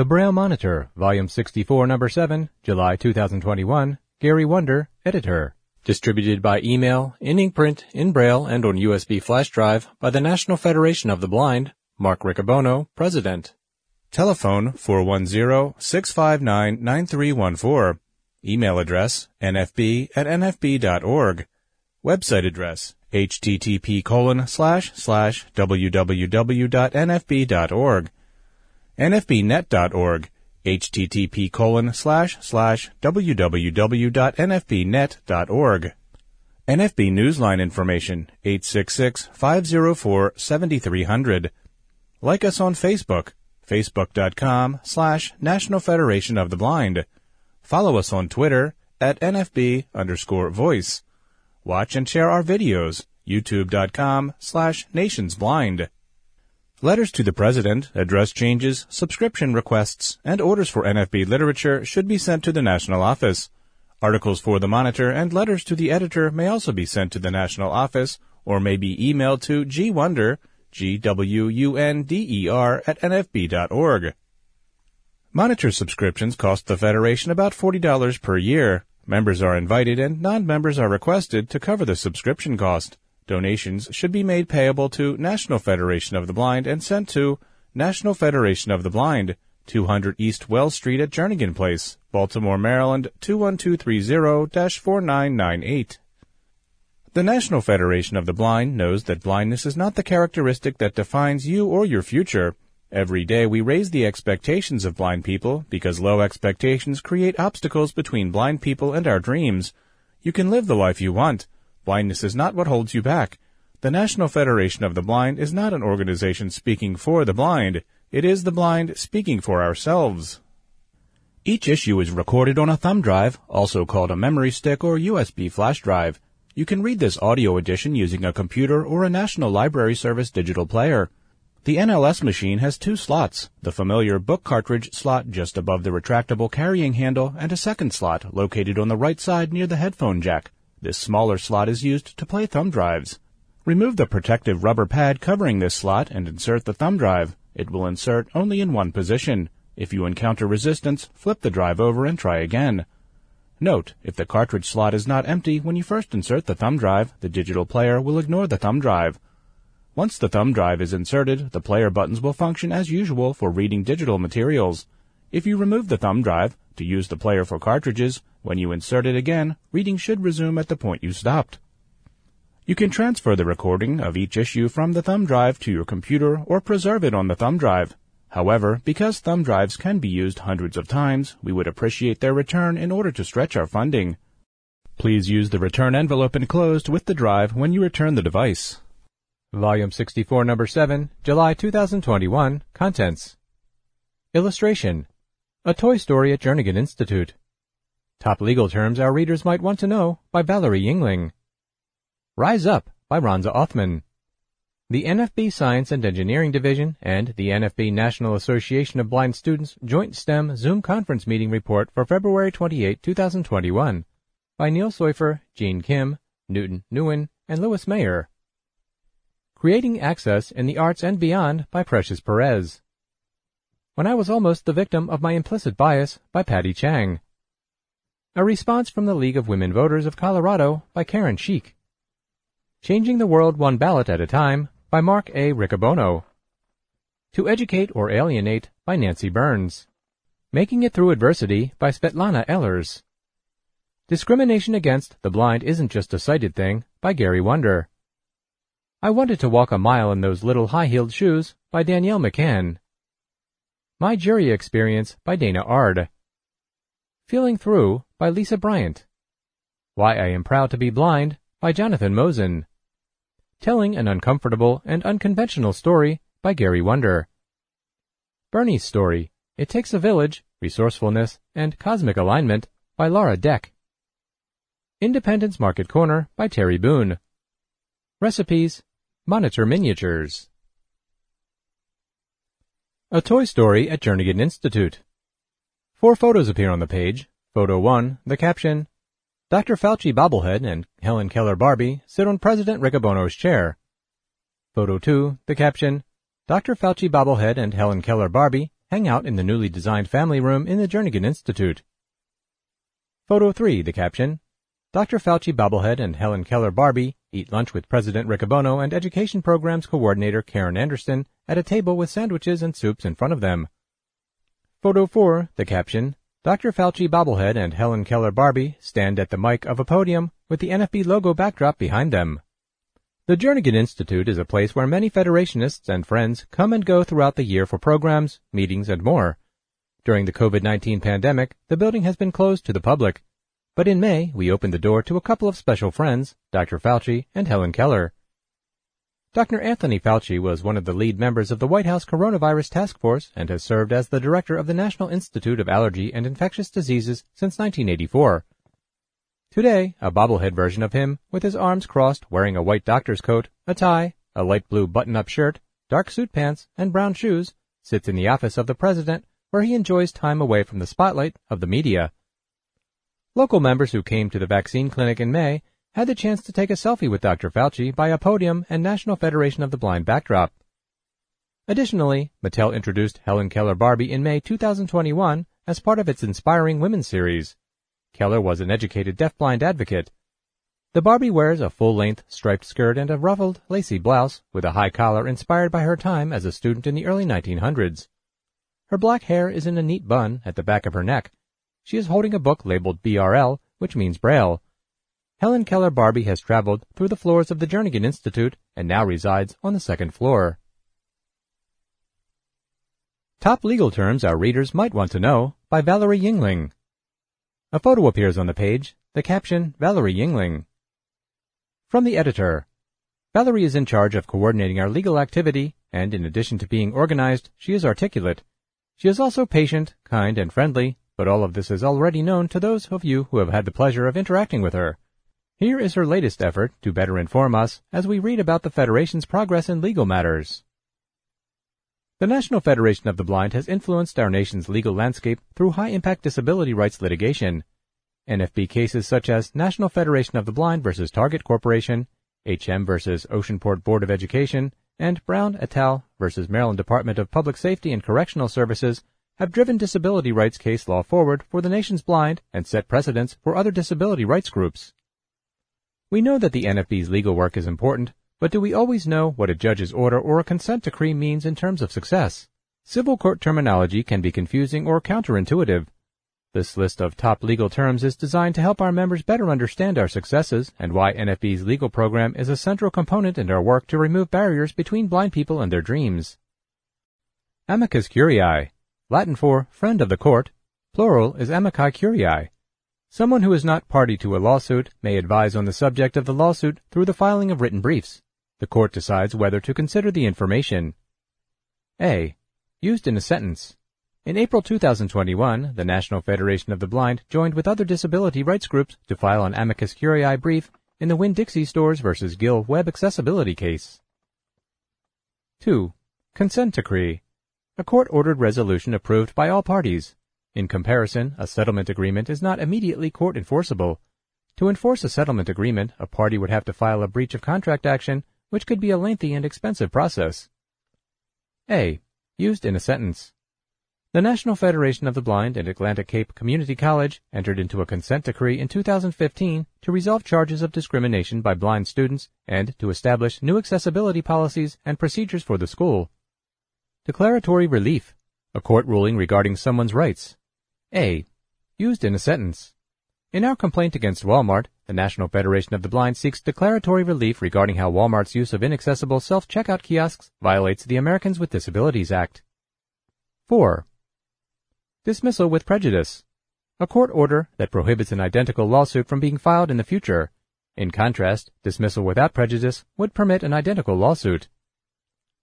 The Braille Monitor, Volume 64, Number 7, July 2021, Gary Wunder, Editor. Distributed by email, in ink print, in Braille, and on USB flash drive by the National Federation of the Blind, Mark Riccobono, President. Telephone 410-659-9314. Email address nfb@nfb.org. Website address http://www.nfb.org. NFBNet.org. http://www.nfbnet.org. NFB Newsline information 866-504-7300. Like us on Facebook, facebook.com/National Federation of the Blind. Follow us on Twitter at NFB_voice. Watch and share our videos, youtube.com/nationsblind. Letters to the President, address changes, subscription requests, and orders for NFB literature should be sent to the National Office. Articles for the Monitor and letters to the Editor may also be sent to the National Office or may be emailed to gwunder, gwunder, @nfb.org. Monitor subscriptions cost the Federation about $40 per year. Members are invited and non-members are requested to cover the subscription cost. Donations should be made payable to National Federation of the Blind and sent to National Federation of the Blind, 200 East Wells Street at Jernigan Place, Baltimore, Maryland, 21230-4998. The National Federation of the Blind knows that blindness is not the characteristic that defines you or your future. Every day we raise the expectations of blind people because low expectations create obstacles between blind people and our dreams. You can live the life you want. Blindness is not what holds you back. The National Federation of the Blind is not an organization speaking for the blind. It is the blind speaking for ourselves. Each issue is recorded on a thumb drive, also called a memory stick or USB flash drive. You can read this audio edition using a computer or a National Library Service digital player. The NLS machine has two slots, the familiar book cartridge slot just above the retractable carrying handle and a second slot located on the right side near the headphone jack. This smaller slot is used to play thumb drives. Remove the protective rubber pad covering this slot and insert the thumb drive. It will insert only in one position. If you encounter resistance, flip the drive over and try again. Note, if the cartridge slot is not empty when you first insert the thumb drive, the digital player will ignore the thumb drive. Once the thumb drive is inserted, the player buttons will function as usual for reading digital materials. If you remove the thumb drive to use the player for cartridges, when you insert it again, reading should resume at the point you stopped. You can transfer the recording of each issue from the thumb drive to your computer or preserve it on the thumb drive. However, because thumb drives can be used hundreds of times, we would appreciate their return in order to stretch our funding. Please use the return envelope enclosed with the drive when you return the device. Volume 64, Number 7, July 2021, Contents. Illustration. A Toy Story at Jernigan Institute. Top legal terms our readers might want to know, by Valerie Yingling. Rise Up, by Ronza Othman. The NFB Science and Engineering Division and the NFB National Association of Blind Students Joint STEM Zoom Conference Meeting Report for February 28, 2021, by Neal Soifer, Gene Kim, Newton Nguyen, and Louis Mayer. Creating Access in the Arts and Beyond, by Precious Perez. When I Was Almost the Victim of My Implicit Bias, by Patty Chang. A Response from the League of Women Voters of Colorado, by Karen Sheik. Changing the World One Ballot at a Time, by Mark A. Riccobono. To Educate or Alienate, by Nancy Burns. Making It Through Adversity, by Svetlana Ehlers. Discrimination Against the Blind Isn't Just a Sighted Thing, by Gary Wunder. I Wanted to Walk a Mile in Those Little High-Heeled Shoes, by Danielle McCann. My Jury Experience, by Dana Ard. Feeling Through, by Lisa Bryant. Why I Am Proud to Be Blind, by Jonathan Mosen. Telling an Uncomfortable and Unconventional Story, by Gary Wunder. Bernie's Story, It Takes a Village, Resourcefulness, and Cosmic Alignment, by Laura Deck. Independence Market Corner, by Terry Boone. Recipes, Monitor Miniatures. A Toy Story at Jernigan Institute. 4 photos appear on the page. Photo 1, the caption, Dr. Fauci Bobblehead and Helen Keller Barbie sit on President Riccobono's chair. Photo 2, the caption, Dr. Fauci Bobblehead and Helen Keller Barbie hang out in the newly designed family room in the Jernigan Institute. Photo 3, the caption, Dr. Fauci Bobblehead and Helen Keller Barbie eat lunch with President Riccobono and Education Programs Coordinator Karen Anderson at a table with sandwiches and soups in front of them. Photo 4, the caption, Dr. Fauci Bobblehead and Helen Keller Barbie stand at the mic of a podium with the NFB logo backdrop behind them. The Jernigan Institute is a place where many Federationists and friends come and go throughout the year for programs, meetings, and more. During the COVID-19 pandemic, the building has been closed to the public. But in May, we opened the door to a couple of special friends, Dr. Fauci and Helen Keller. Dr. Anthony Fauci was one of the lead members of the White House Coronavirus Task Force and has served as the director of the National Institute of Allergy and Infectious Diseases since 1984. Today, a bobblehead version of him, with his arms crossed, wearing a white doctor's coat, a tie, a light blue button-up shirt, dark suit pants, and brown shoes, sits in the office of the president, where he enjoys time away from the spotlight of the media. Local members who came to the vaccine clinic in May had the chance to take a selfie with Dr. Fauci by a podium and National Federation of the Blind backdrop. Additionally, Mattel introduced Helen Keller Barbie in May 2021 as part of its Inspiring Women series. Keller was an educated deafblind advocate. The Barbie wears a full-length striped skirt and a ruffled, lacy blouse with a high collar inspired by her time as a student in the early 1900s. Her black hair is in a neat bun at the back of her neck. She is holding a book labeled BRL, which means Braille. Helen Keller Barbie has traveled through the floors of the Jernigan Institute and now resides on the second floor. Top Legal Terms Our Readers Might Want to Know by Valerie Yingling. A photo appears on the page, the caption, Valerie Yingling. From the editor, Valerie is in charge of coordinating our legal activity, and in addition to being organized, she is articulate. She is also patient, kind, and friendly, but all of this is already known to those of you who have had the pleasure of interacting with her. Here is her latest effort to better inform us as we read about the Federation's progress in legal matters. The National Federation of the Blind has influenced our nation's legal landscape through high-impact disability rights litigation. NFB cases such as National Federation of the Blind v. Target Corporation, HM v. Oceanport Board of Education, and Brown et al. v. Maryland Department of Public Safety and Correctional Services have driven disability rights case law forward for the nation's blind and set precedents for other disability rights groups. We know that the NFB's legal work is important, but do we always know what a judge's order or a consent decree means in terms of success? Civil court terminology can be confusing or counterintuitive. This list of top legal terms is designed to help our members better understand our successes and why NFB's legal program is a central component in our work to remove barriers between blind people and their dreams. Amicus curiae, Latin for friend of the court, plural is amici curiae. Someone who is not party to a lawsuit may advise on the subject of the lawsuit through the filing of written briefs. The court decides whether to consider the information. A. Used in a sentence. In April 2021, the National Federation of the Blind joined with other disability rights groups to file an amicus curiae brief in the Winn-Dixie Stores v. Gill web accessibility case. 2. Consent decree. A court-ordered resolution approved by all parties. In comparison, a settlement agreement is not immediately court-enforceable. To enforce a settlement agreement, a party would have to file a breach of contract action, which could be a lengthy and expensive process. A. Used in a sentence. The National Federation of the Blind and Atlantic Cape Community College entered into a consent decree in 2015 to resolve charges of discrimination by blind students and to establish new accessibility policies and procedures for the school. Declaratory relief, a court ruling regarding someone's rights. A. Used in a sentence. In our complaint against Walmart, the National Federation of the Blind seeks declaratory relief regarding how Walmart's use of inaccessible self-checkout kiosks violates the Americans with Disabilities Act. 4. Dismissal with prejudice, a court order that prohibits an identical lawsuit from being filed in the future. In contrast, dismissal without prejudice would permit an identical lawsuit.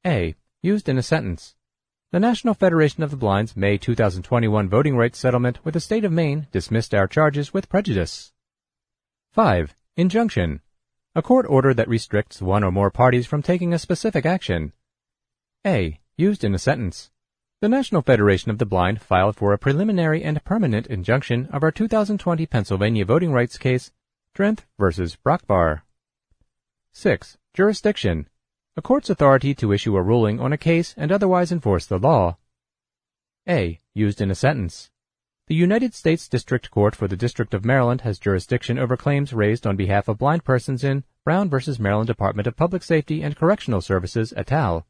A. Used in a sentence. The National Federation of the Blind's May 2021 voting rights settlement with the state of Maine dismissed our charges with prejudice. 5. Injunction, a court order that restricts one or more parties from taking a specific action. A. Used in a sentence. The National Federation of the Blind filed for a preliminary and permanent injunction of our 2020 Pennsylvania voting rights case, Drenth v. Brockbar. 6. Jurisdiction, a court's authority to issue a ruling on a case and otherwise enforce the law. A. Used in a sentence. The United States District Court for the District of Maryland has jurisdiction over claims raised on behalf of blind persons in Brown v. Maryland Department of Public Safety and Correctional Services, et al.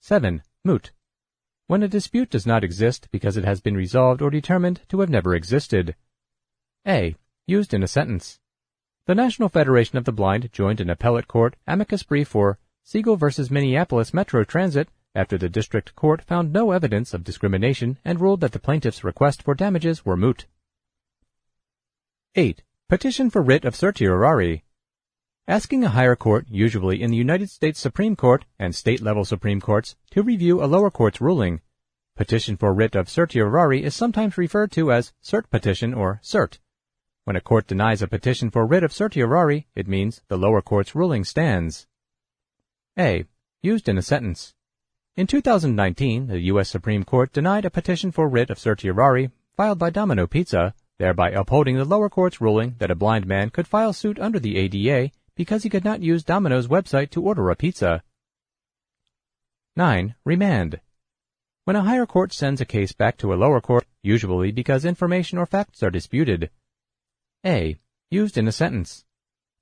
7. Moot. When a dispute does not exist because it has been resolved or determined to have never existed. A. Used in a sentence. The National Federation of the Blind joined an appellate court amicus brief for Siegel v. Minneapolis Metro Transit after the district court found no evidence of discrimination and ruled that the plaintiff's request for damages were moot. 8. Petition for writ of certiorari. Asking a higher court, usually in the United States Supreme Court and state-level Supreme Courts, to review a lower court's ruling. Petition for writ of certiorari is sometimes referred to as cert petition or cert. When a court denies a petition for writ of certiorari, it means the lower court's ruling stands. A. Used in a sentence. In 2019, the U.S. Supreme Court denied a petition for writ of certiorari filed by Domino Pizza, thereby upholding the lower court's ruling that a blind man could file suit under the ADA because he could not use Domino's website to order a pizza. 9. Remand. When a higher court sends a case back to a lower court, usually because information or facts are disputed. A. Used in a sentence.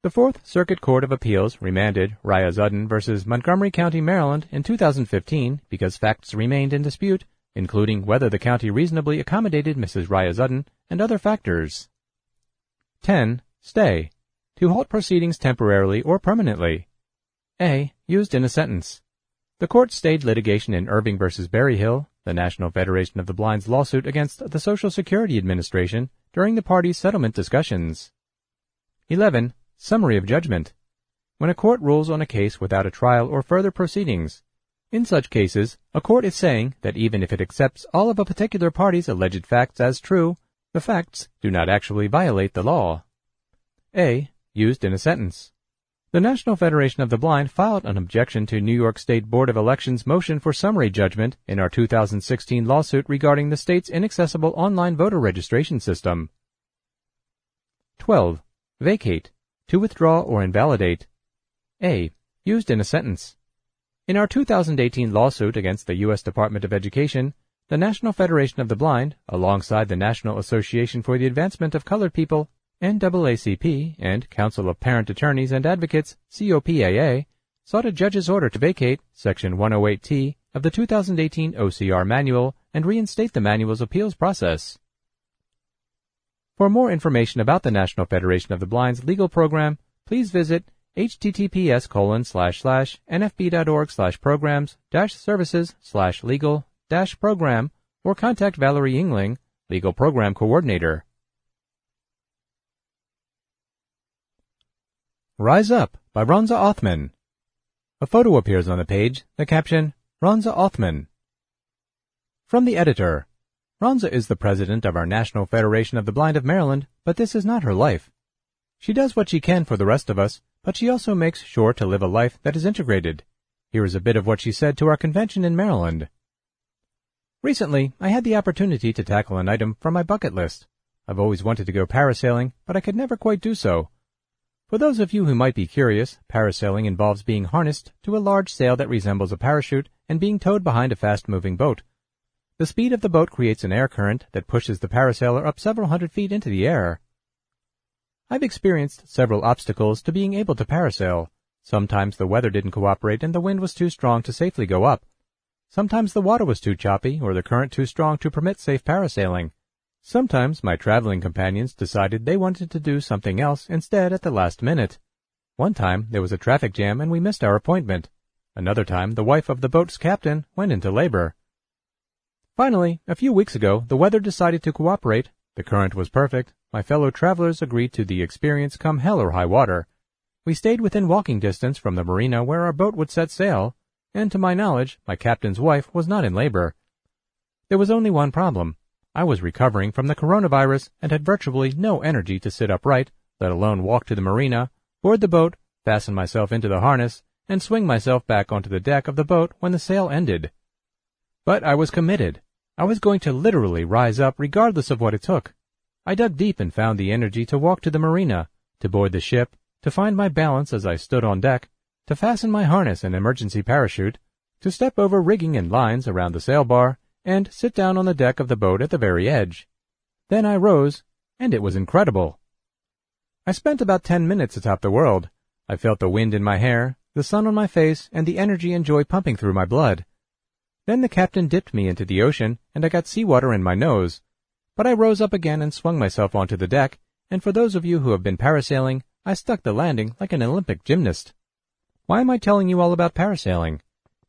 The Fourth Circuit Court of Appeals remanded Riaz-Uddin v. Montgomery County, Maryland in 2015 because facts remained in dispute, including whether the county reasonably accommodated Mrs. Riaz-Uddin and other factors. 10. Stay. To halt proceedings temporarily or permanently. A. Used in a sentence. The court stayed litigation in Irving v. Berryhill, the National Federation of the Blind's lawsuit against the Social Security Administration, during the parties' settlement discussions. 11. Summary of judgment. When a court rules on a case without a trial or further proceedings. In such cases, a court is saying that even if it accepts all of a particular party's alleged facts as true, the facts do not actually violate the law. A. Used in a sentence. The National Federation of the Blind filed an objection to New York State Board of Elections' motion for summary judgment in our 2016 lawsuit regarding the state's inaccessible online voter registration system. 12. Vacate. To withdraw or invalidate. A. Used in a sentence. In our 2018 lawsuit against the U.S. Department of Education, the National Federation of the Blind, alongside the National Association for the Advancement of Colored People, NAACP, and Council of Parent Attorneys and Advocates, COPAA, sought a judge's order to vacate Section 108T of the 2018 OCR Manual and reinstate the manual's appeals process. For more information about the National Federation of the Blind's legal program, please visit https://nfb.org/programs-services/legal-program or contact Valerie Yingling, Legal Program Coordinator. Rise Up by Ronza Othman. A photo appears on the page, the caption, Ronza Othman. From the editor. Ronza is the president of our National Federation of the Blind of Maryland, but this is not her life. She does what she can for the rest of us, but she also makes sure to live a life that is integrated. Here is a bit of what she said to our convention in Maryland. Recently, I had the opportunity to tackle an item from my bucket list. I've always wanted to go parasailing, but I could never quite do so. For those of you who might be curious, parasailing involves being harnessed to a large sail that resembles a parachute and being towed behind a fast-moving boat. The speed of the boat creates an air current that pushes the parasailer up several hundred feet into the air. I've experienced several obstacles to being able to parasail. Sometimes the weather didn't cooperate and the wind was too strong to safely go up. Sometimes the water was too choppy or the current too strong to permit safe parasailing. Sometimes my traveling companions decided they wanted to do something else instead at the last minute. One time there was a traffic jam and we missed our appointment. Another time the wife of the boat's captain went into labor. Finally, a few weeks ago, the weather decided to cooperate, the current was perfect, my fellow travelers agreed to the experience come hell or high water. We stayed within walking distance from the marina where our boat would set sail, and to my knowledge, my captain's wife was not in labor. There was only one problem. I was recovering from the coronavirus and had virtually no energy to sit upright, let alone walk to the marina, board the boat, fasten myself into the harness, and swing myself back onto the deck of the boat when the sail ended. But I was committed. I was going to literally rise up regardless of what it took. I dug deep and found the energy to walk to the marina, to board the ship, to find my balance as I stood on deck, to fasten my harness and emergency parachute, to step over rigging and lines around the sail bar, and sit down on the deck of the boat at the very edge. Then I rose, and it was incredible. I spent about 10 minutes atop the world. I felt the wind in my hair, the sun on my face, and the energy and joy pumping through my blood. Then the captain dipped me into the ocean, and I got seawater in my nose. But I rose up again and swung myself onto the deck, and for those of you who have been parasailing, I stuck the landing like an Olympic gymnast. Why am I telling you all about parasailing?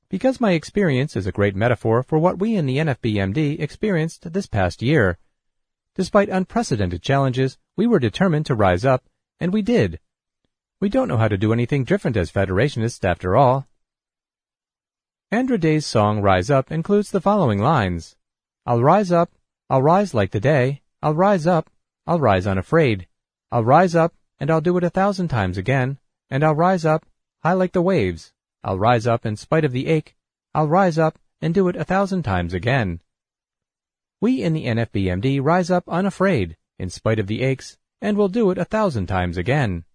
Because my experience is a great metaphor for what we in the NFBMD experienced this past year. Despite unprecedented challenges, we were determined to rise up, and we did. We don't know how to do anything different as Federationists, after all. Andra Day's song Rise Up includes the following lines. I'll rise up, I'll rise like the day, I'll rise up, I'll rise unafraid, I'll rise up, and I'll do it 1,000 times again, and I'll rise up, high like the waves, I'll rise up in spite of the ache, I'll rise up and do it 1,000 times again. We in the NFBMD rise up unafraid, in spite of the aches, and we'll do it 1,000 times again.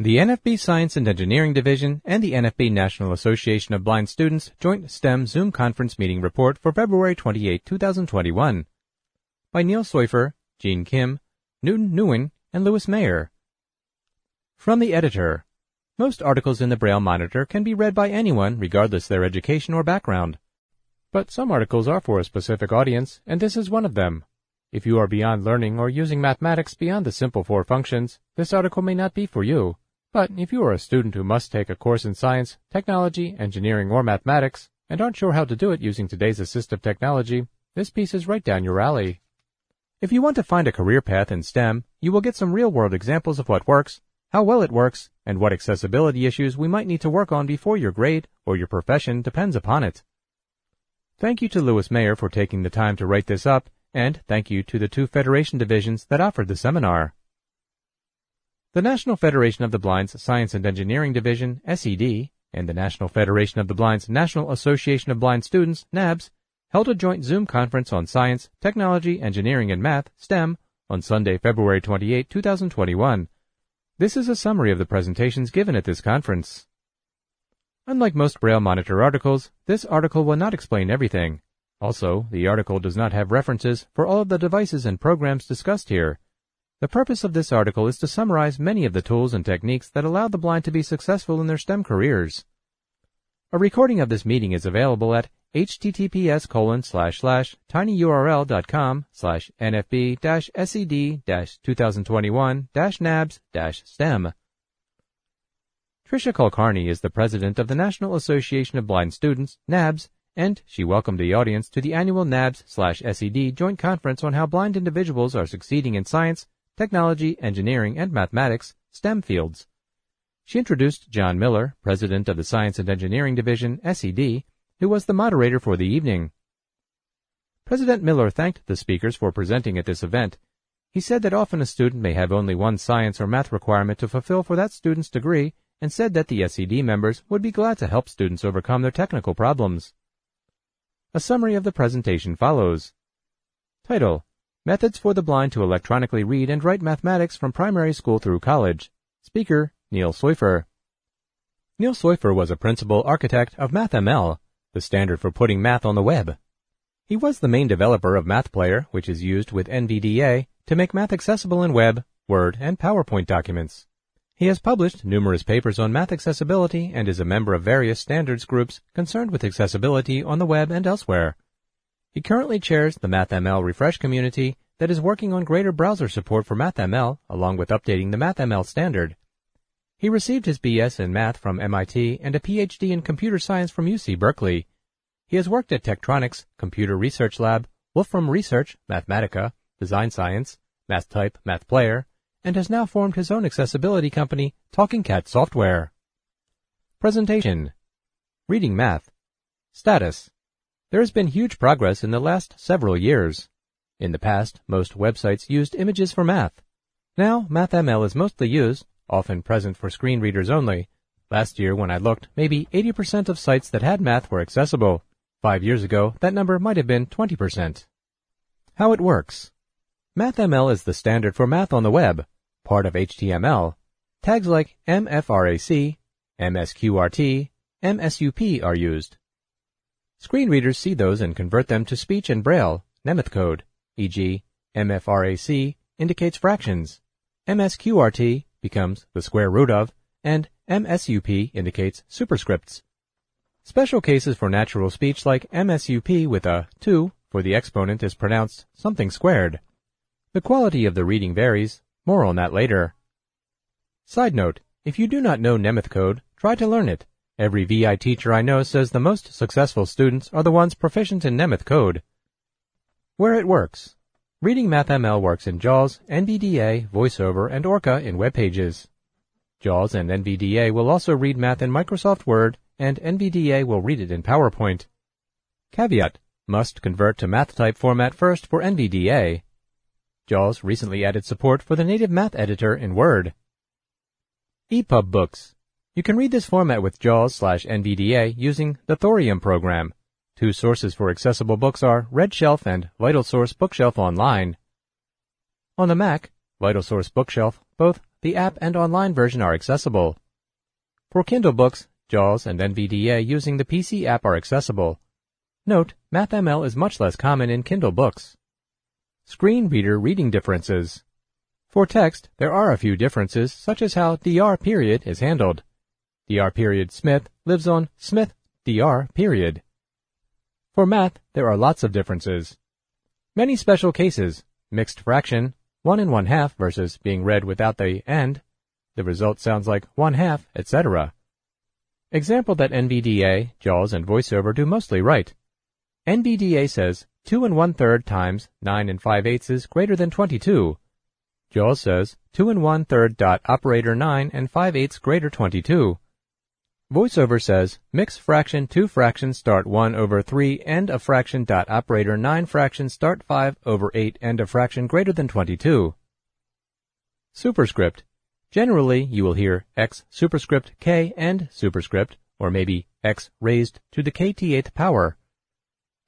The NFB Science and Engineering Division and the NFB National Association of Blind Students Joint STEM Zoom Conference Meeting Report for February 28, 2021 by Neal Soifer, Gene Kim, Newton Nguyen, and Louis Mayer. From the editor: most articles in the Braille Monitor can be read by anyone regardless their education or background. But some articles are for a specific audience, and this is one of them. If you are beyond learning or using mathematics beyond the simple four functions, this article may not be for you. But if you are a student who must take a course in science, technology, engineering, or mathematics, and aren't sure how to do it using today's assistive technology, this piece is right down your alley. If you want to find a career path in STEM, you will get some real-world examples of what works, how well it works, and what accessibility issues we might need to work on before your grade or your profession depends upon it. Thank you to Louis Mayer for taking the time to write this up, and thank you to the two Federation divisions that offered the seminar. The National Federation of the Blind's Science and Engineering Division, SED, and the National Federation of the Blind's National Association of Blind Students, NABS, held a joint Zoom conference on science, technology, engineering, and math, STEM, on Sunday, February 28, 2021. This is a summary of the presentations given at this conference. Unlike most Braille Monitor articles, this article will not explain everything. Also, the article does not have references for all of the devices and programs discussed here. The purpose of this article is to summarize many of the tools and techniques that allow the blind to be successful in their STEM careers. A recording of this meeting is available at https://tinyurl.com/nfb-sed-2021-nabs-stem. Tricia Kulkarni is the president of the National Association of Blind Students, NABS, and she welcomed the audience to the annual NABS/SED Joint Conference on how blind individuals are succeeding in science, technology, engineering, and mathematics, STEM fields. She introduced John Miller, president of the Science and Engineering Division, SED, who was the moderator for the evening. President Miller thanked the speakers for presenting at this event. He said that often a student may have only one science or math requirement to fulfill for that student's degree, and said that the SED members would be glad to help students overcome their technical problems. A summary of the presentation follows. Title: Methods for the Blind to Electronically Read and Write Mathematics from Primary School Through College. Speaker: Neal Soifer. Neal Soifer was a principal architect of MathML, the standard for putting math on the web. He was the main developer of MathPlayer, which is used with NVDA to make math accessible in web, Word, and PowerPoint documents. He has published numerous papers on math accessibility and is a member of various standards groups concerned with accessibility on the web and elsewhere. He currently chairs the MathML Refresh community that is working on greater browser support for MathML along with updating the MathML standard. He received his BS in math from MIT and a PhD in computer science from UC Berkeley. He has worked at Tektronix, Computer Research Lab, Wolfram Research, Mathematica, Design Science, MathType, MathPlayer, and has now formed his own accessibility company, Talking Cat Software. Presentation: Reading Math. Status: there has been huge progress in the last several years. In the past, most websites used images for math. Now, MathML is mostly used, often present for screen readers only. Last year, when I looked, maybe 80% of sites that had math were accessible. 5 years ago, that number might have been 20%. How it works. MathML is the standard for math on the web, part of HTML. Tags like MFRAC, MSQRT, MSUP are used. Screen readers see those and convert them to speech and braille, Nemeth code, e.g., MFRAC indicates fractions, MSQRT becomes the square root of, and MSUP indicates superscripts. Special cases for natural speech like MSUP with a 2 for the exponent is pronounced something squared. The quality of the reading varies, more on that later. Side note, if you do not know Nemeth code, try to learn it. Every VI teacher I know says the most successful students are the ones proficient in Nemeth code. Where it works. Reading MathML works in JAWS, NVDA, VoiceOver, and Orca in web pages. JAWS and NVDA will also read math in Microsoft Word, and NVDA will read it in PowerPoint. Caveat, must convert to MathType format first for NVDA. JAWS recently added support for the native math editor in Word. EPUB books. You can read this format with JAWS/NVDA using the Thorium program. Two sources for accessible books are RedShelf and VitalSource Bookshelf Online. On the Mac, VitalSource Bookshelf, both the app and online version are accessible. For Kindle books, JAWS and NVDA using the PC app are accessible. Note, MathML is much less common in Kindle books. Screen reader reading differences. For text, there are a few differences, such as how dr period is handled. Dr period Smith lives on Smith dr period. For math, there are lots of differences. Many special cases, mixed fraction, 1 1/2 versus being read without the and, the result sounds like 1/2, etc. Example that NVDA, JAWS, and VoiceOver do mostly right. NVDA says 2 1/3 times 9 5/8 is greater than 22. JAWS says 2 1/3 dot operator 9 5/8 greater 22. VoiceOver says mix fraction 2 fraction start 1 over 3 and a fraction dot operator 9 fraction start 5 over 8 and a fraction greater than 22. Superscript. Generally, you will hear x superscript k and superscript, or maybe x raised to the kth power.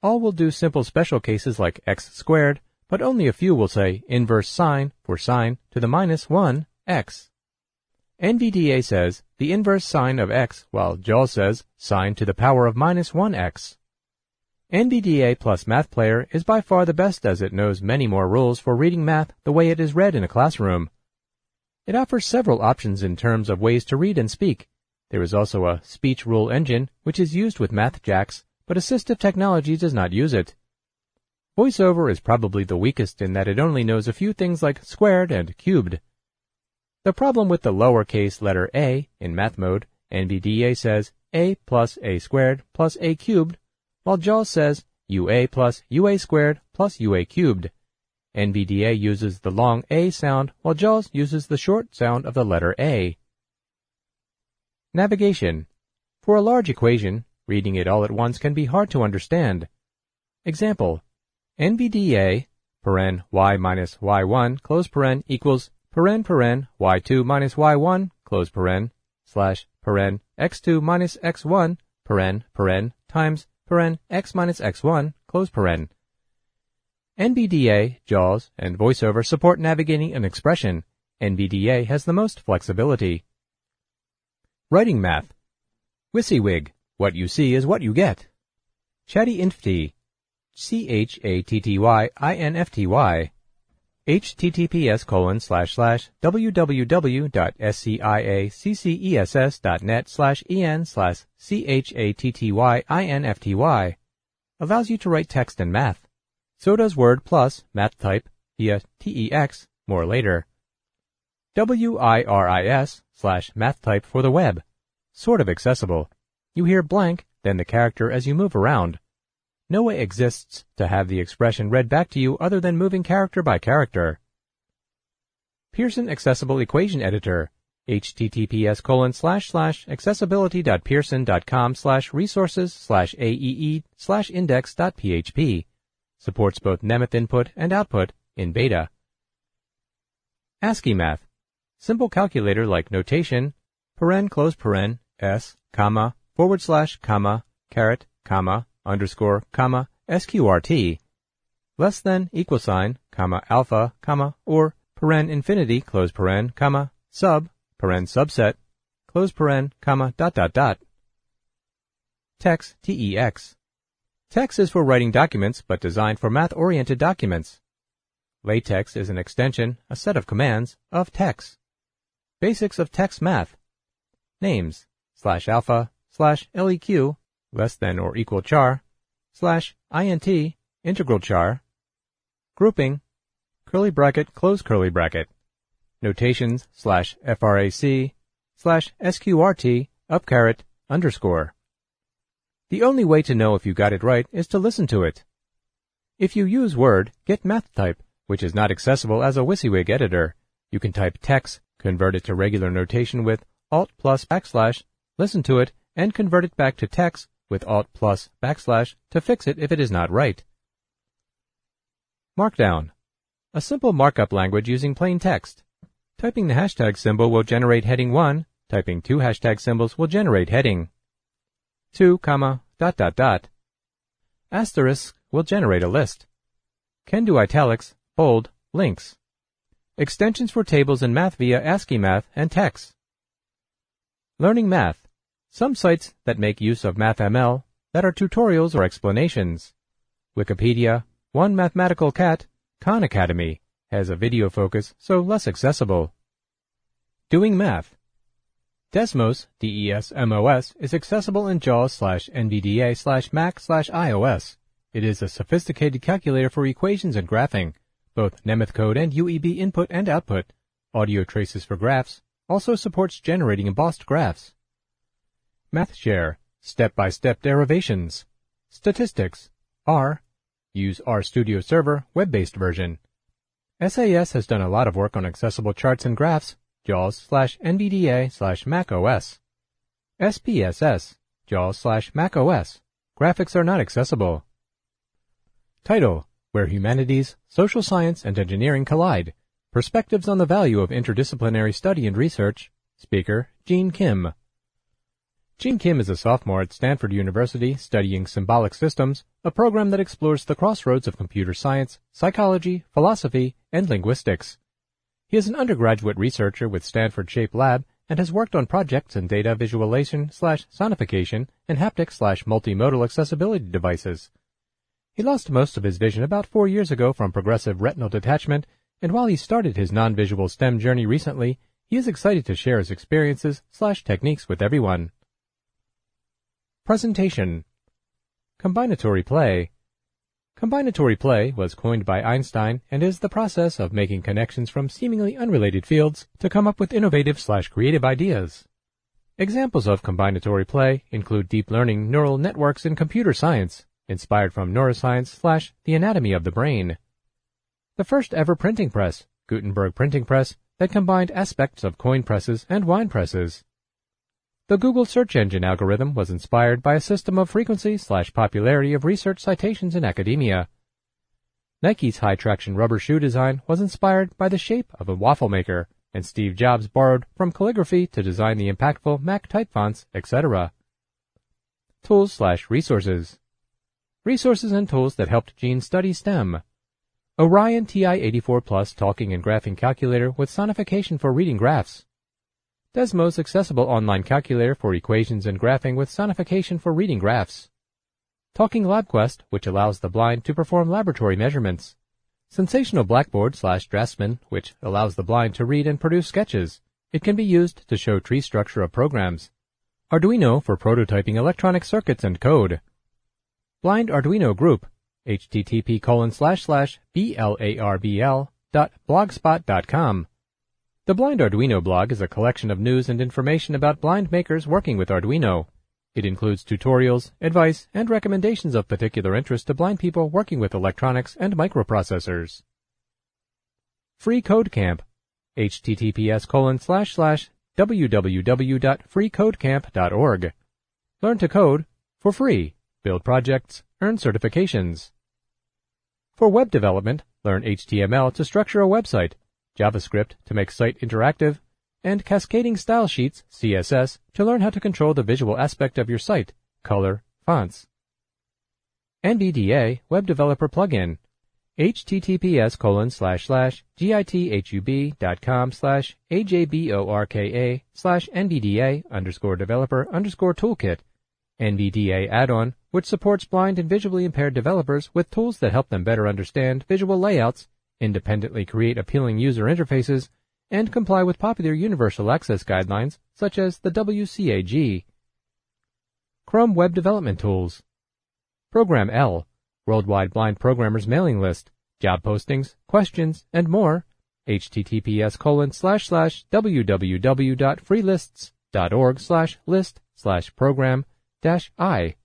All will do simple special cases like x squared, but only a few will say inverse sine for sine to the -1 x. NVDA says the inverse sine of x, while JAWS says sine to the power of -1 x. NVDA plus MathPlayer is by far the best as it knows many more rules for reading math the way it is read in a classroom. It offers several options in terms of ways to read and speak. There is also a speech rule engine, which is used with MathJax, but assistive technology does not use it. VoiceOver is probably the weakest in that it only knows a few things like squared and cubed. The problem with the lowercase letter a in math mode, NVDA says a plus a squared plus a cubed, while JAWS says ua plus ua squared plus ua cubed. NVDA uses the long A sound, while JAWS uses the short sound of the letter A. Navigation. For a large equation, reading it all at once can be hard to understand. Example, NVDA, paren y minus y1, close paren, equals paren y2 minus y1, close paren, slash paren x2 minus x1, paren times paren x minus x1, close paren. NVDA, JAWS, and VoiceOver support navigating an expression. NVDA has the most flexibility. Writing math. WYSIWYG. What you see is what you get. ChattyInfty. ChattyInfty. https://www.sciaccess.net/en/chattyinfty. Allows you to write text and math. So does Word plus MathType via TeX, more later. WIRIS/MathType for the web. Sort of accessible. You hear blank, then the character as you move around. No way exists to have the expression read back to you other than moving character by character. Pearson Accessible Equation Editor. https://accessibility.pearson.com/resources/aee/index.php. Supports both Nemeth input and output in beta. ASCII math. Simple calculator like notation, paren close paren, s, comma, forward slash, comma, caret, comma, underscore, comma, sqrt, less than, equal sign, comma, alpha, comma, or paren infinity, close paren, comma, sub, paren subset, close paren, comma, dot, dot, dot. TeX, T-E-X. TeX is for writing documents, but designed for math-oriented documents. LaTeX is an extension, a set of commands, of TeX. Basics of TeX math. Names, /alpha/LEQ, less than or equal char, /INT, integral char. Grouping, curly bracket, close curly bracket. Notations, /FRAC, /SQRT, up caret, underscore. The only way to know if you got it right is to listen to it. If you use Word, get MathType, which is not accessible as a WYSIWYG editor. You can type TeX, convert it to regular notation with Alt+\, listen to it, and convert it back to TeX with Alt+\, to fix it if it is not right. Markdown. A simple markup language using plain text. Typing the hashtag symbol will generate heading 1, typing 2 hashtag symbols will generate heading 2, ... Asterisk will generate a list. Can do italics, bold, links. Extensions for tables in math via ASCII math and TeX. Learning math. Some sites that make use of MathML that are tutorials or explanations. Wikipedia, One Mathematical Cat, Khan Academy, has a video focus, so less accessible. Doing math. Desmos, D-E-S-M-O-S, is accessible in JAWS /NVDA /Mac/iOS. It is a sophisticated calculator for equations and graphing, both Nemeth code and UEB input and output, audio traces for graphs, also supports generating embossed graphs. MathShare, step-by-step derivations. Statistics, R, use RStudio Server, web-based version. SAS has done a lot of work on accessible charts and graphs, JAWS /NVDA /MacOS. SPSS, JAWS /MacOS. Graphics are not accessible. Title, Where Humanities, Social Science, and Engineering Collide. Perspectives on the Value of Interdisciplinary Study and Research. Speaker, Gene Kim. Gene Kim is a sophomore at Stanford University studying Symbolic Systems, a program that explores the crossroads of computer science, psychology, philosophy, and linguistics. He is an undergraduate researcher with Stanford Shape Lab and has worked on projects in data visualization /sonification and haptic /multimodal accessibility devices. He lost most of his vision about 4 years ago from progressive retinal detachment, and while he started his non-visual STEM journey recently, he is excited to share his experiences /techniques with everyone. Presentation. Combinatory play. Combinatory play was coined by Einstein and is the process of making connections from seemingly unrelated fields to come up with innovative /creative ideas. Examples of combinatory play include deep learning neural networks in computer science, inspired from neuroscience /the anatomy of the brain. The first ever printing press, Gutenberg Printing Press, that combined aspects of coin presses and wine presses. The Google search engine algorithm was inspired by a system of frequency /popularity of research citations in academia. Nike's high-traction rubber shoe design was inspired by the shape of a waffle maker, and Steve Jobs borrowed from calligraphy to design the impactful Mac type fonts, etc. Tools /resources. Resources and tools that helped Gene study STEM. Orion TI-84 Plus talking and graphing calculator with sonification for reading graphs. Desmos accessible online calculator for equations and graphing with sonification for reading graphs. Talking LabQuest, which allows the blind to perform laboratory measurements. Sensational Blackboard /Draftsman, which allows the blind to read and produce sketches. It can be used to show tree structure of programs. Arduino for prototyping electronic circuits and code. Blind Arduino Group, http://blarbl.blogspot.com. The Blind Arduino blog is a collection of news and information about blind makers working with Arduino. It includes tutorials, advice, and recommendations of particular interest to blind people working with electronics and microprocessors. Free Code Camp, https://www.freecodecamp.org. Learn to code for free. Build projects, earn certifications. For web development, learn HTML to structure a website, JavaScript to make site interactive, and cascading style sheets, CSS, to learn how to control the visual aspect of your site, color, fonts. NVDA Web Developer Plugin, https://github.com/ajborka/nvda_developer_toolkit, NVDA add-on, which supports blind and visually impaired developers with tools that help them better understand visual layouts, independently create appealing user interfaces, and comply with popular universal access guidelines such as the WCAG. Chrome Web Development Tools. Program L, Worldwide Blind Programmers Mailing List, Job Postings, Questions, and more. https://www.freelists.org/list/program-i.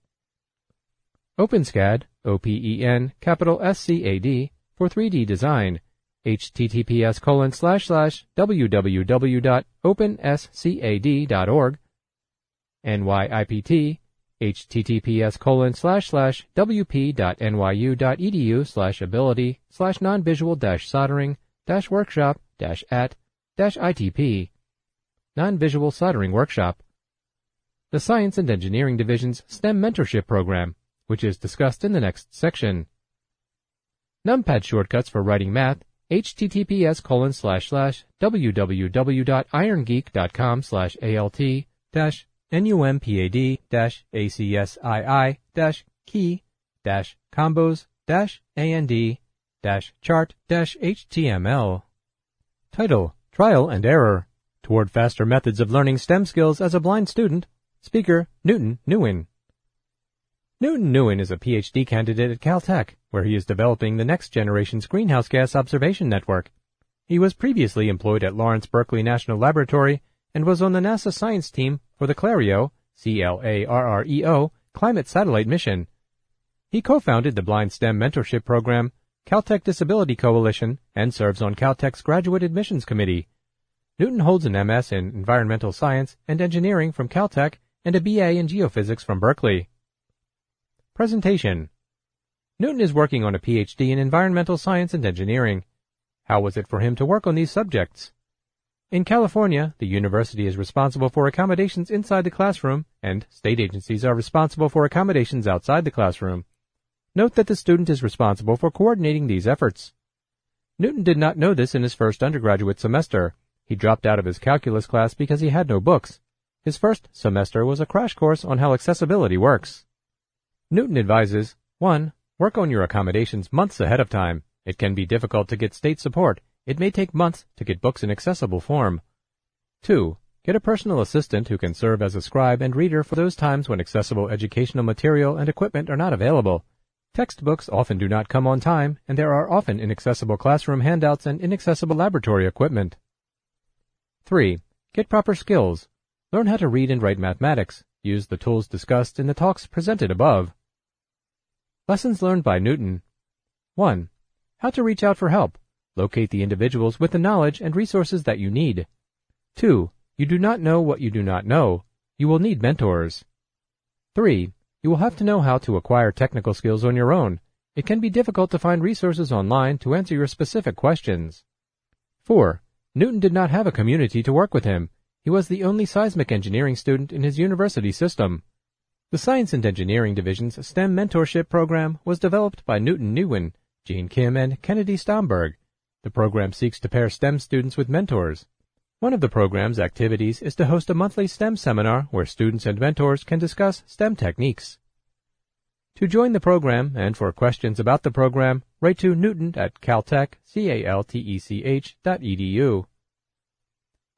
OpenSCAD, OpenSCAD, for 3D design. https://www.openscad.org. NYIPT, https://wp.nyu.edu/ability/nonvisual-soldering-workshop-at-ITP. Non-visual soldering workshop. The Science and Engineering Division's STEM Mentorship Program, which is discussed in the next section. Numpad shortcuts for writing math. https://www.irongeek.com/alt-numpad-acsii-key-combos-and-chart-html. Title: Trial and Error: Toward Faster Methods of Learning STEM Skills as a Blind Student. Speaker: Newton Nguyen. Newton Nguyen is a PhD candidate at Caltech, where he is developing the next generation's greenhouse gas observation network. He was previously employed at Lawrence Berkeley National Laboratory and was on the NASA science team for the Clareo, C-L-A-R-R-E-O, climate satellite mission. He co-founded the Blind STEM Mentorship Program, Caltech Disability Coalition, and serves on Caltech's Graduate Admissions Committee. Newton holds an MS in Environmental Science and Engineering from Caltech and a BA in Geophysics from Berkeley. Presentation. Newton is working on a PhD in Environmental Science and Engineering. How was it for him to work on these subjects? In California, the university is responsible for accommodations inside the classroom, and state agencies are responsible for accommodations outside the classroom. Note that the student is responsible for coordinating these efforts. Newton did not know this in his first undergraduate semester. He dropped out of his calculus class because he had no books. His first semester was a crash course on how accessibility works. Newton advises, 1. Work on your accommodations months ahead of time. It can be difficult to get state support. It may take months to get books in accessible form. 2. Get a personal assistant who can serve as a scribe and reader for those times when accessible educational material and equipment are not available. Textbooks often do not come on time, and there are often inaccessible classroom handouts and inaccessible laboratory equipment. 3. Get proper skills. Learn how to read and write mathematics. Use the tools discussed in the talks presented above. Lessons learned by Newton. 1. How to reach out for help. Locate the individuals with the knowledge and resources that you need. 2. You do not know what you do not know. You will need mentors. 3. You will have to know how to acquire technical skills on your own. It can be difficult to find resources online to answer your specific questions. 4. Newton did not have a community to work with him. He was the only seismic engineering student in his university system. The Science and Engineering Division's STEM Mentorship Program was developed by Newton Nguyen, Gene Kim, and Kennedy Stomberg. The program seeks to pair STEM students with mentors. One of the program's activities is to host a monthly STEM seminar where students and mentors can discuss STEM techniques. To join the program and for questions about the program, write to newton@caltech.edu.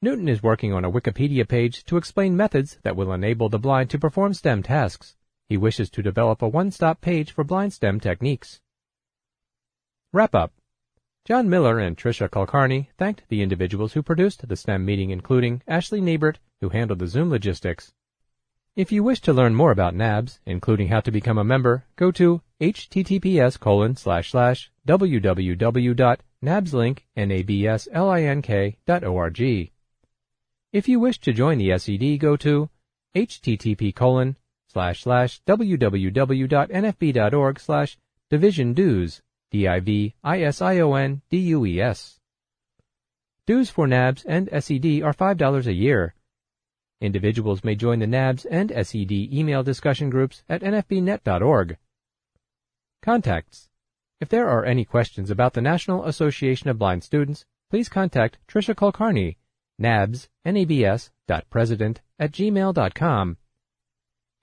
Newton is working on a Wikipedia page to explain methods that will enable the blind to perform STEM tasks. He wishes to develop a one-stop page for blind STEM techniques. Wrap-up. John Miller and Tricia Kulkarni thanked the individuals who produced the STEM meeting, including Ashley Neighbert, who handled the Zoom logistics. If you wish to learn more about NABS, including how to become a member, go to https://www.nabslink.org. If you wish to join the SED, go to http://www.nfb.org/divisiondues. Dues for NABS and SED are $5 a year. Individuals may join the NABS and SED email discussion groups at NFBNet.org. Contacts. If there are any questions about the National Association of Blind Students, please contact Tricia Kulkarni, nabs.president@gmail.com.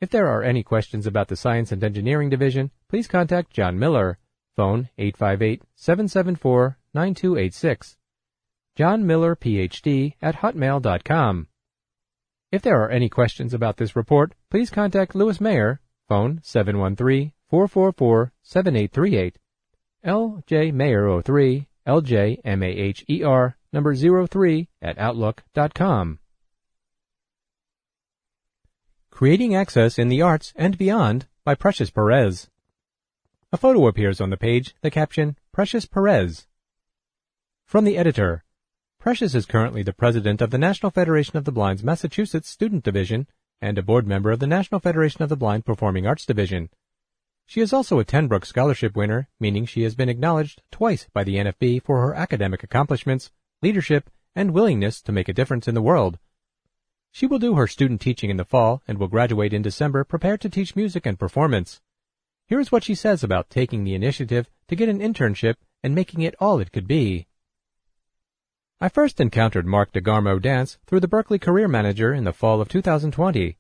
If there are any questions about the Science and Engineering Division, please contact John Miller, phone 858-774-9286, John Miller, Ph.D., at hotmail.com. If there are any questions about this report, please contact Louis Mayer, phone 713-444-7838, LJ Mayer 03, LJMAHER, number 03, at outlook.com. Creating Access in the Arts and Beyond by Precious Perez. A photo appears on the page, the caption, Precious Perez. From the editor, Precious is currently the president of the National Federation of the Blind's Massachusetts Student Division and a board member of the National Federation of the Blind Performing Arts Division. She is also a Tenbrook Scholarship winner, meaning she has been acknowledged twice by the NFB for her academic accomplishments, leadership, and willingness to make a difference in the world. She will do her student teaching in the fall and will graduate in December prepared to teach music and performance. Here is what she says about taking the initiative to get an internship and making it all it could be. I first encountered Mark DeGarmo Dance through the Berkeley Career Manager in the fall of 2020.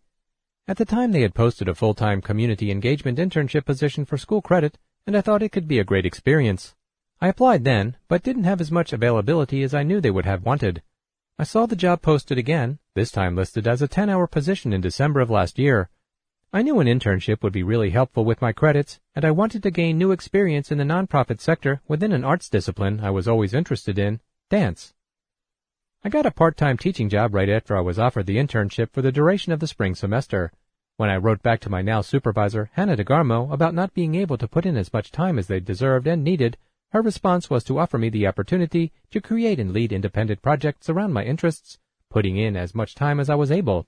At the time they had posted a full-time community engagement internship position for school credit, and I thought it could be a great experience. I applied then, but didn't have as much availability as I knew they would have wanted. I saw the job posted again, this time listed as a 10-hour position in December of last year. I knew an internship would be really helpful with my credits, and I wanted to gain new experience in the nonprofit sector within an arts discipline I was always interested in, dance. I got a part-time teaching job right after I was offered the internship for the duration of the spring semester. When I wrote back to my now supervisor, Hannah DeGarmo, about not being able to put in as much time as they deserved and needed, her response was to offer me the opportunity to create and lead independent projects around my interests, putting in as much time as I was able.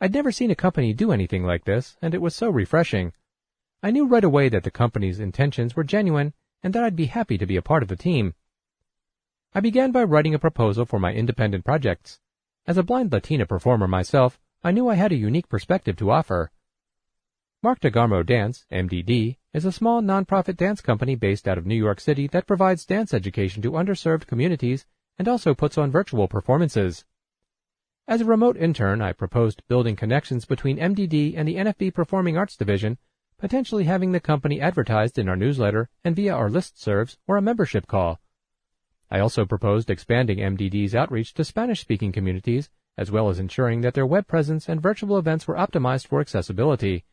I'd never seen a company do anything like this, and it was so refreshing. I knew right away that the company's intentions were genuine and that I'd be happy to be a part of the team. I began by writing a proposal for my independent projects. As a blind Latina performer myself, I knew I had a unique perspective to offer. Mark DeGarmo Dance, MDD, is a small nonprofit dance company based out of New York City that provides dance education to underserved communities and also puts on virtual performances. As a remote intern, I proposed building connections between MDD and the NFB Performing Arts Division, potentially having the company advertised in our newsletter and via our listservs or a membership call. I also proposed expanding MDD's outreach to Spanish-speaking communities, as well as ensuring that their web presence and virtual events were optimized for accessibility.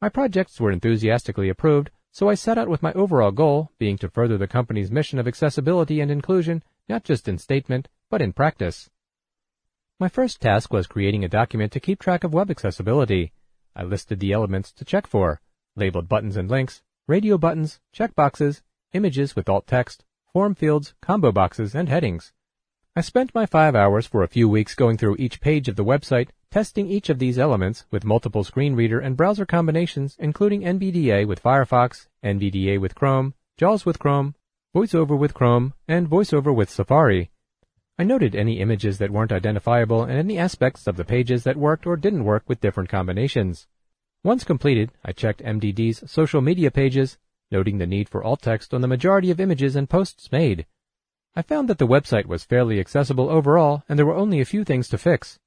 My projects were enthusiastically approved, so I set out with my overall goal being to further the company's mission of accessibility and inclusion, not just in statement, but in practice. My first task was creating a document to keep track of web accessibility. I listed the elements to check for, labeled buttons and links, radio buttons, checkboxes, images with alt text, form fields, combo boxes, and headings. I spent my 5 hours for a few weeks going through each page of the website, testing each of these elements with multiple screen reader and browser combinations, including NVDA with Firefox, NVDA with Chrome, JAWS with Chrome, VoiceOver with Chrome, and VoiceOver with Safari. I noted any images that weren't identifiable and any aspects of the pages that worked or didn't work with different combinations. Once completed, I checked MDD's social media pages, noting the need for alt text on the majority of images and posts made. I found that the website was fairly accessible overall, and there were only a few things to fix.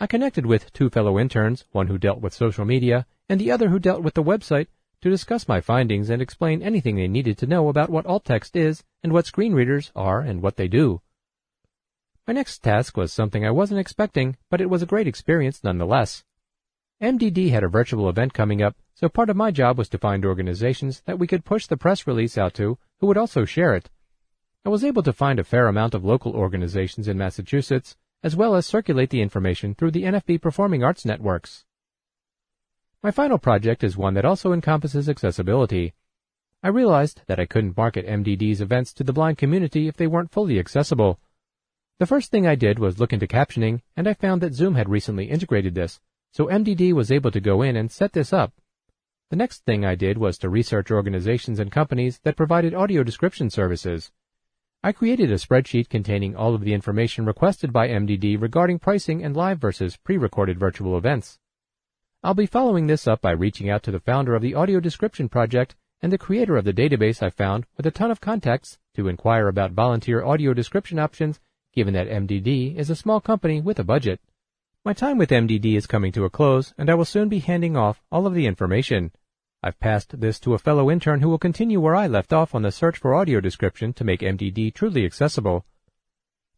I connected with two fellow interns, one who dealt with social media, and the other who dealt with the website, to discuss my findings and explain anything they needed to know about what alt text is, and what screen readers are, and what they do. My next task was something I wasn't expecting, but it was a great experience nonetheless. MDD had a virtual event coming up, so part of my job was to find organizations that we could push the press release out to who would also share it. I was able to find a fair amount of local organizations in Massachusetts, as well as circulate the information through the NFB Performing Arts Networks. My final project is one that also encompasses accessibility. I realized that I couldn't market MDD's events to the blind community if they weren't fully accessible. The first thing I did was look into captioning, and I found that Zoom had recently integrated this, so MDD was able to go in and set this up. The next thing I did was to research organizations and companies that provided audio description services. I created a spreadsheet containing all of the information requested by MDD regarding pricing and live versus pre-recorded virtual events. I'll be following this up by reaching out to the founder of the audio description project and the creator of the database I found with a ton of contacts to inquire about volunteer audio description options, given that MDD is a small company with a budget. My time with MDD is coming to a close, and I will soon be handing off all of the information. I've passed this to a fellow intern who will continue where I left off on the search for audio description to make MDD truly accessible.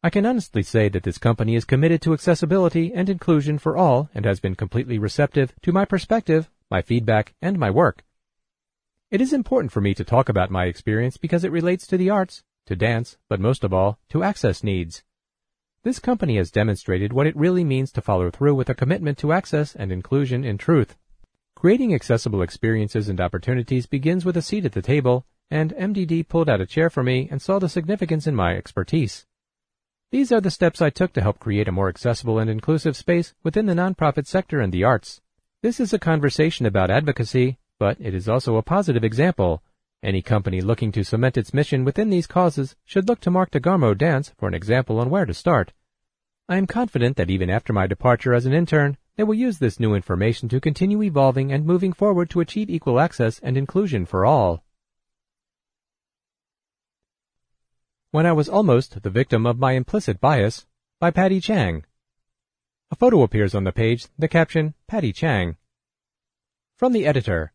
I can honestly say that this company is committed to accessibility and inclusion for all and has been completely receptive to my perspective, my feedback, and my work. It is important for me to talk about my experience because it relates to the arts, to dance, but most of all, to access needs. This company has demonstrated what it really means to follow through with a commitment to access and inclusion in truth. Creating accessible experiences and opportunities begins with a seat at the table, and MDD pulled out a chair for me and saw the significance in my expertise. These are the steps I took to help create a more accessible and inclusive space within the nonprofit sector and the arts. This is a conversation about advocacy, but it is also a positive example. Any company looking to cement its mission within these causes should look to Mark DeGarmo Dance for an example on where to start. I am confident that even after my departure as an intern, they will use this new information to continue evolving and moving forward to achieve equal access and inclusion for all. When I Was Almost the Victim of My Implicit Bias, by Patty Chang. A photo appears on the page, the caption, Patty Chang. From the editor.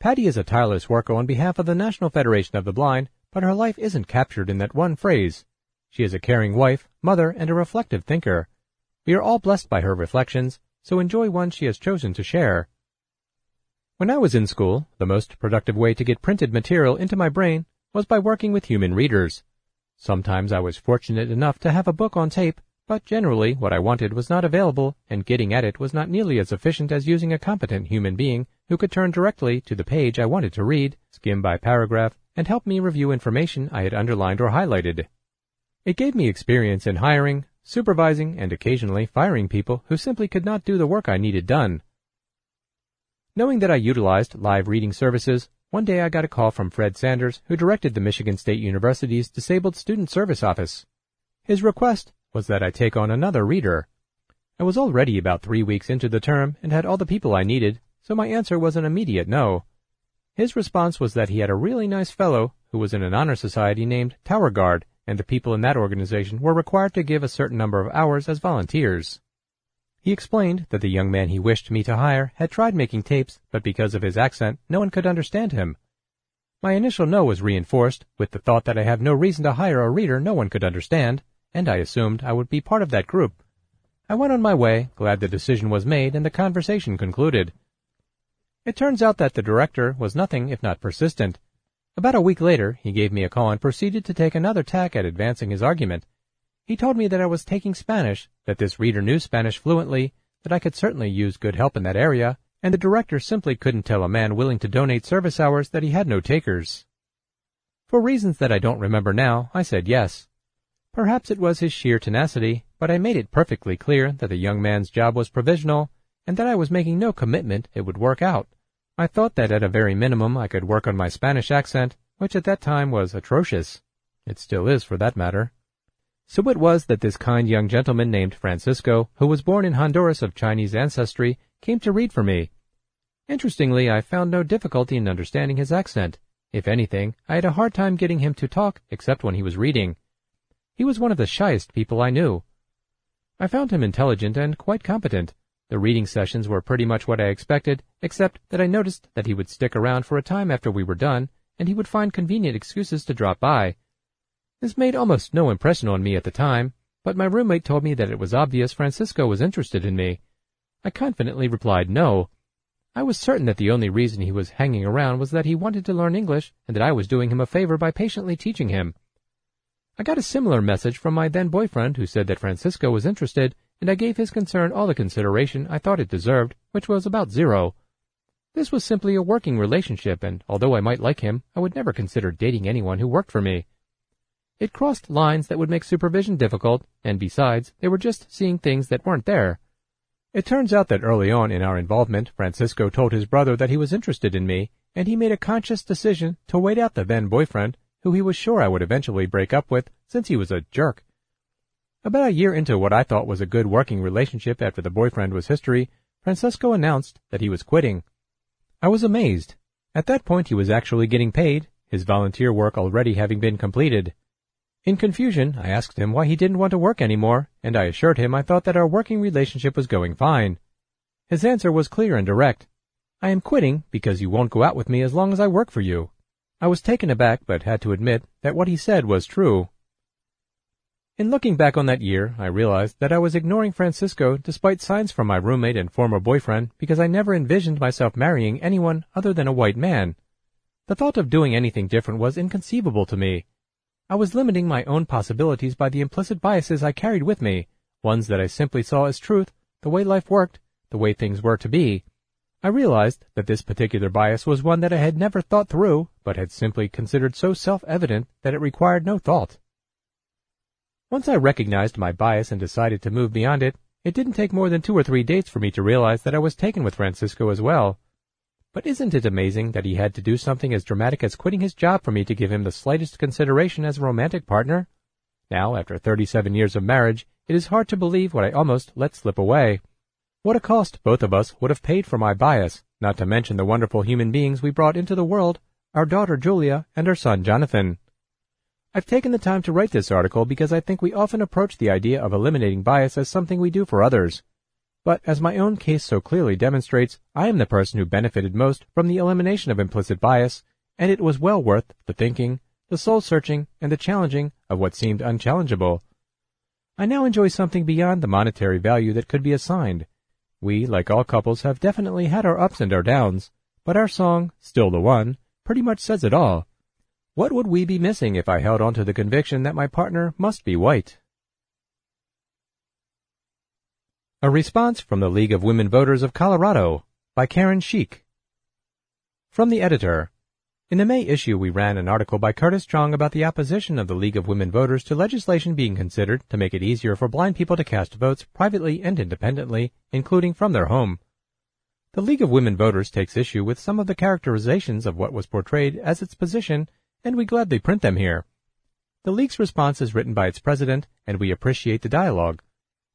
Patty is a tireless worker on behalf of the National Federation of the Blind, but her life isn't captured in that one phrase. She is a caring wife, mother, and a reflective thinker. We are all blessed by her reflections, so enjoy one she has chosen to share. When I was in school, the most productive way to get printed material into my brain was by working with human readers. Sometimes I was fortunate enough to have a book on tape, but generally what I wanted was not available, and getting at it was not nearly as efficient as using a competent human being who could turn directly to the page I wanted to read, skim by paragraph, and help me review information I had underlined or highlighted. It gave me experience in hiring, supervising, and occasionally firing people who simply could not do the work I needed done. Knowing that I utilized live reading services, one day I got a call from Fred Sanders, who directed the Michigan State University's Disabled Student Service Office. His request was that I take on another reader. I was already about 3 weeks into the term and had all the people I needed, so my answer was an immediate no. His response was that he had a really nice fellow who was in an honor society named Tower Guard, and the people in that organization were required to give a certain number of hours as volunteers. He explained that the young man he wished me to hire had tried making tapes, but because of his accent, no one could understand him. My initial no was reinforced with the thought that I have no reason to hire a reader no one could understand, and I assumed I would be part of that group. I went on my way, glad the decision was made and the conversation concluded. It turns out that the director was nothing if not persistent. About a week later, he gave me a call and proceeded to take another tack at advancing his argument. He told me that I was taking Spanish, that this reader knew Spanish fluently, that I could certainly use good help in that area, and the director simply couldn't tell a man willing to donate service hours that he had no takers. For reasons that I don't remember now, I said yes. Perhaps it was his sheer tenacity, but I made it perfectly clear that the young man's job was provisional, and that I was making no commitment it would work out. I thought that at a very minimum I could work on my Spanish accent, which at that time was atrocious. It still is, for that matter. So it was that this kind young gentleman named Francisco, who was born in Honduras of Chinese ancestry, came to read for me. Interestingly, I found no difficulty in understanding his accent. If anything, I had a hard time getting him to talk, except when he was reading. He was one of the shyest people I knew. I found him intelligent and quite competent. The reading sessions were pretty much what I expected, except that I noticed that he would stick around for a time after we were done, and he would find convenient excuses to drop by. This made almost no impression on me at the time, but my roommate told me that it was obvious Francisco was interested in me. I confidently replied no. I was certain that the only reason he was hanging around was that he wanted to learn English and that I was doing him a favor by patiently teaching him. I got a similar message from my then-boyfriend who said that Francisco was interested, and I gave his concern all the consideration I thought it deserved, which was about zero. This was simply a working relationship, and although I might like him, I would never consider dating anyone who worked for me. It crossed lines that would make supervision difficult, and besides, they were just seeing things that weren't there. It turns out that early on in our involvement, Francisco told his brother that he was interested in me, and he made a conscious decision to wait out the then-boyfriend, who he was sure I would eventually break up with, since he was a jerk. About a year into what I thought was a good working relationship after the boyfriend was history, Francisco announced that he was quitting. I was amazed. At that point he was actually getting paid, his volunteer work already having been completed. In confusion, I asked him why he didn't want to work anymore, and I assured him I thought that our working relationship was going fine. His answer was clear and direct. I am quitting because you won't go out with me as long as I work for you. I was taken aback, but had to admit that what he said was true. In looking back on that year, I realized that I was ignoring Francisco despite signs from my roommate and former boyfriend because I never envisioned myself marrying anyone other than a white man. The thought of doing anything different was inconceivable to me. I was limiting my own possibilities by the implicit biases I carried with me, ones that I simply saw as truth, the way life worked, the way things were to be. I realized that this particular bias was one that I had never thought through, but had simply considered so self-evident that it required no thought. Once I recognized my bias and decided to move beyond it, it didn't take more than 2 or 3 dates for me to realize that I was taken with Francisco as well. But isn't it amazing that he had to do something as dramatic as quitting his job for me to give him the slightest consideration as a romantic partner? Now, after 37 years of marriage, it is hard to believe what I almost let slip away. What a cost both of us would have paid for my bias, not to mention the wonderful human beings we brought into the world, our daughter Julia and our son Jonathan. I've taken the time to write this article because I think we often approach the idea of eliminating bias as something we do for others. But as my own case so clearly demonstrates, I am the person who benefited most from the elimination of implicit bias, and it was well worth the thinking, the soul-searching, and the challenging of what seemed unchallengeable. I now enjoy something beyond the monetary value that could be assigned. We, like all couples, have definitely had our ups and our downs, but our song, Still the One, pretty much says it all. What would we be missing if I held on to the conviction that my partner must be white? A response from the League of Women Voters of Colorado by Karen Sheik. From the editor. In the May issue, we ran an article by Curtis Chong about the opposition of the League of Women Voters to legislation being considered to make it easier for blind people to cast votes privately and independently, including from their home. The League of Women Voters takes issue with some of the characterizations of what was portrayed as its position, and we gladly print them here. The League's response is written by its president, and we appreciate the dialogue.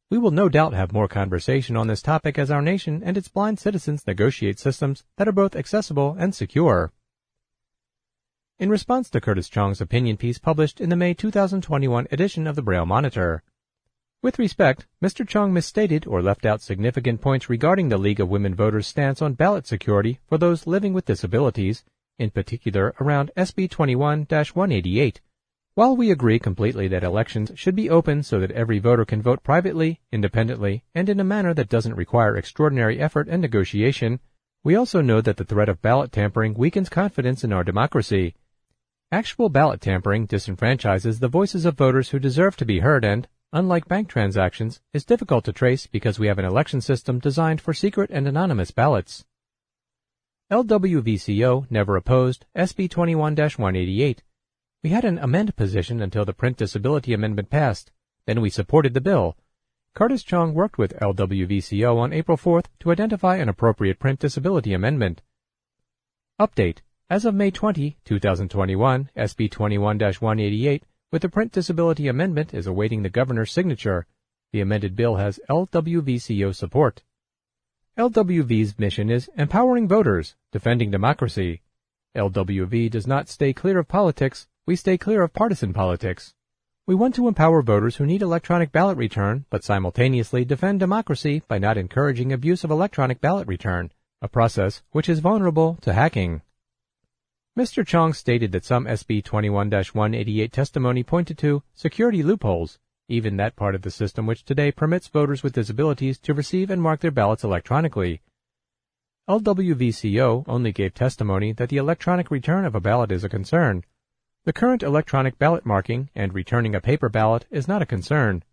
We will no doubt have more conversation on this topic as our nation and its blind citizens negotiate systems that are both accessible and secure. In response to Curtis Chong's opinion piece published in the May 2021 edition of the Braille Monitor. With respect, Mr. Chong misstated or left out significant points regarding the League of Women Voters' stance on ballot security for those living with disabilities, in particular around SB 21-188. While we agree completely that elections should be open so that every voter can vote privately, independently, and in a manner that doesn't require extraordinary effort and negotiation, we also know that the threat of ballot tampering weakens confidence in our democracy. Actual ballot tampering disenfranchises the voices of voters who deserve to be heard and, unlike bank transactions, is difficult to trace because we have an election system designed for secret and anonymous ballots. LWVCO never opposed SB 21-188. We had an amend position until the print disability amendment passed. Then we supported the bill. Curtis Chong worked with LWVCO on April 4th to identify an appropriate print disability amendment. Update. As of May 20, 2021, SB 21-188 with the print disability amendment is awaiting the governor's signature. The amended bill has LWVCO support. LWV's mission is empowering voters, defending democracy. LWV does not stay clear of politics, we stay clear of partisan politics. We want to empower voters who need electronic ballot return, but simultaneously defend democracy by not encouraging abuse of electronic ballot return, a process which is vulnerable to hacking. Mr. Chong stated that some SB 21-188 testimony pointed to security loopholes, even that part of the system which today permits voters with disabilities to receive and mark their ballots electronically. LWVCO only gave testimony that the electronic return of a ballot is a concern. The current electronic ballot marking and returning a paper ballot is not a concern.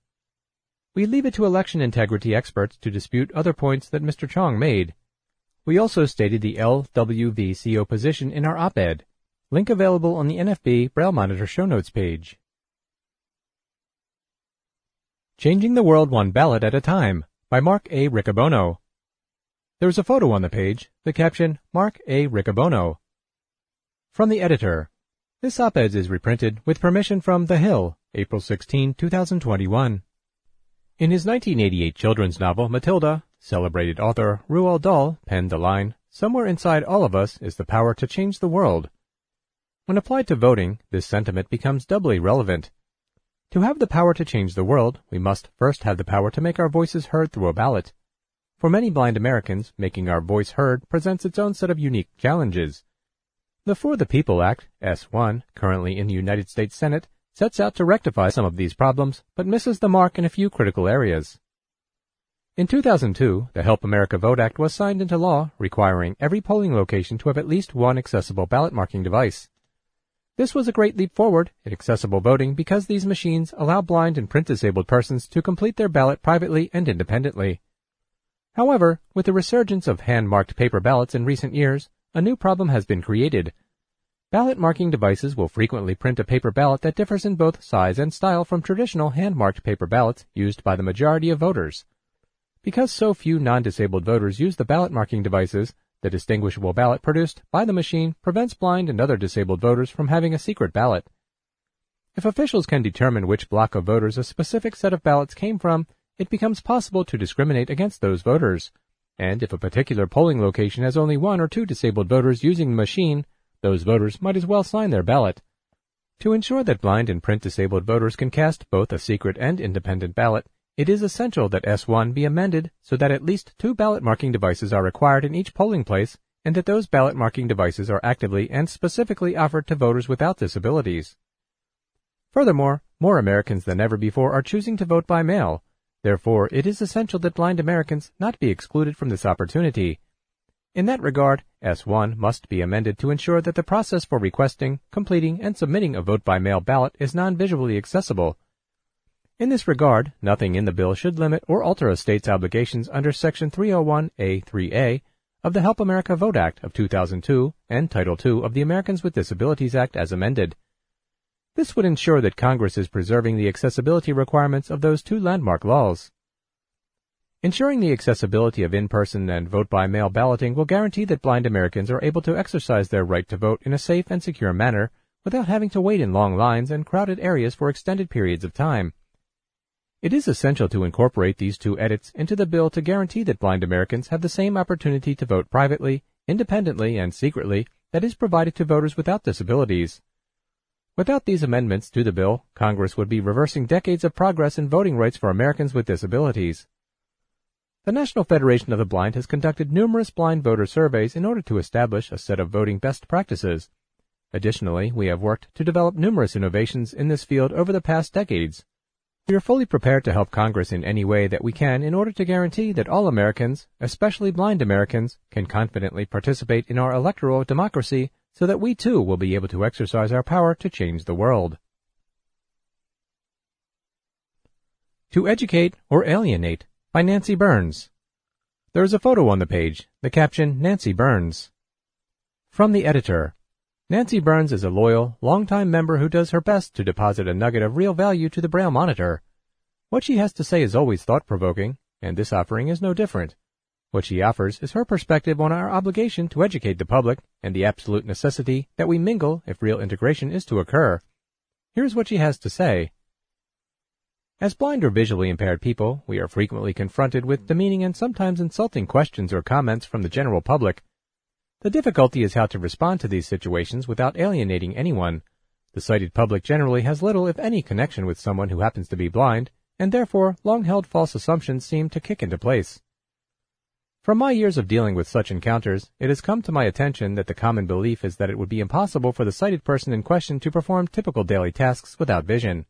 We leave it to election integrity experts to dispute other points that Mr. Chong made. We also stated the LWVCO position in our op-ed. Link available on the NFB Braille Monitor show notes page. Changing the World One Ballot at a Time by Mark A. Riccobono. There's a photo on the page, the caption, Mark A. Riccobono. From the editor. This op-ed is reprinted with permission from The Hill, April 16, 2021. In his 1988 children's novel, Matilda, celebrated author Roald Dahl penned the line, "Somewhere inside all of us is the power to change the world." When applied to voting, this sentiment becomes doubly relevant. To have the power to change the world, we must first have the power to make our voices heard through a ballot. For many blind Americans, making our voice heard presents its own set of unique challenges. The For the People Act, S1, currently in the United States Senate, sets out to rectify some of these problems, but misses the mark in a few critical areas. In 2002, the Help America Vote Act was signed into law, requiring every polling location to have at least one accessible ballot marking device. This was a great leap forward in accessible voting because these machines allow blind and print-disabled persons to complete their ballot privately and independently. However, with the resurgence of hand-marked paper ballots in recent years, a new problem has been created. Ballot marking devices will frequently print a paper ballot that differs in both size and style from traditional hand-marked paper ballots used by the majority of voters. Because so few non-disabled voters use the ballot marking devices, the distinguishable ballot produced by the machine prevents blind and other disabled voters from having a secret ballot. If officials can determine which block of voters a specific set of ballots came from, it becomes possible to discriminate against those voters. And if a particular polling location has only one or two disabled voters using the machine, those voters might as well sign their ballot. To ensure that blind and print-disabled voters can cast both a secret and independent ballot, it is essential that S1 be amended so that at least two ballot marking devices are required in each polling place and that those ballot marking devices are actively and specifically offered to voters without disabilities. Furthermore, more Americans than ever before are choosing to vote by mail. Therefore, it is essential that blind Americans not be excluded from this opportunity. In that regard, S1 must be amended to ensure that the process for requesting, completing, and submitting a vote-by-mail ballot is non-visually accessible. In this regard, nothing in the bill should limit or alter a state's obligations under Section 301A3A of the Help America Vote Act of 2002 and Title II of the Americans with Disabilities Act as amended. This would ensure that Congress is preserving the accessibility requirements of those two landmark laws. Ensuring the accessibility of in-person and vote-by-mail balloting will guarantee that blind Americans are able to exercise their right to vote in a safe and secure manner without having to wait in long lines and crowded areas for extended periods of time. It is essential to incorporate these two edits into the bill to guarantee that blind Americans have the same opportunity to vote privately, independently, and secretly that is provided to voters without disabilities. Without these amendments to the bill, Congress would be reversing decades of progress in voting rights for Americans with disabilities. The National Federation of the Blind has conducted numerous blind voter surveys in order to establish a set of voting best practices. Additionally, we have worked to develop numerous innovations in this field over the past decades. We are fully prepared to help Congress in any way that we can in order to guarantee that all Americans, especially blind Americans, can confidently participate in our electoral democracy so that we too will be able to exercise our power to change the world. To Educate or Alienate by Nancy Burns. There is a photo on the page, the caption Nancy Burns. From the editor. Nancy Burns is a loyal, longtime member who does her best to deposit a nugget of real value to the Braille Monitor. What she has to say is always thought-provoking, and this offering is no different. What she offers is her perspective on our obligation to educate the public and the absolute necessity that we mingle if real integration is to occur. Here's what she has to say. As blind or visually impaired people, we are frequently confronted with demeaning and sometimes insulting questions or comments from the general public. The difficulty is how to respond to these situations without alienating anyone. The sighted public generally has little, if any, connection with someone who happens to be blind, and therefore long-held false assumptions seem to kick into place. From my years of dealing with such encounters, it has come to my attention that the common belief is that it would be impossible for the sighted person in question to perform typical daily tasks without vision.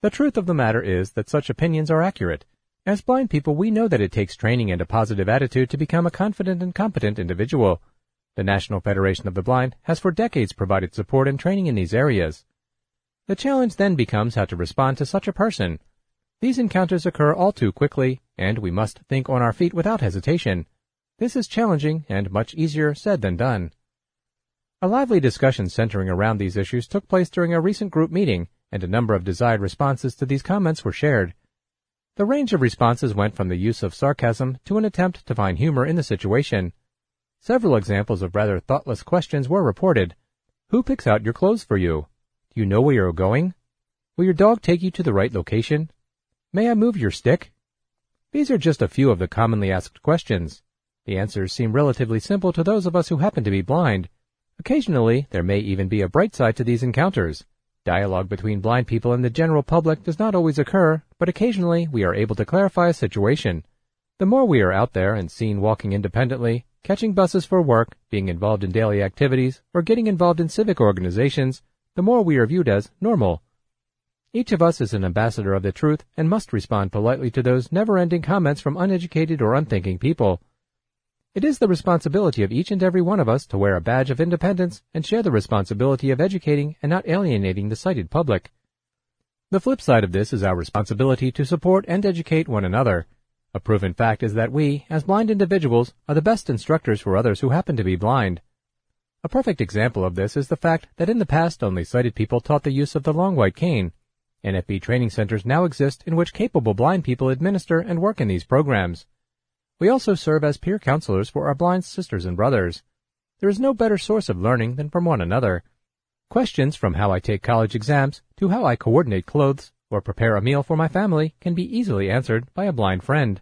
The truth of the matter is that such opinions are accurate. As blind people, we know that it takes training and a positive attitude to become a confident and competent individual. The National Federation of the Blind has for decades provided support and training in these areas. The challenge then becomes how to respond to such a person. These encounters occur all too quickly, and we must think on our feet without hesitation. This is challenging and much easier said than done. A lively discussion centering around these issues took place during a recent group meeting, and a number of desired responses to these comments were shared. The range of responses went from the use of sarcasm to an attempt to find humor in the situation. Several examples of rather thoughtless questions were reported. Who picks out your clothes for you? Do you know where you're going? Will your dog take you to the right location? May I move your stick? These are just a few of the commonly asked questions. The answers seem relatively simple to those of us who happen to be blind. Occasionally, there may even be a bright side to these encounters. Dialogue between blind people and the general public does not always occur, but occasionally we are able to clarify a situation. The more we are out there and seen walking independently, catching buses for work, being involved in daily activities, or getting involved in civic organizations, the more we are viewed as normal. Each of us is an ambassador of the truth and must respond politely to those never-ending comments from uneducated or unthinking people. It is the responsibility of each and every one of us to wear a badge of independence and share the responsibility of educating and not alienating the sighted public. The flip side of this is our responsibility to support and educate one another. A proven fact is that we, as blind individuals, are the best instructors for others who happen to be blind. A perfect example of this is the fact that in the past only sighted people taught the use of the long white cane. NFB training centers now exist in which capable blind people administer and work in these programs. We also serve as peer counselors for our blind sisters and brothers. There is no better source of learning than from one another. Questions from how I take college exams to how I coordinate clothes or prepare a meal for my family can be easily answered by a blind friend.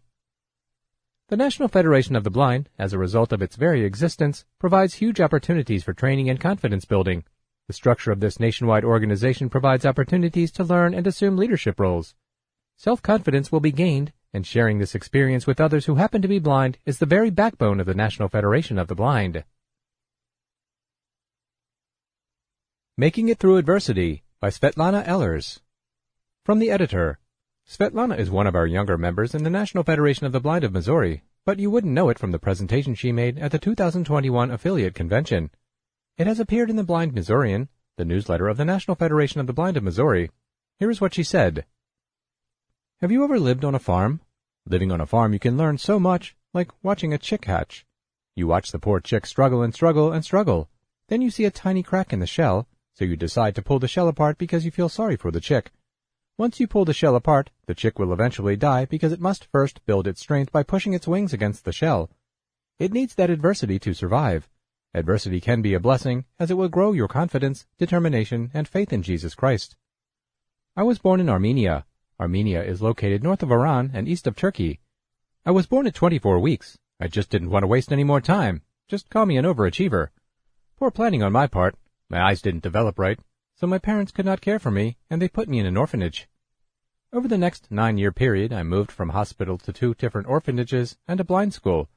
The National Federation of the Blind, as a result of its very existence, provides huge opportunities for training and confidence building. The structure of this nationwide organization provides opportunities to learn and assume leadership roles. Self-confidence will be gained, and sharing this experience with others who happen to be blind is the very backbone of the National Federation of the Blind. Making It Through Adversity by Svetlana Ehlers. From the editor. Svetlana is one of our younger members in the National Federation of the Blind of Missouri, but you wouldn't know it from the presentation she made at the 2021 affiliate convention. It has appeared in the Blind Missourian, the newsletter of the National Federation of the Blind of Missouri. Here is what she said. Have you ever lived on a farm? Living on a farm you can learn so much, like watching a chick hatch. You watch the poor chick struggle and struggle and struggle. Then you see a tiny crack in the shell, so you decide to pull the shell apart because you feel sorry for the chick. Once you pull the shell apart, the chick will eventually die because it must first build its strength by pushing its wings against the shell. It needs that adversity to survive. Adversity can be a blessing, as it will grow your confidence, determination, and faith in Jesus Christ. I was born in Armenia. Armenia is located north of Iran and east of Turkey. I was born at 24 weeks. I just didn't want to waste any more time. Just call me an overachiever. Poor planning on my part. My eyes didn't develop right, so my parents could not care for me, and they put me in an orphanage. Over the next 9-year period, I moved from hospital to 2 different orphanages and a blind school.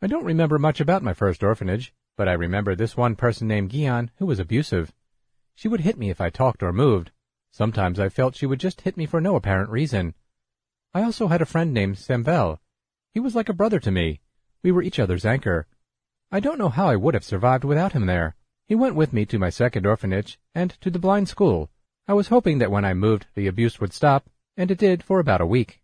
I don't remember much about my first orphanage, but I remember this one person named Gian who was abusive. She would hit me if I talked or moved. Sometimes I felt she would just hit me for no apparent reason. I also had a friend named Samvel. He was like a brother to me. We were each other's anchor. I don't know how I would have survived without him there. He went with me to my second orphanage and to the blind school. I was hoping that when I moved the abuse would stop, and it did for about a week.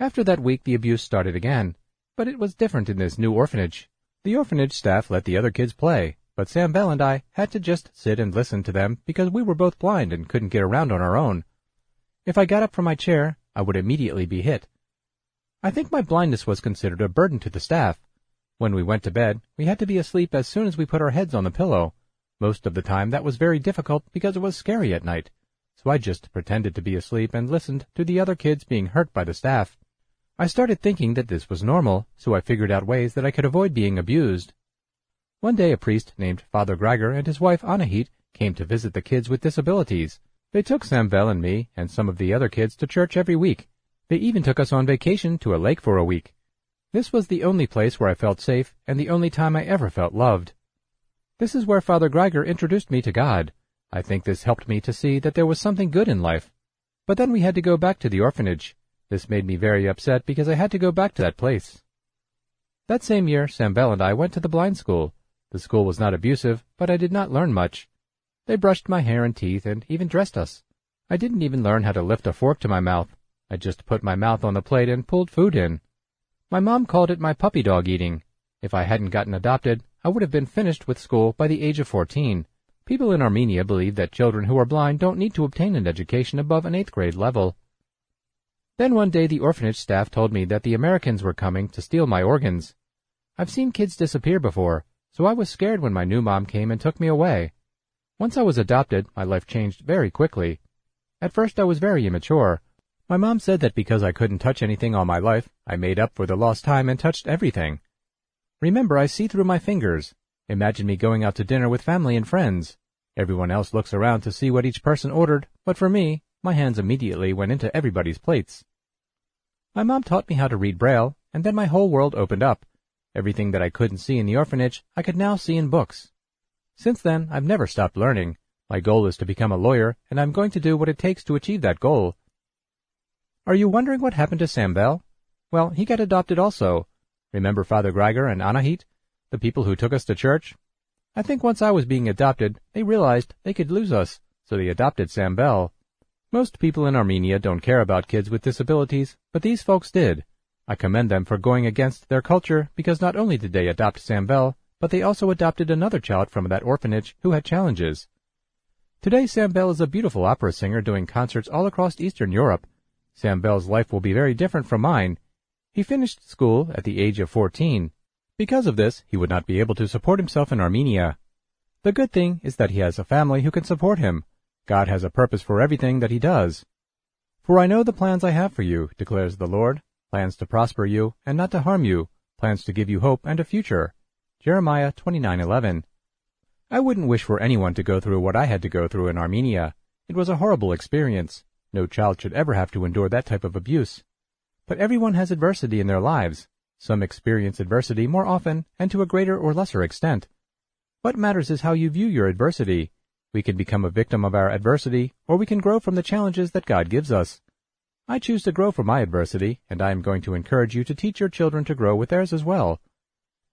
After that week the abuse started again, but it was different in this new orphanage. The orphanage staff let the other kids play, but Samvel and I had to just sit and listen to them because we were both blind and couldn't get around on our own. If I got up from my chair, I would immediately be hit. I think my blindness was considered a burden to the staff. When we went to bed, we had to be asleep as soon as we put our heads on the pillow. Most of the time that was very difficult because it was scary at night, so I just pretended to be asleep and listened to the other kids being hurt by the staff. I started thinking that this was normal, so I figured out ways that I could avoid being abused. One day a priest named Father Greiger and his wife Anahit came to visit the kids with disabilities. They took Samvel and me and some of the other kids to church every week. They even took us on vacation to a lake for a week. This was the only place where I felt safe and the only time I ever felt loved. This is where Father Greiger introduced me to God. I think this helped me to see that there was something good in life. But then we had to go back to the orphanage. This made me very upset because I had to go back to that place. That same year, Samvel and I went to the blind school. The school was not abusive, but I did not learn much. They brushed my hair and teeth and even dressed us. I didn't even learn how to lift a fork to my mouth. I just put my mouth on the plate and pulled food in. My mom called it my puppy dog eating. If I hadn't gotten adopted, I would have been finished with school by the age of 14. People in Armenia believe that children who are blind don't need to obtain an education above an 8th grade level. Then one day the orphanage staff told me that the Americans were coming to steal my organs. I've seen kids disappear before, so I was scared when my new mom came and took me away. Once I was adopted, my life changed very quickly. At first I was very immature. My mom said that because I couldn't touch anything all my life, I made up for the lost time and touched everything. Remember, I see through my fingers. Imagine me going out to dinner with family and friends. Everyone else looks around to see what each person ordered, but for me, my hands immediately went into everybody's plates. My mom taught me how to read Braille, and then my whole world opened up. Everything that I couldn't see in the orphanage, I could now see in books. Since then, I've never stopped learning. My goal is to become a lawyer, and I'm going to do what it takes to achieve that goal. Are you wondering what happened to Sam Bell? Well, he got adopted also. Remember Father Greiger and Anahit, the people who took us to church? I think once I was being adopted, they realized they could lose us, so they adopted Sam Bell. Most people in Armenia don't care about kids with disabilities, but these folks did. I commend them for going against their culture because not only did they adopt Sam Bell, but they also adopted another child from that orphanage who had challenges. Today Sam Bell is a beautiful opera singer doing concerts all across Eastern Europe. Sam Bell's life will be very different from mine. He finished school at the age of 14. Because of this, he would not be able to support himself in Armenia. The good thing is that he has a family who can support him. God has a purpose for everything that he does. For I know the plans I have for you, declares the Lord, plans to prosper you and not to harm you, plans to give you hope and a future. Jeremiah 29:11. I wouldn't wish for anyone to go through what I had to go through in Armenia. It was a horrible experience. No child should ever have to endure that type of abuse. But everyone has adversity in their lives. Some experience adversity more often and to a greater or lesser extent. What matters is how you view your adversity. We can become a victim of our adversity, or we can grow from the challenges that God gives us. I choose to grow from my adversity, and I am going to encourage you to teach your children to grow with theirs as well.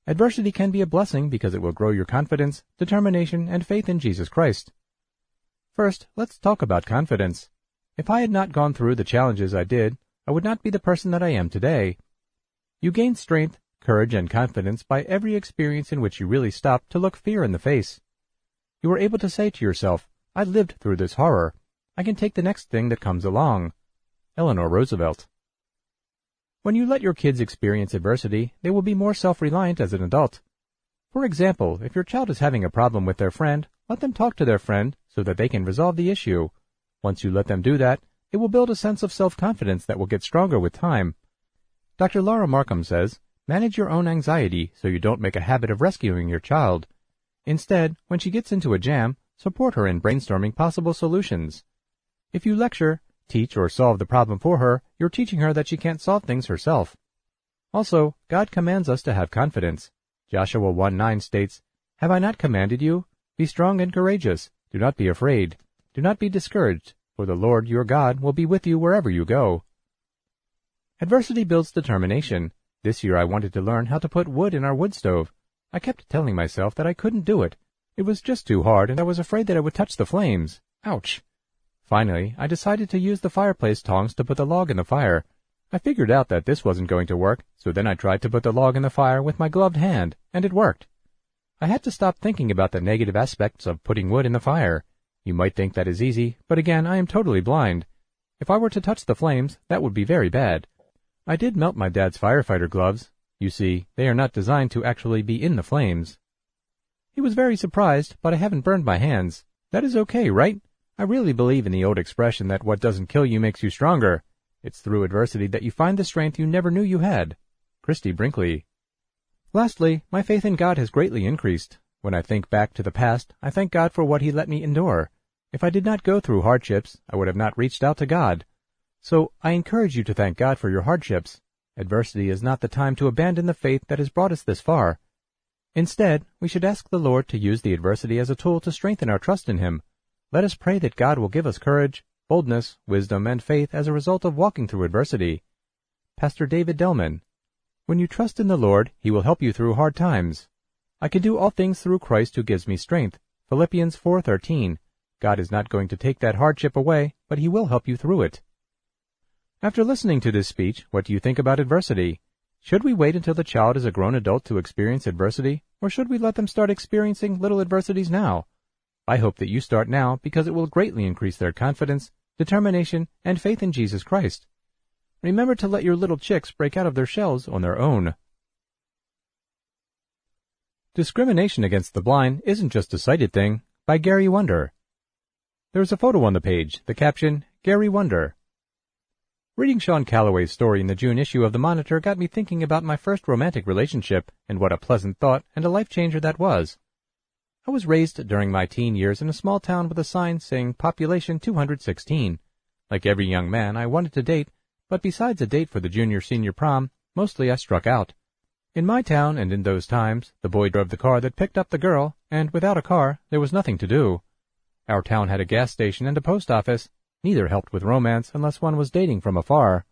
Adversity can be a blessing because it will grow your confidence, determination, and faith in Jesus Christ. First, let's talk about confidence. If I had not gone through the challenges I did, I would not be the person that I am today. You gain strength, courage, and confidence by every experience in which you really stop to look fear in the face. You are able to say to yourself, I lived through this horror. I can take the next thing that comes along. Eleanor Roosevelt. When you let your kids experience adversity, they will be more self-reliant as an adult. For example, if your child is having a problem with their friend, let them talk to their friend so that they can resolve the issue. Once you let them do that, it will build a sense of self-confidence that will get stronger with time. Dr. Laura Markham says, manage your own anxiety so you don't make a habit of rescuing your child. Instead, when she gets into a jam, support her in brainstorming possible solutions. If you lecture, teach, or solve the problem for her, you're teaching her that she can't solve things herself. Also, God commands us to have confidence. Joshua 1:9 states, have I not commanded you? Be strong and courageous. Do not be afraid. Do not be discouraged, for the Lord your God will be with you wherever you go. Adversity builds determination. This year I wanted to learn how to put wood in our wood stove. I kept telling myself that I couldn't do it. It was just too hard, and I was afraid that I would touch the flames. Ouch! Finally, I decided to use the fireplace tongs to put the log in the fire. I figured out that this wasn't going to work, so then I tried to put the log in the fire with my gloved hand, and it worked. I had to stop thinking about the negative aspects of putting wood in the fire. You might think that is easy, but again, I am totally blind. If I were to touch the flames, that would be very bad. I did melt my dad's firefighter gloves. You see, they are not designed to actually be in the flames. He was very surprised, but I haven't burned my hands. That is okay, right? I really believe in the old expression that what doesn't kill you makes you stronger. It's through adversity that you find the strength you never knew you had. Christy Brinkley. Lastly, my faith in God has greatly increased. When I think back to the past, I thank God for what He let me endure. If I did not go through hardships, I would have not reached out to God. So I encourage you to thank God for your hardships. Adversity is not the time to abandon the faith that has brought us this far. Instead, we should ask the Lord to use the adversity as a tool to strengthen our trust in Him. Let us pray that God will give us courage, boldness, wisdom, and faith as a result of walking through adversity. Pastor David Delman. When you trust in the Lord, He will help you through hard times. I can do all things through Christ who gives me strength. Philippians 4:13. God is not going to take that hardship away, but He will help you through it. After listening to this speech, what do you think about adversity? Should we wait until the child is a grown adult to experience adversity, or should we let them start experiencing little adversities now? I hope that you start now because it will greatly increase their confidence, determination, and faith in Jesus Christ. Remember to let your little chicks break out of their shells on their own. Discrimination Against the Blind Isn't Just a Sighted Thing by Gary Wunder. There's a photo on the page, the caption, Gary Wunder. Reading Sean Calloway's story in the June issue of the Monitor got me thinking about my first romantic relationship and what a pleasant thought and a life changer that was. I was raised during my teen years in a small town with a sign saying Population 216. Like every young man, I wanted to date, but besides a date for the junior-senior prom, mostly I struck out. In my town and in those times, the boy drove the car that picked up the girl, and without a car, there was nothing to do. Our town had a gas station and a post office. Neither helped with romance unless one was dating from afar.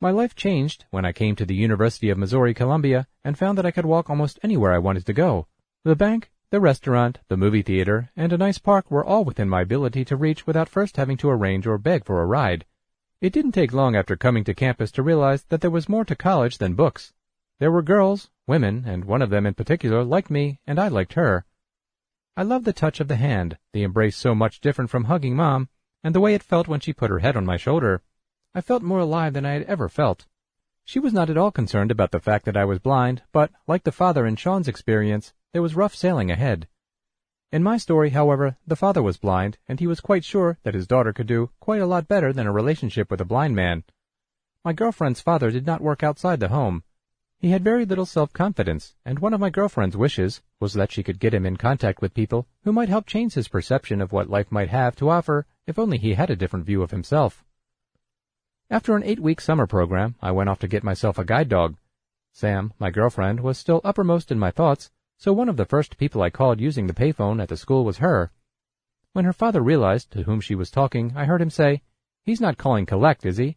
My life changed when I came to the University of Missouri-Columbia and found that I could walk almost anywhere I wanted to go. The bank, the restaurant, the movie theater, and a nice park were all within my ability to reach without first having to arrange or beg for a ride. It didn't take long after coming to campus to realize that there was more to college than books. There were girls, women, and one of them in particular liked me, and I liked her. I loved the touch of the hand, the embrace so much different from hugging Mom, and the way it felt when she put her head on my shoulder. I felt more alive than I had ever felt. She was not at all concerned about the fact that I was blind, but, like the father in Sean's experience, there was rough sailing ahead. In my story, however, the father was blind, and he was quite sure that his daughter could do quite a lot better than a relationship with a blind man. My girlfriend's father did not work outside the home. He had very little self-confidence, and one of my girlfriend's wishes was that she could get him in contact with people who might help change his perception of what life might have to offer if only he had a different view of himself. After an 8-week summer program, I went off to get myself a guide dog. Sam, my girlfriend, was still uppermost in my thoughts, so one of the first people I called using the payphone at the school was her. When her father realized to whom she was talking, I heard him say, "He's not calling collect, is he?"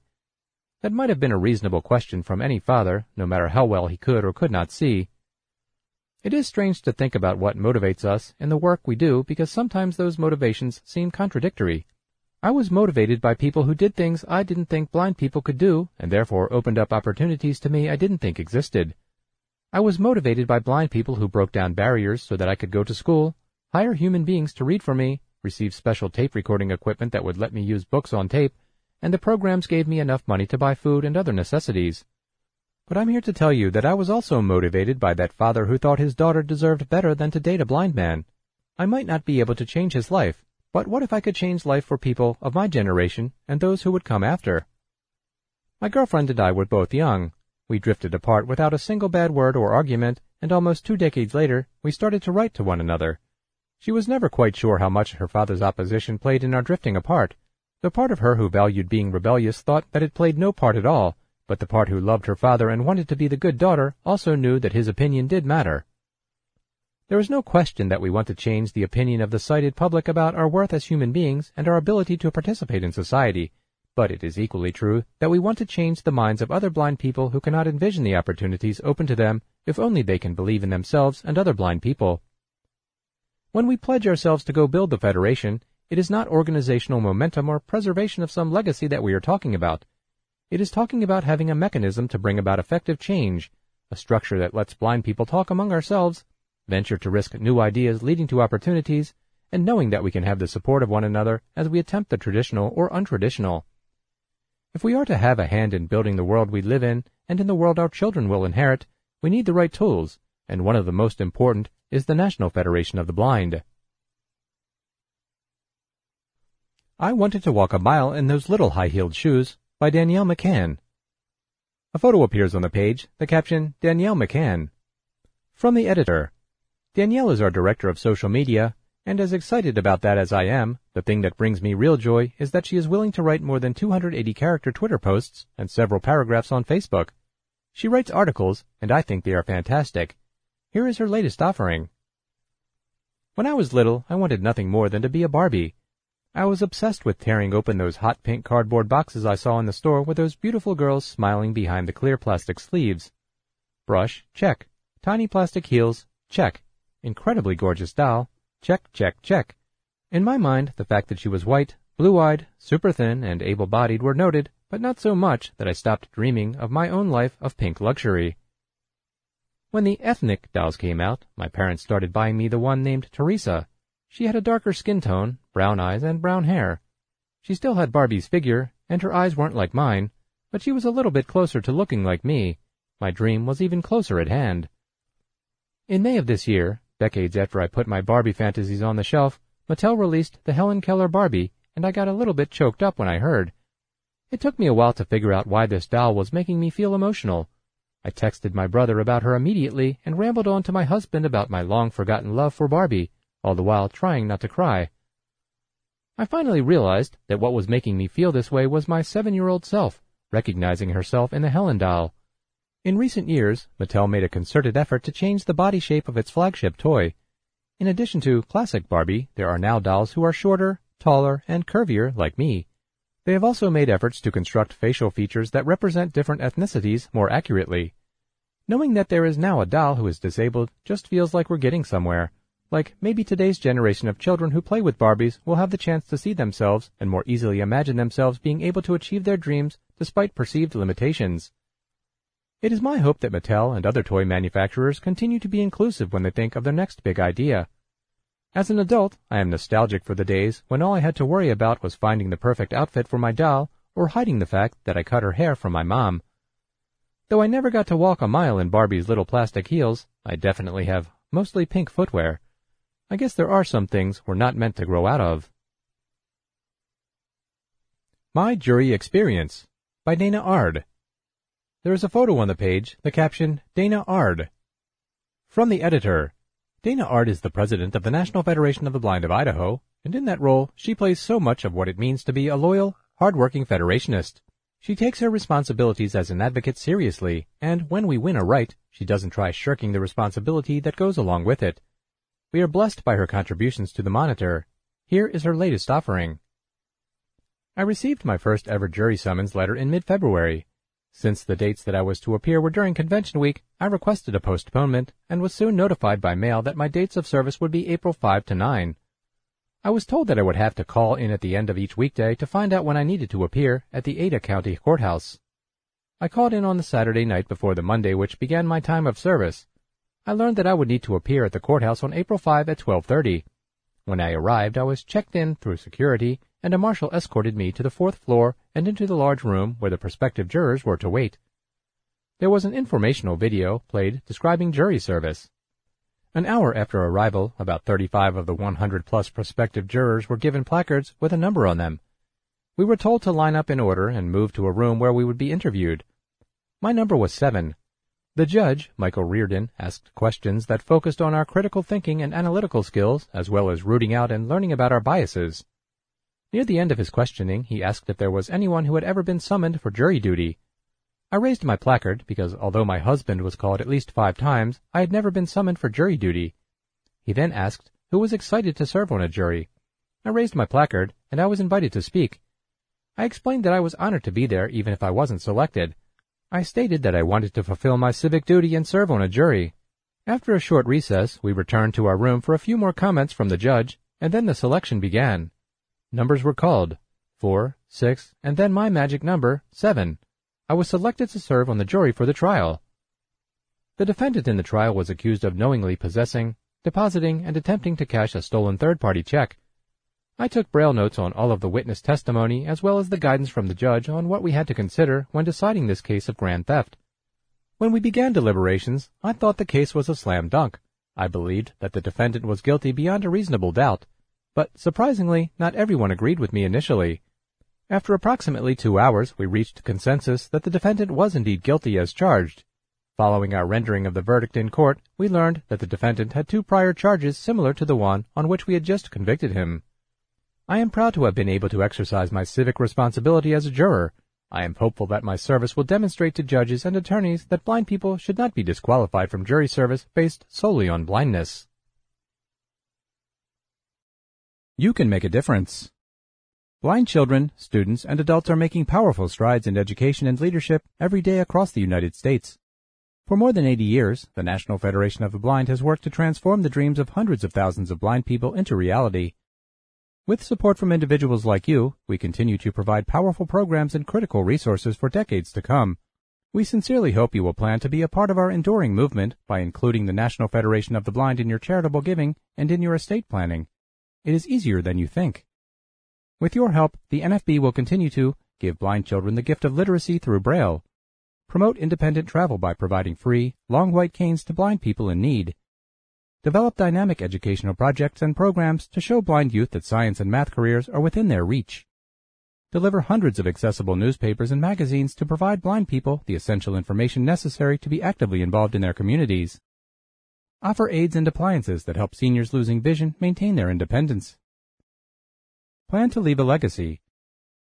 That might have been a reasonable question from any father, no matter how well he could or could not see. It is strange to think about what motivates us in the work we do because sometimes those motivations seem contradictory. I was motivated by people who did things I didn't think blind people could do, and therefore opened up opportunities to me I didn't think existed. I was motivated by blind people who broke down barriers so that I could go to school, hire human beings to read for me, receive special tape recording equipment that would let me use books on tape, and the programs gave me enough money to buy food and other necessities. But I'm here to tell you that I was also motivated by that father who thought his daughter deserved better than to date a blind man. I might not be able to change his life, but what if I could change life for people of my generation and those who would come after? My girlfriend and I were both young. We drifted apart without a single bad word or argument, and almost 2 decades later, we started to write to one another. She was never quite sure how much her father's opposition played in our drifting apart. The part of her who valued being rebellious thought that it played no part at all, but the part who loved her father and wanted to be the good daughter also knew that his opinion did matter. There is no question that we want to change the opinion of the sighted public about our worth as human beings and our ability to participate in society, but it is equally true that we want to change the minds of other blind people who cannot envision the opportunities open to them if only they can believe in themselves and other blind people. When we pledge ourselves to go build the Federation, it is not organizational momentum or preservation of some legacy that we are talking about. It is talking about having a mechanism to bring about effective change, a structure that lets blind people talk among ourselves, venture to risk new ideas leading to opportunities, and knowing that we can have the support of one another as we attempt the traditional or untraditional. If we are to have a hand in building the world we live in and in the world our children will inherit, we need the right tools, and one of the most important is the National Federation of the Blind. I Wanted to Walk a Mile in Those Little High-Heeled Shoes by Danielle McCann. A photo appears on the page, the caption, Danielle McCann. From the editor. Danielle is our director of social media, and as excited about that as I am, the thing that brings me real joy is that she is willing to write more than 280-character Twitter posts and several paragraphs on Facebook. She writes articles, and I think they are fantastic. Here is her latest offering. When I was little, I wanted nothing more than to be a Barbie. I was obsessed with tearing open those hot pink cardboard boxes I saw in the store with those beautiful girls smiling behind the clear plastic sleeves. Brush, check. Tiny plastic heels, check. Incredibly gorgeous doll, check, check, check. In my mind, the fact that she was white, blue-eyed, super thin, and able-bodied were noted, but not so much that I stopped dreaming of my own life of pink luxury. When the ethnic dolls came out, my parents started buying me the one named Teresa. She had a darker skin tone, brown eyes, and brown hair. She still had Barbie's figure, and her eyes weren't like mine, but she was a little bit closer to looking like me. My dream was even closer at hand. In May of this year, decades after I put my Barbie fantasies on the shelf, Mattel released the Helen Keller Barbie, and I got a little bit choked up when I heard. It took me a while to figure out why this doll was making me feel emotional. I texted my brother about her immediately and rambled on to my husband about my long-forgotten love for Barbie, all the while trying not to cry. I finally realized that what was making me feel this way was my 7-year-old self, recognizing herself in the Helen doll. In recent years, Mattel made a concerted effort to change the body shape of its flagship toy. In addition to classic Barbie, there are now dolls who are shorter, taller, and curvier like me. They have also made efforts to construct facial features that represent different ethnicities more accurately. Knowing that there is now a doll who is disabled just feels like we're getting somewhere, like maybe today's generation of children who play with Barbies will have the chance to see themselves and more easily imagine themselves being able to achieve their dreams despite perceived limitations. It is my hope that Mattel and other toy manufacturers continue to be inclusive when they think of their next big idea. As an adult, I am nostalgic for the days when all I had to worry about was finding the perfect outfit for my doll or hiding the fact that I cut her hair from my mom. Though I never got to walk a mile in Barbie's little plastic heels, I definitely have mostly pink footwear. I guess there are some things we're not meant to grow out of. My Jury Experience by Dana Ard. There is a photo on the page, the caption, Dana Ard. From the editor. Dana Ard is the president of the National Federation of the Blind of Idaho, and in that role, she plays so much of what it means to be a loyal, hard-working Federationist. She takes her responsibilities as an advocate seriously, and when we win a right, she doesn't try shirking the responsibility that goes along with it. We are blessed by her contributions to the Monitor. Here is her latest offering. I received my first ever jury summons letter in mid-February. Since the dates that I was to appear were during convention week, I requested a postponement and was soon notified by mail that my dates of service would be April 5 to 9. I was told that I would have to call in at the end of each weekday to find out when I needed to appear at the Ada County Courthouse. I called in on the Saturday night before the Monday which began my time of service. I learned that I would need to appear at the courthouse on April 5 at 12:30. When I arrived, I was checked in through security, and a marshal escorted me to the 4th floor and into the large room where the prospective jurors were to wait. There was an informational video played describing jury service. An hour after arrival, about 35 of the 100-plus prospective jurors were given placards with a number on them. We were told to line up in order and move to a room where we would be interviewed. My number was 7. The judge, Michael Reardon, asked questions that focused on our critical thinking and analytical skills, as well as rooting out and learning about our biases. Near the end of his questioning, he asked if there was anyone who had ever been summoned for jury duty. I raised my placard because, although my husband was called at least 5 times, I had never been summoned for jury duty. He then asked who was excited to serve on a jury. I raised my placard, and I was invited to speak. I explained that I was honored to be there even if I wasn't selected. I stated that I wanted to fulfill my civic duty and serve on a jury. After a short recess, we returned to our room for a few more comments from the judge, and then the selection began. Numbers were called, 4, 6, and then my magic number, 7. I was selected to serve on the jury for the trial. The defendant in the trial was accused of knowingly possessing, depositing, and attempting to cash a stolen third-party check. I took braille notes on all of the witness testimony as well as the guidance from the judge on what we had to consider when deciding this case of grand theft. When we began deliberations, I thought the case was a slam dunk. I believed that the defendant was guilty beyond a reasonable doubt, but surprisingly, not everyone agreed with me initially. After approximately 2 hours, we reached consensus that the defendant was indeed guilty as charged. Following our rendering of the verdict in court, we learned that the defendant had 2 prior charges similar to the one on which we had just convicted him. I am proud to have been able to exercise my civic responsibility as a juror. I am hopeful that my service will demonstrate to judges and attorneys that blind people should not be disqualified from jury service based solely on blindness. You can make a difference. Blind children, students, and adults are making powerful strides in education and leadership every day across the United States. For more than 80 years, the National Federation of the Blind has worked to transform the dreams of hundreds of thousands of blind people into reality. With support from individuals like you, we continue to provide powerful programs and critical resources for decades to come. We sincerely hope you will plan to be a part of our enduring movement by including the National Federation of the Blind in your charitable giving and in your estate planning. It is easier than you think. With your help, the NFB will continue to give blind children the gift of literacy through Braille, promote independent travel by providing free, long white canes to blind people in need, develop dynamic educational projects and programs to show blind youth that science and math careers are within their reach, deliver hundreds of accessible newspapers and magazines to provide blind people the essential information necessary to be actively involved in their communities, offer aids and appliances that help seniors losing vision maintain their independence. Plan to leave a legacy.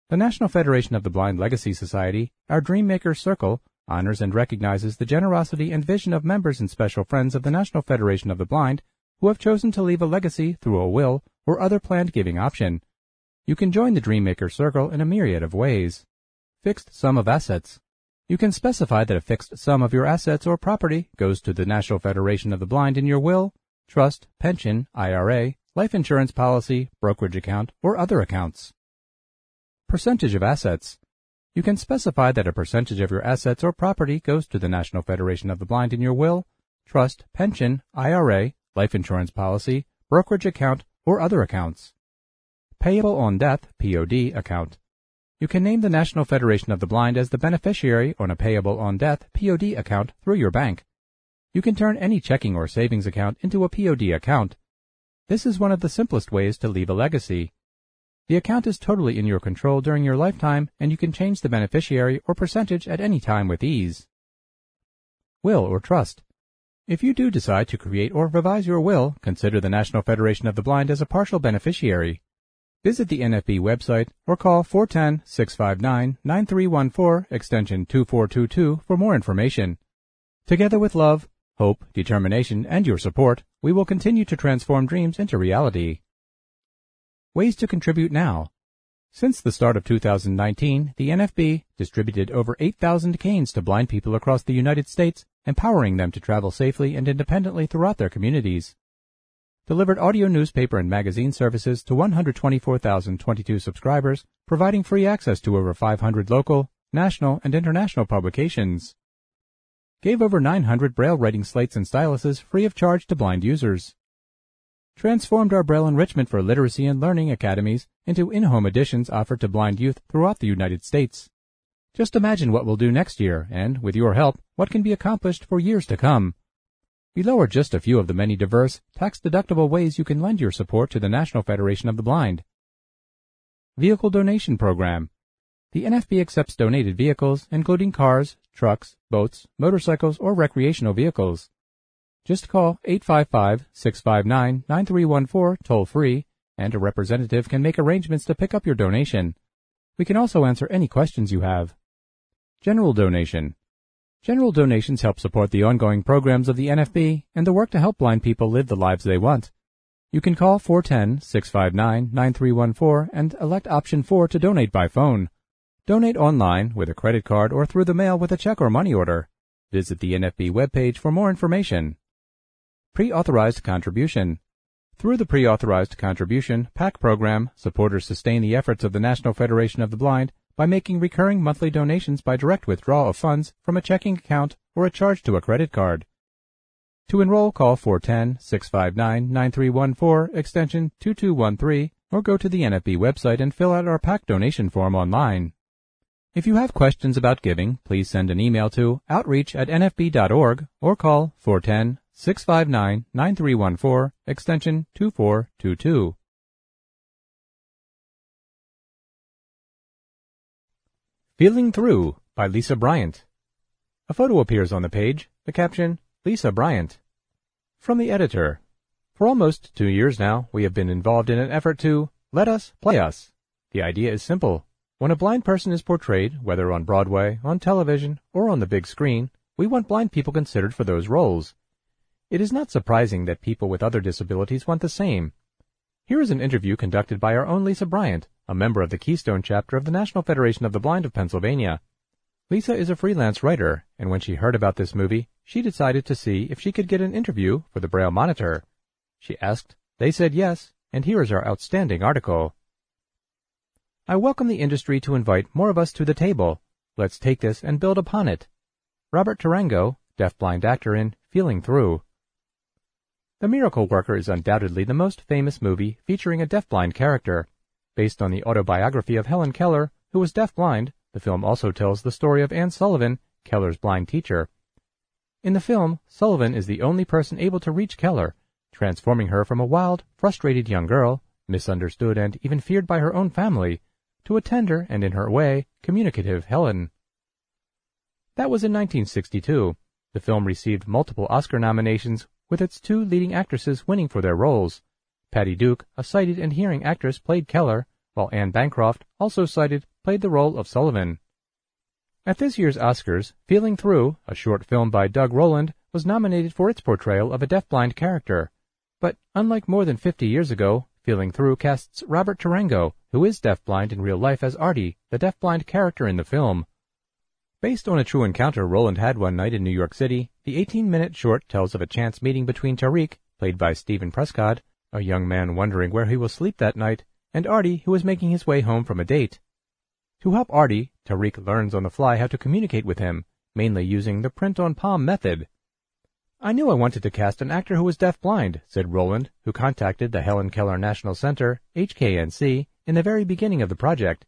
The National Federation of the Blind Legacy Society, our Dreammaker Circle, honors and recognizes the generosity and vision of members and special friends of the National Federation of the Blind who have chosen to leave a legacy through a will or other planned giving option. You can join the Dreammaker Circle in a myriad of ways. Fixed sum of assets. You can specify that a fixed sum of your assets or property goes to the National Federation of the Blind in your will, trust, pension, IRA, life insurance policy, brokerage account, or other accounts. Percentage of assets. You can specify that a percentage of your assets or property goes to the National Federation of the Blind in your will, trust, pension, IRA, life insurance policy, brokerage account, or other accounts. Payable on death, POD, account. You can name the National Federation of the Blind as the beneficiary on a payable on death POD account through your bank. You can turn any checking or savings account into a POD account. This is one of the simplest ways to leave a legacy. The account is totally in your control during your lifetime, and you can change the beneficiary or percentage at any time with ease. Will or trust. If you do decide to create or revise your will, consider the National Federation of the Blind as a partial beneficiary. Visit the NFB website or call 410-659-9314 extension 2422 for more information. Together with love, hope, determination, and your support, we will continue to transform dreams into reality. Ways to contribute now. Since the start of 2019, the NFB distributed over 8,000 canes to blind people across the United States, empowering them to travel safely and independently throughout their communities. Delivered audio newspaper and magazine services to 124,022 subscribers, providing free access to over 500 local, national, and international publications. Gave over 900 Braille writing slates and styluses free of charge to blind users. Transformed our Braille enrichment for literacy and learning academies into in-home editions offered to blind youth throughout the United States. Just imagine what we'll do next year, and, with your help, what can be accomplished for years to come. Below are just a few of the many diverse, tax-deductible ways you can lend your support to the National Federation of the Blind. Vehicle Donation Program. The NFB accepts donated vehicles, including cars, trucks, boats, motorcycles, or recreational vehicles. Just call 855-659-9314 toll-free, and a representative can make arrangements to pick up your donation. We can also answer any questions you have. General Donation. General donations help support the ongoing programs of the NFB and the work to help blind people live the lives they want. You can call 410-659-9314 and elect option 4 to donate by phone. Donate online with a credit card or through the mail with a check or money order. Visit the NFB webpage for more information. Pre-authorized contribution. Through the pre-authorized contribution PAC program, supporters sustain the efforts of the National Federation of the Blind by making recurring monthly donations by direct withdrawal of funds from a checking account or a charge to a credit card. To enroll, call 410-659-9314 extension 2213 or go to the NFB website and fill out our PAC donation form online. If you have questions about giving, please send an email to outreach@nfb.org or call 410-659-9314 extension 2422. Feeling Through by Lisa Bryant. A photo appears on the page, the caption, Lisa Bryant. From the editor. For almost 2 years now, we have been involved in an effort to let us play us. The idea is simple. When a blind person is portrayed, whether on Broadway, on television, or on the big screen, we want blind people considered for those roles. It is not surprising that people with other disabilities want the same. Here is an interview conducted by our own Lisa Bryant, a member of the Keystone chapter of the National Federation of the Blind of Pennsylvania. Lisa is a freelance writer, and when she heard about this movie, she decided to see if she could get an interview for the Braille Monitor. She asked, they said yes, and here is our outstanding article. I welcome the industry to invite more of us to the table. Let's take this and build upon it. Robert Tarango, deafblind actor in Feeling Through. The Miracle Worker is undoubtedly the most famous movie featuring a deafblind character. Based on the autobiography of Helen Keller, who was deafblind, the film also tells the story of Anne Sullivan, Keller's blind teacher. In the film, Sullivan is the only person able to reach Keller, transforming her from a wild, frustrated young girl, misunderstood and even feared by her own family, to a tender and, in her way, communicative Helen. That was in 1962. The film received multiple Oscar nominations, with its two leading actresses winning for their roles. Patty Duke, a sighted and hearing actress, played Keller, while Anne Bancroft, also sighted, played the role of Sullivan. At this year's Oscars, Feeling Through, a short film by Doug Rowland, was nominated for its portrayal of a deafblind character. But unlike more than 50 years ago, Feeling Through casts Robert Tarango, who is deafblind in real life, as Artie, the deafblind character in the film. Based on a true encounter Rowland had one night in New York City, the 18-minute short tells of a chance meeting between Tariq, played by Stephen Prescott, a young man wondering where he will sleep that night, and Artie, who is making his way home from a date. To help Artie, Tariq learns on the fly how to communicate with him, mainly using the print-on-palm method. "I knew I wanted to cast an actor who was deafblind," said Rowland, who contacted the Helen Keller National Center, HKNC, in the very beginning of the project.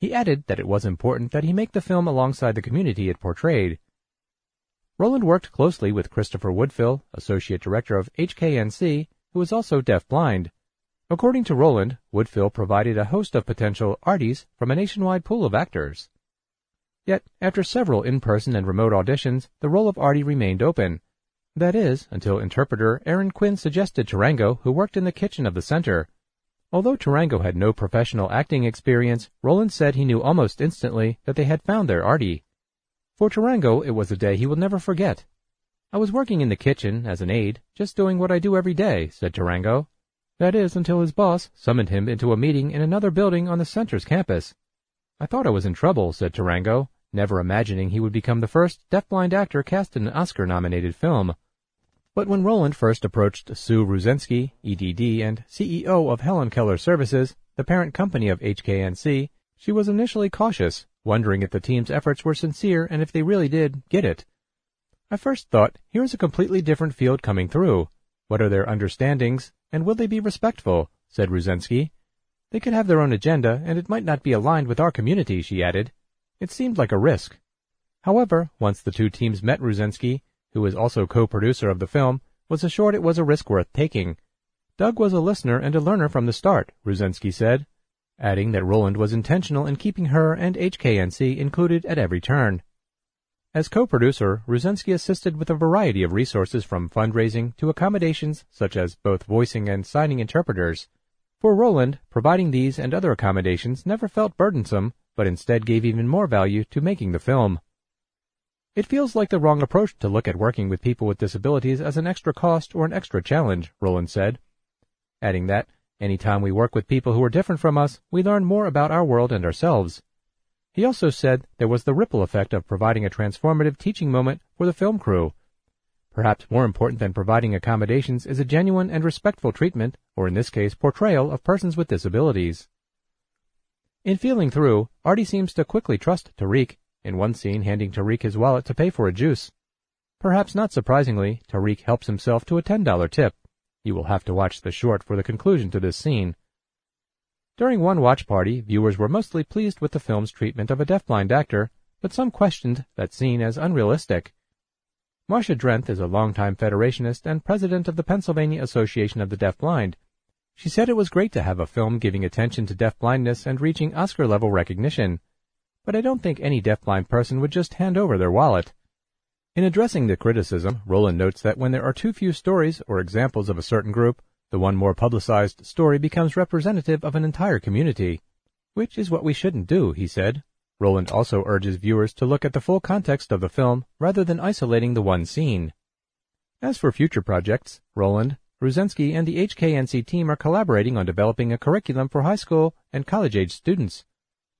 He added that it was important that he make the film alongside the community it portrayed. Rowland worked closely with Christopher Woodfill, associate director of HKNC, who is also deafblind. According to Rowland, Woodfill provided a host of potential Arties from a nationwide pool of actors. Yet, after several in-person and remote auditions, the role of Artie remained open. That is, until interpreter Aaron Quinn suggested Tarango, who worked in the kitchen of the center. Although Tarango had no professional acting experience, Rowland said he knew almost instantly that they had found their Artie. For Tarango, it was a day he will never forget. "I was working in the kitchen as an aide, just doing what I do every day," said Tarango. That is, until his boss summoned him into a meeting in another building on the center's campus. "I thought I was in trouble," said Tarango, never imagining he would become the first deafblind actor cast in an Oscar-nominated film. But when Rowland first approached Sue Ruzinski, EDD and CEO of Helen Keller Services, the parent company of HKNC, she was initially cautious, wondering if the team's efforts were sincere and if they really did get it. "I first thought, here is a completely different field coming through. What are their understandings, and will they be respectful?" said Ruzinski. "They could have their own agenda, and it might not be aligned with our community," she added. "It seemed like a risk." However, once the two teams met, Ruzinski, who is also co-producer of the film, was assured it was a risk worth taking. "Doug was a listener and a learner from the start," Ruzinski said, adding that Rowland was intentional in keeping her and HKNC included at every turn. As co-producer, Ruzinski assisted with a variety of resources from fundraising to accommodations such as both voicing and signing interpreters. For Rowland, providing these and other accommodations never felt burdensome, but instead gave even more value to making the film. "It feels like the wrong approach to look at working with people with disabilities as an extra cost or an extra challenge," Rowland said, adding that, "any time we work with people who are different from us, we learn more about our world and ourselves." He also said there was the ripple effect of providing a transformative teaching moment for the film crew. "Perhaps more important than providing accommodations is a genuine and respectful treatment, or in this case, portrayal of persons with disabilities." In Feeling Through, Artie seems to quickly trust Tariq, in one scene handing Tariq his wallet to pay for a juice. Perhaps not surprisingly, Tariq helps himself to a $10 tip. You will have to watch the short for the conclusion to this scene. During one watch party, viewers were mostly pleased with the film's treatment of a deafblind actor, but some questioned that scene as unrealistic. Marcia Drenth is a longtime Federationist and president of the Pennsylvania Association of the Deafblind. She said it was great to have a film giving attention to deafblindness and reaching Oscar-level recognition, but I don't think any deafblind person would just hand over their wallet. In addressing the criticism, Rowland notes that when there are too few stories or examples of a certain group, the one more publicized story becomes representative of an entire community, which is what we shouldn't do, he said. Rowland also urges viewers to look at the full context of the film rather than isolating the one scene. As for future projects, Rowland, Ruzinski, and the HKNC team are collaborating on developing a curriculum for high school and college-age students.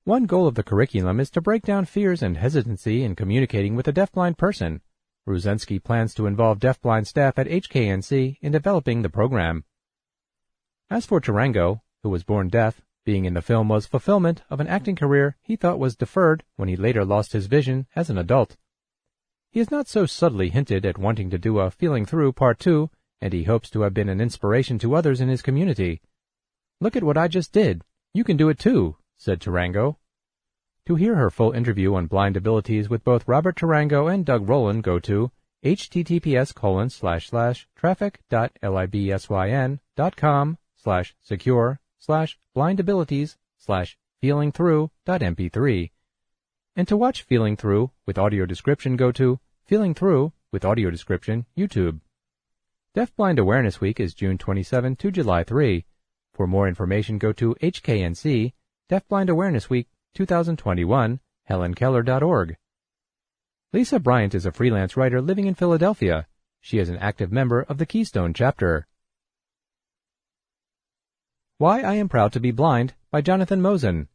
One goal of the curriculum is to break down fears and hesitancy in communicating with a deafblind person. Ruzinski plans to involve deafblind staff at HKNC in developing the program. As for Tarango, who was born deaf, being in the film was fulfillment of an acting career he thought was deferred when he later lost his vision as an adult. He is not so subtly hinted at wanting to do a Feeling Through Part 2, and he hopes to have been an inspiration to others in his community. "Look at what I just did. You can do it too," said Tarango. To hear her full interview on blind abilities with both Robert Tarango and Doug Rowland, go to https://traffic.libsyn.com/secure/blindabilities/feelingthrough.mp3. And to watch Feeling Through with audio description, go to Feeling Through with audio description YouTube. Deafblind Awareness Week is June 27 to July 3. For more information, go to HKNC, Deafblind Awareness Week 2021, HelenKeller.org. Lisa Bryant is a freelance writer living in Philadelphia. She is an active member of the Keystone chapter. Why I Am Proud to Be Blind by Jonathan Mosen.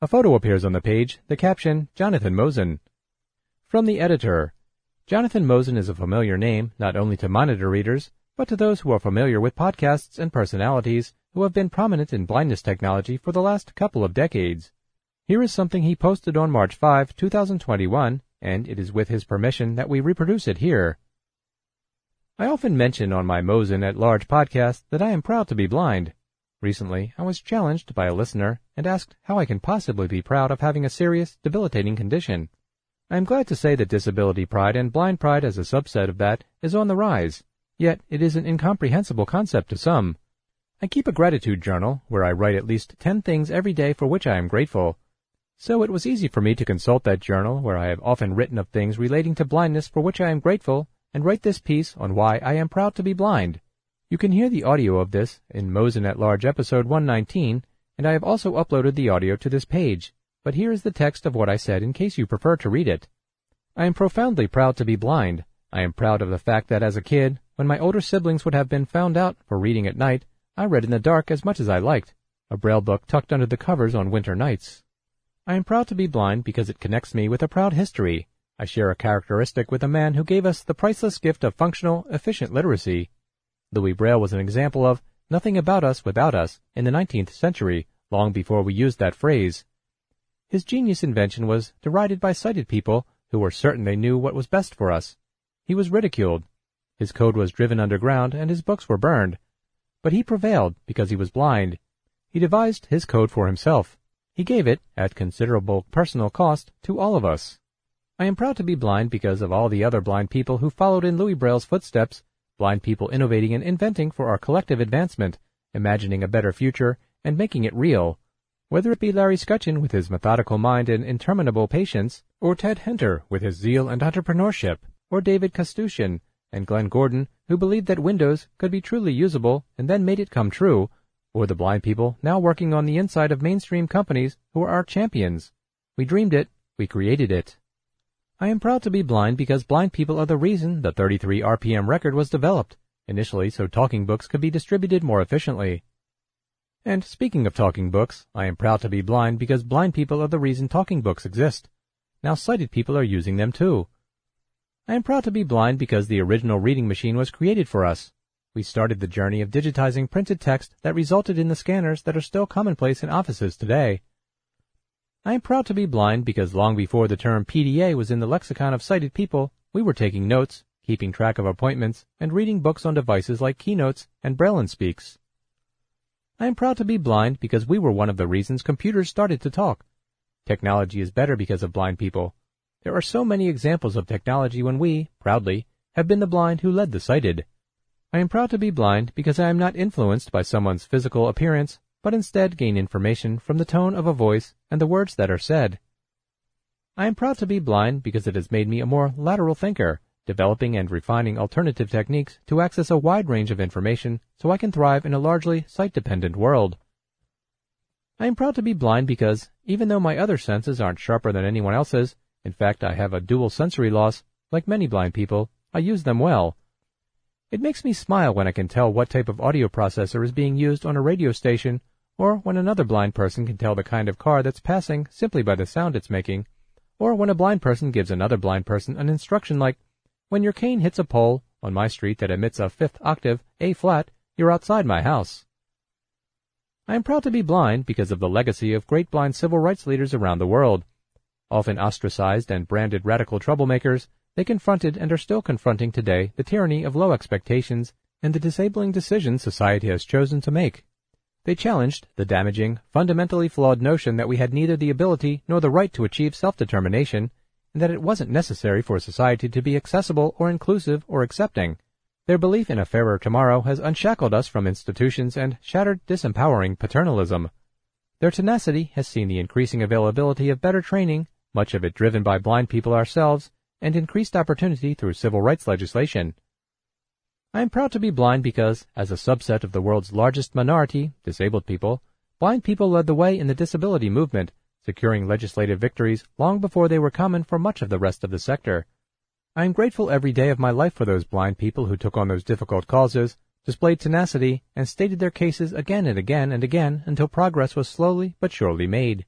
A photo appears on the page, the caption, Jonathan Mosen. From the editor. Jonathan Mosen is a familiar name not only to monitor readers, but to those who are familiar with podcasts and personalities who have been prominent in blindness technology for the last couple of decades. Here is something he posted on March 5, 2021, and it is with his permission that we reproduce it here. I often mention on my Mosen at Large podcast that I am proud to be blind. Recently, I was challenged by a listener and asked how I can possibly be proud of having a serious, debilitating condition. I am glad to say that disability pride and blind pride as a subset of that is on the rise, yet it is an incomprehensible concept to some. I keep a gratitude journal where I write at least 10 things every day for which I am grateful. So it was easy for me to consult that journal where I have often written of things relating to blindness for which I am grateful and write this piece on why I am proud to be blind. You can hear the audio of this in Mosen at Large episode 119, and I have also uploaded the audio to this page, but here is the text of what I said in case you prefer to read it. I am profoundly proud to be blind. I am proud of the fact that as a kid, when my older siblings would have been found out for reading at night, I read in the dark as much as I liked, a braille book tucked under the covers on winter nights. I am proud to be blind because it connects me with a proud history. I share a characteristic with a man who gave us the priceless gift of functional, efficient literacy. Louis Braille was an example of nothing about us without us in the 19th century, long before we used that phrase. His genius invention was derided by sighted people who were certain they knew what was best for us. He was ridiculed. His code was driven underground and his books were burned. But he prevailed because he was blind. He devised his code for himself. He gave it, at considerable personal cost, to all of us. I am proud to be blind because of all the other blind people who followed in Louis Braille's footsteps, blind people innovating and inventing for our collective advancement, imagining a better future, and making it real. Whether it be Larry Scutcheon with his methodical mind and interminable patience, or Ted Henter with his zeal and entrepreneurship, or David Castuchin and Glenn Gordon, who believed that Windows could be truly usable and then made it come true, or the blind people now working on the inside of mainstream companies who are our champions. We dreamed it, we created it. I am proud to be blind because blind people are the reason the 33 RPM record was developed, initially so talking books could be distributed more efficiently. And speaking of talking books, I am proud to be blind because blind people are the reason talking books exist. Now sighted people are using them too. I am proud to be blind because the original reading machine was created for us. We started the journey of digitizing printed text that resulted in the scanners that are still commonplace in offices today. I am proud to be blind because long before the term PDA was in the lexicon of sighted people, we were taking notes, keeping track of appointments, and reading books on devices like Keynotes and Braille and Speaks. I am proud to be blind because we were one of the reasons computers started to talk. Technology is better because of blind people. There are so many examples of technology when we, proudly, have been the blind who led the sighted. I am proud to be blind because I am not influenced by someone's physical appearance, but instead gain information from the tone of a voice and the words that are said. I am proud to be blind because it has made me a more lateral thinker, developing and refining alternative techniques to access a wide range of information so I can thrive in a largely sight-dependent world. I am proud to be blind because, even though my other senses aren't sharper than anyone else's, in fact I have a dual sensory loss, like many blind people, I use them well. It makes me smile when I can tell what type of audio processor is being used on a radio station, or when another blind person can tell the kind of car that's passing simply by the sound it's making, or when a blind person gives another blind person an instruction like, when your cane hits a pole on my street that emits a fifth octave, A-flat, you're outside my house. I am proud to be blind because of the legacy of great blind civil rights leaders around the world. Often ostracized and branded radical troublemakers, they confronted and are still confronting today the tyranny of low expectations and the disabling decisions society has chosen to make. They challenged the damaging, fundamentally flawed notion that we had neither the ability nor the right to achieve self-determination, and that it wasn't necessary for society to be accessible or inclusive or accepting. Their belief in a fairer tomorrow has unshackled us from institutions and shattered disempowering paternalism. Their tenacity has seen the increasing availability of better training, much of it driven by blind people ourselves, and increased opportunity through civil rights legislation. I am proud to be blind because, as a subset of the world's largest minority, disabled people, blind people led the way in the disability movement, securing legislative victories long before they were common for much of the rest of the sector. I am grateful every day of my life for those blind people who took on those difficult causes, displayed tenacity, and stated their cases again and again and again until progress was slowly but surely made.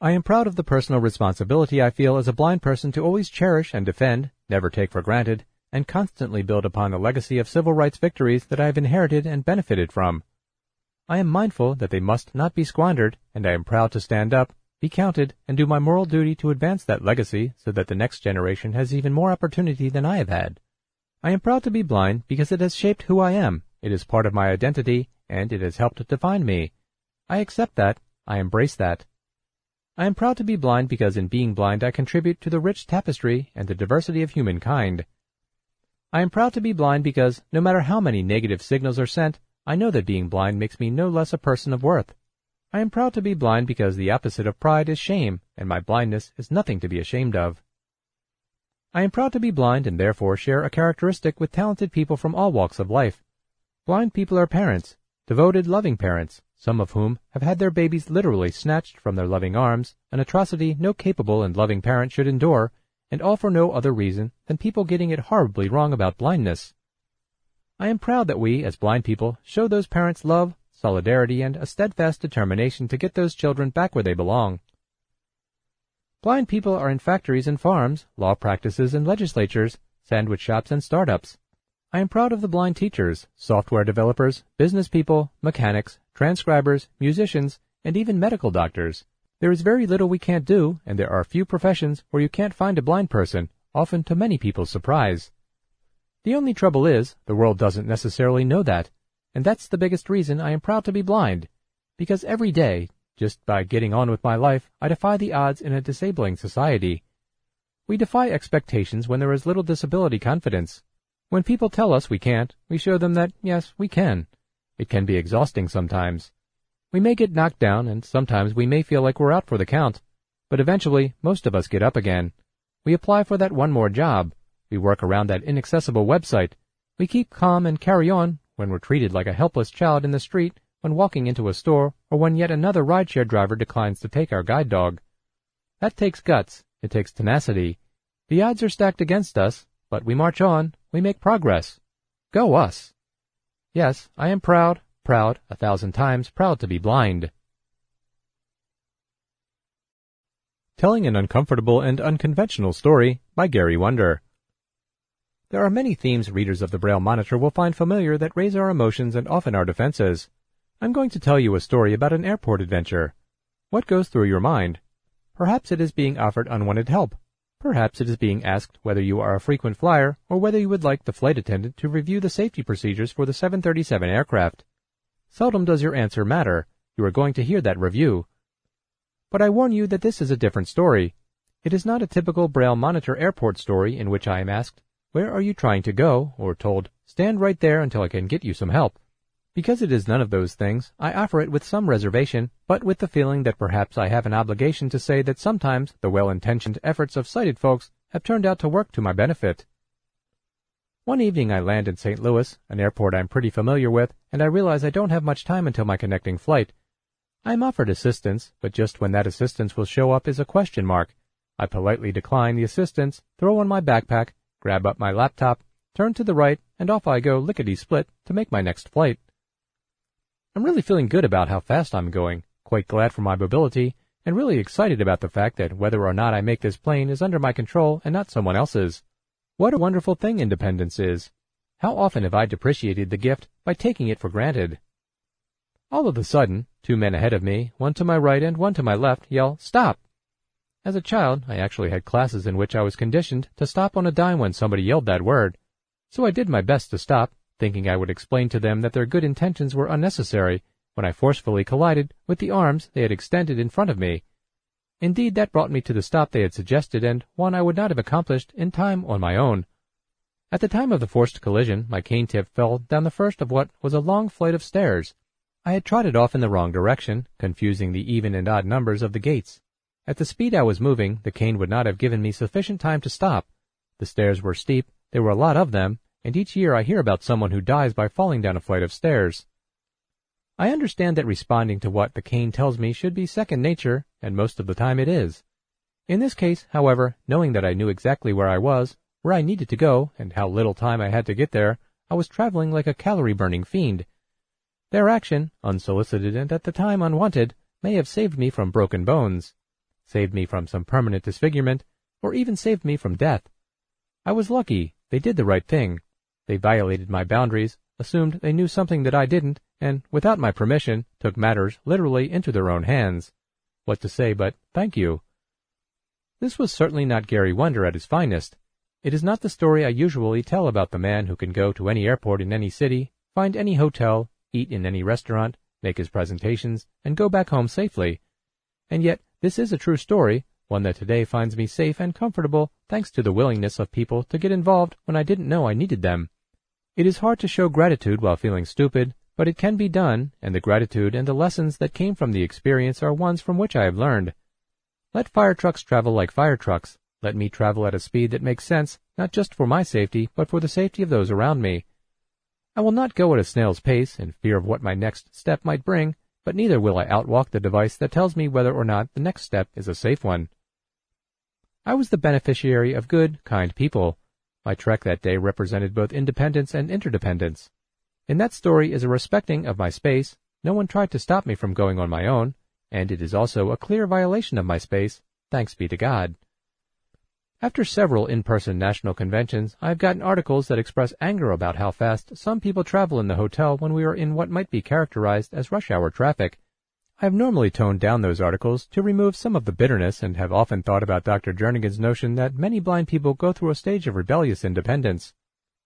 I am proud of the personal responsibility I feel as a blind person to always cherish and defend, never take for granted, and constantly build upon the legacy of civil rights victories that I have inherited and benefited from. I am mindful that they must not be squandered, and I am proud to stand up, be counted, and do my moral duty to advance that legacy so that the next generation has even more opportunity than I have had. I am proud to be blind because it has shaped who I am, it is part of my identity, and it has helped define me. I accept that. I embrace that. I am proud to be blind because in being blind I contribute to the rich tapestry and the diversity of humankind. I am proud to be blind because, no matter how many negative signals are sent, I know that being blind makes me no less a person of worth. I am proud to be blind because the opposite of pride is shame, and my blindness is nothing to be ashamed of. I am proud to be blind and therefore share a characteristic with talented people from all walks of life. Blind people are parents, devoted, loving parents, some of whom have had their babies literally snatched from their loving arms, an atrocity no capable and loving parent should endure, and all for no other reason than people getting it horribly wrong about blindness. I am proud that we, as blind people, show those parents love, solidarity, and a steadfast determination to get those children back where they belong. Blind people are in factories and farms, law practices and legislatures, sandwich shops and startups. I am proud of the blind teachers, software developers, business people, mechanics, transcribers, musicians, and even medical doctors. There is very little we can't do, and there are few professions where you can't find a blind person, often to many people's surprise. The only trouble is, the world doesn't necessarily know that, and that's the biggest reason I am proud to be blind, because every day, just by getting on with my life, I defy the odds in a disabling society. We defy expectations when there is little disability confidence. When people tell us we can't, we show them that, yes, we can. It can be exhausting sometimes. We may get knocked down, and sometimes we may feel like we're out for the count. But eventually, most of us get up again. We apply for that one more job. We work around that inaccessible website. We keep calm and carry on when we're treated like a helpless child in the street, when walking into a store, or when yet another rideshare driver declines to take our guide dog. That takes guts. It takes tenacity. The odds are stacked against us, but we march on. We make progress. Go us! Yes, I am proud, proud, 1,000 times proud to be blind. Telling an Uncomfortable and Unconventional Story by Gary Wunder. There are many themes readers of the Braille Monitor will find familiar that raise our emotions and often our defenses. I'm going to tell you a story about an airport adventure. What goes through your mind? Perhaps it is being offered unwanted help. Perhaps it is being asked whether you are a frequent flyer or whether you would like the flight attendant to review the safety procedures for the 737 aircraft. Seldom does your answer matter. You are going to hear that review. But I warn you that this is a different story. It is not a typical Braille Monitor airport story in which I am asked, "Where are you trying to go?" or told, "Stand right there until I can get you some help." Because it is none of those things, I offer it with some reservation, but with the feeling that perhaps I have an obligation to say that sometimes the well-intentioned efforts of sighted folks have turned out to work to my benefit. One evening I land in St. Louis, an airport I'm pretty familiar with, and I realize I don't have much time until my connecting flight. I am offered assistance, but just when that assistance will show up is a question mark. I politely decline the assistance, throw on my backpack, grab up my laptop, turn to the right, and off I go lickety-split to make my next flight. I'm really feeling good about how fast I'm going, quite glad for my mobility, and really excited about the fact that whether or not I make this plane is under my control and not someone else's. What a wonderful thing independence is! How often have I depreciated the gift by taking it for granted? All of a sudden, two men ahead of me, one to my right and one to my left, yell, "Stop!" As a child, I actually had classes in which I was conditioned to stop on a dime when somebody yelled that word. So I did my best to stop, thinking I would explain to them that their good intentions were unnecessary when I forcefully collided with the arms they had extended in front of me. Indeed, that brought me to the stop they had suggested, and one I would not have accomplished in time on my own. At the time of the forced collision, my cane tip fell down the first of what was a long flight of stairs. I had trotted off in the wrong direction, confusing the even and odd numbers of the gates. At the speed I was moving, the cane would not have given me sufficient time to stop. The stairs were steep, there were a lot of them, and each year I hear about someone who dies by falling down a flight of stairs. I understand that responding to what the cane tells me should be second nature, and most of the time it is. In this case, however, knowing that I knew exactly where I was, where I needed to go, and how little time I had to get there, I was traveling like a calorie-burning fiend. Their action, unsolicited and at the time unwanted, may have saved me from broken bones, saved me from some permanent disfigurement, or even saved me from death. I was lucky. They did the right thing. They violated my boundaries, assumed they knew something that I didn't, and, without my permission, took matters literally into their own hands. What to say but thank you? This was certainly not Gary Wunder at his finest. It is not the story I usually tell about the man who can go to any airport in any city, find any hotel, eat in any restaurant, make his presentations, and go back home safely. And yet, this is a true story, one that today finds me safe and comfortable thanks to the willingness of people to get involved when I didn't know I needed them. It is hard to show gratitude while feeling stupid, but it can be done, and the gratitude and the lessons that came from the experience are ones from which I have learned. Let fire trucks travel like fire trucks. Let me travel at a speed that makes sense, not just for my safety, but for the safety of those around me. I will not go at a snail's pace in fear of what my next step might bring, but neither will I outwalk the device that tells me whether or not the next step is a safe one. I was the beneficiary of good, kind people. My trek that day represented both independence and interdependence. In that story is a respecting of my space. No one tried to stop me from going on my own, and it is also a clear violation of my space, thanks be to God. After several in-person national conventions, I have gotten articles that express anger about how fast some people travel in the hotel when we are in what might be characterized as rush-hour traffic. I have normally toned down those articles to remove some of the bitterness and have often thought about Dr. Jernigan's notion that many blind people go through a stage of rebellious independence.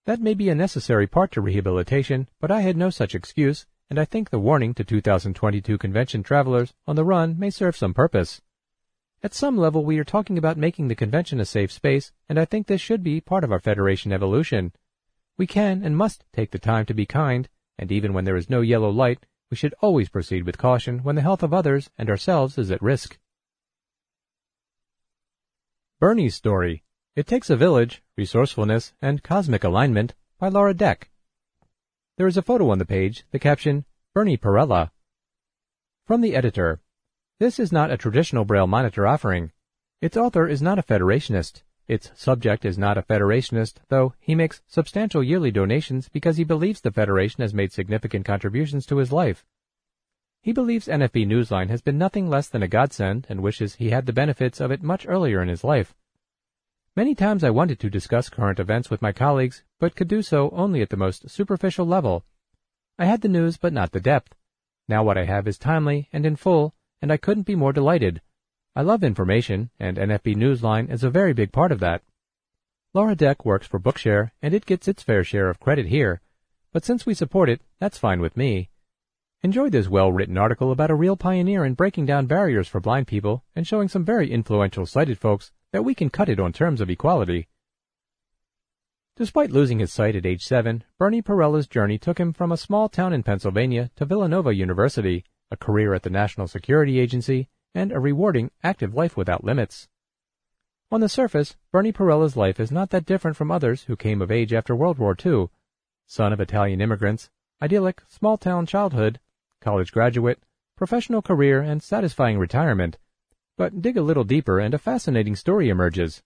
That may be a necessary part to rehabilitation, but I had no such excuse, and I think the warning to 2022 convention travelers on the run may serve some purpose. At some level, we are talking about making the convention a safe space, and I think this should be part of our Federation evolution. We can and must take the time to be kind, and even when there is no yellow light, we should always proceed with caution when the health of others and ourselves is at risk. Bernie's Story: It Takes a Village, Resourcefulness, and Cosmic Alignment by Laura Deck. There is a photo on the page, the caption, Bernie Perella. From the editor. This is not a traditional Braille monitor offering. Its author is not a Federationist. Its subject is not a Federationist, though he makes substantial yearly donations because he believes the Federation has made significant contributions to his life. He believes NFB Newsline has been nothing less than a godsend and wishes he had the benefits of it much earlier in his life. Many times I wanted to discuss current events with my colleagues, but could do so only at the most superficial level. I had the news, but not the depth. Now what I have is timely and in full, and I couldn't be more delighted. I love information, and NFB Newsline is a very big part of that. Laura Deck works for Bookshare, and it gets its fair share of credit here, but since we support it, that's fine with me. Enjoy this well-written article about a real pioneer in breaking down barriers for blind people and showing some very influential sighted folks that we can cut it on terms of equality. Despite losing his sight at age 7, Bernie Perella's journey took him from a small town in Pennsylvania to Villanova University, a career at the National Security Agency, and a rewarding, active life without limits. On the surface, Bernie Perella's life is not that different from others who came of age after World War II. Son of Italian immigrants, idyllic, small-town childhood, college graduate, professional career, and satisfying retirement. But dig a little deeper and a fascinating story emerges.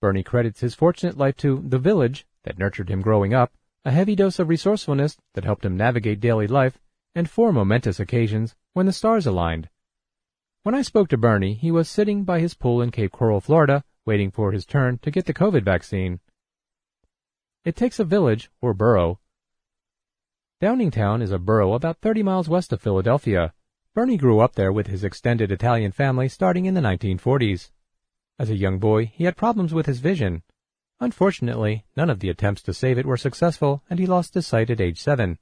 Bernie credits his fortunate life to the village that nurtured him growing up, a heavy dose of resourcefulness that helped him navigate daily life, and 4 momentous occasions when the stars aligned. When I spoke to Bernie, he was sitting by his pool in Cape Coral, Florida, waiting for his turn to get the COVID vaccine. It Takes a Village, or Borough. Downingtown is a borough about 30 miles west of Philadelphia. Bernie grew up there with his extended Italian family starting in the 1940s. As a young boy, he had problems with his vision. Unfortunately, none of the attempts to save it were successful, and he lost his sight at age 7.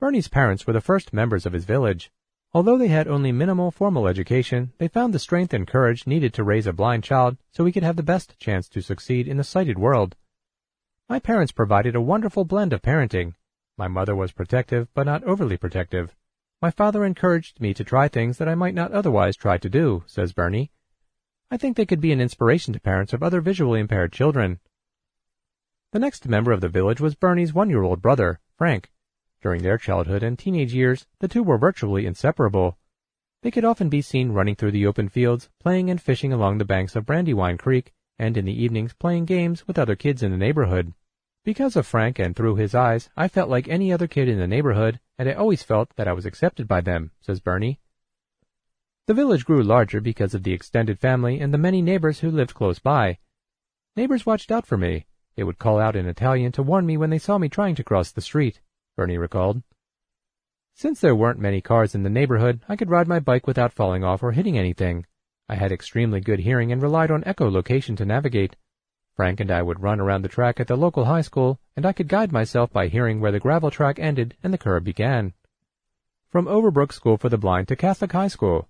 Bernie's parents were the first members of his village. Although they had only minimal formal education, they found the strength and courage needed to raise a blind child so he could have the best chance to succeed in the sighted world. My parents provided a wonderful blend of parenting. My mother was protective, but not overly protective. My father encouraged me to try things that I might not otherwise try to do, says Bernie. I think they could be an inspiration to parents of other visually impaired children. The next member of the village was Bernie's one-year-old brother, Frank. During their childhood and teenage years, the two were virtually inseparable. They could often be seen running through the open fields, playing and fishing along the banks of Brandywine Creek, and in the evenings playing games with other kids in the neighborhood. Because of Frank and through his eyes, I felt like any other kid in the neighborhood, and I always felt that I was accepted by them, says Bernie. The village grew larger because of the extended family and the many neighbors who lived close by. Neighbors watched out for me. They would call out in Italian to warn me when they saw me trying to cross the street, Bernie recalled. Since there weren't many cars in the neighborhood, I could ride my bike without falling off or hitting anything. I had extremely good hearing and relied on echolocation to navigate. Frank and I would run around the track at the local high school, and I could guide myself by hearing where the gravel track ended and the curb began. From Overbrook School for the Blind to Catholic High School.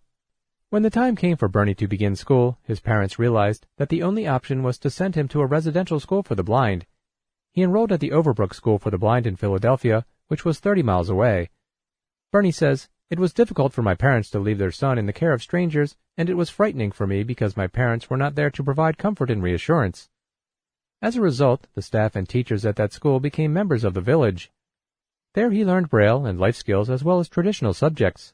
When the time came for Bernie to begin school, his parents realized that the only option was to send him to a residential school for the blind. He enrolled at the Overbrook School for the Blind in Philadelphia, which was 30 miles away. Bernie says, "It was difficult for my parents to leave their son in the care of strangers, and it was frightening for me because my parents were not there to provide comfort and reassurance." As a result, the staff and teachers at that school became members of the village. There he learned Braille and life skills as well as traditional subjects.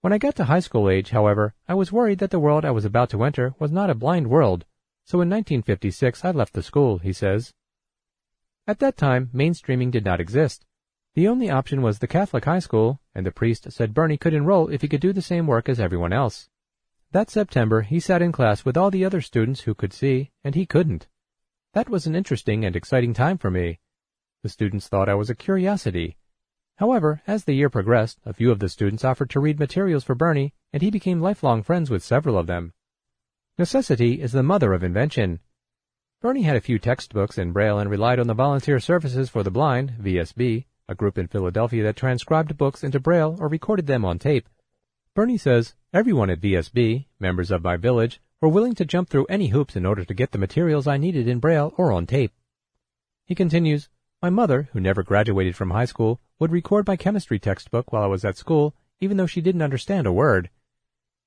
When I got to high school age, however, I was worried that the world I was about to enter was not a blind world, so in 1956 I left the school, he says. At that time, mainstreaming did not exist. The only option was the Catholic high school, and the priest said Bernie could enroll if he could do the same work as everyone else. That September, he sat in class with all the other students who could see, and he couldn't. That was an interesting and exciting time for me. The students thought I was a curiosity. However, as the year progressed, a few of the students offered to read materials for Bernie, and he became lifelong friends with several of them. Necessity is the mother of invention. Bernie had a few textbooks in Braille and relied on the Volunteer Services for the Blind, VSB, a group in Philadelphia that transcribed books into Braille or recorded them on tape. Bernie says, "Everyone at VSB, members of my village, were willing to jump through any hoops in order to get the materials I needed in Braille or on tape." He continues, "My mother, who never graduated from high school, would record my chemistry textbook while I was at school, even though she didn't understand a word."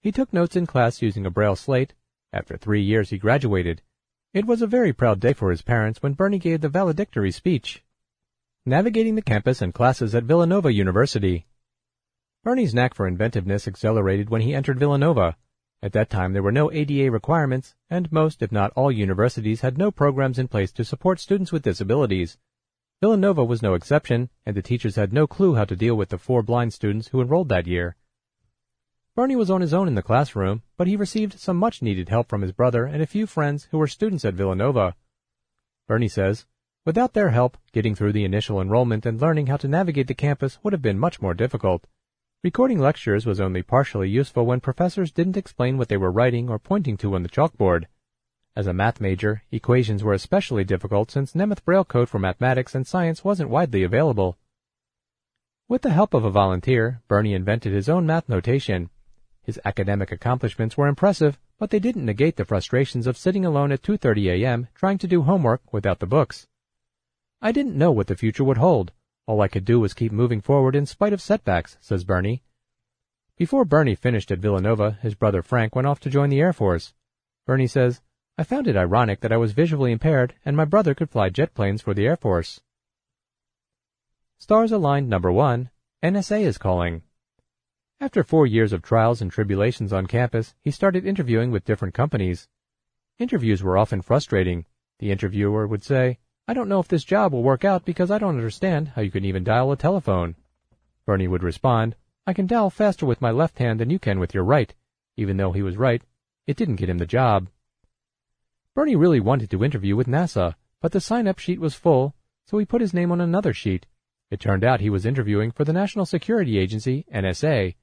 He took notes in class using a Braille slate. After 3 years, he graduated. It was a very proud day for his parents when Bernie gave the valedictory speech. Navigating the campus and classes at Villanova University. Bernie's knack for inventiveness accelerated when he entered Villanova. At that time, there were no ADA requirements, and most, if not all, universities had no programs in place to support students with disabilities. Villanova was no exception, and the teachers had no clue how to deal with the 4 blind students who enrolled that year. Bernie was on his own in the classroom, but he received some much-needed help from his brother and a few friends who were students at Villanova. Bernie says, "Without their help, getting through the initial enrollment and learning how to navigate the campus would have been much more difficult. Recording lectures was only partially useful when professors didn't explain what they were writing or pointing to on the chalkboard. As a math major, equations were especially difficult since Nemeth Braille code for mathematics and science wasn't widely available." With the help of a volunteer, Bernie invented his own math notation. His academic accomplishments were impressive, but they didn't negate the frustrations of sitting alone at 2:30 a.m. trying to do homework without the books. "I didn't know what the future would hold. All I could do was keep moving forward in spite of setbacks," says Bernie. Before Bernie finished at Villanova, his brother Frank went off to join the Air Force. Bernie says, "I found it ironic that I was visually impaired and my brother could fly jet planes for the Air Force." Stars aligned. Number 1, NSA is calling. After 4 years of trials and tribulations on campus, he started interviewing with different companies. Interviews were often frustrating. The interviewer would say, "I don't know if this job will work out because I don't understand how you can even dial a telephone." Bernie would respond, "I can dial faster with my left hand than you can with your right." Even though he was right, it didn't get him the job. Bernie really wanted to interview with NASA, but the sign-up sheet was full, so he put his name on another sheet. It turned out he was interviewing for the National Security Agency, NSA.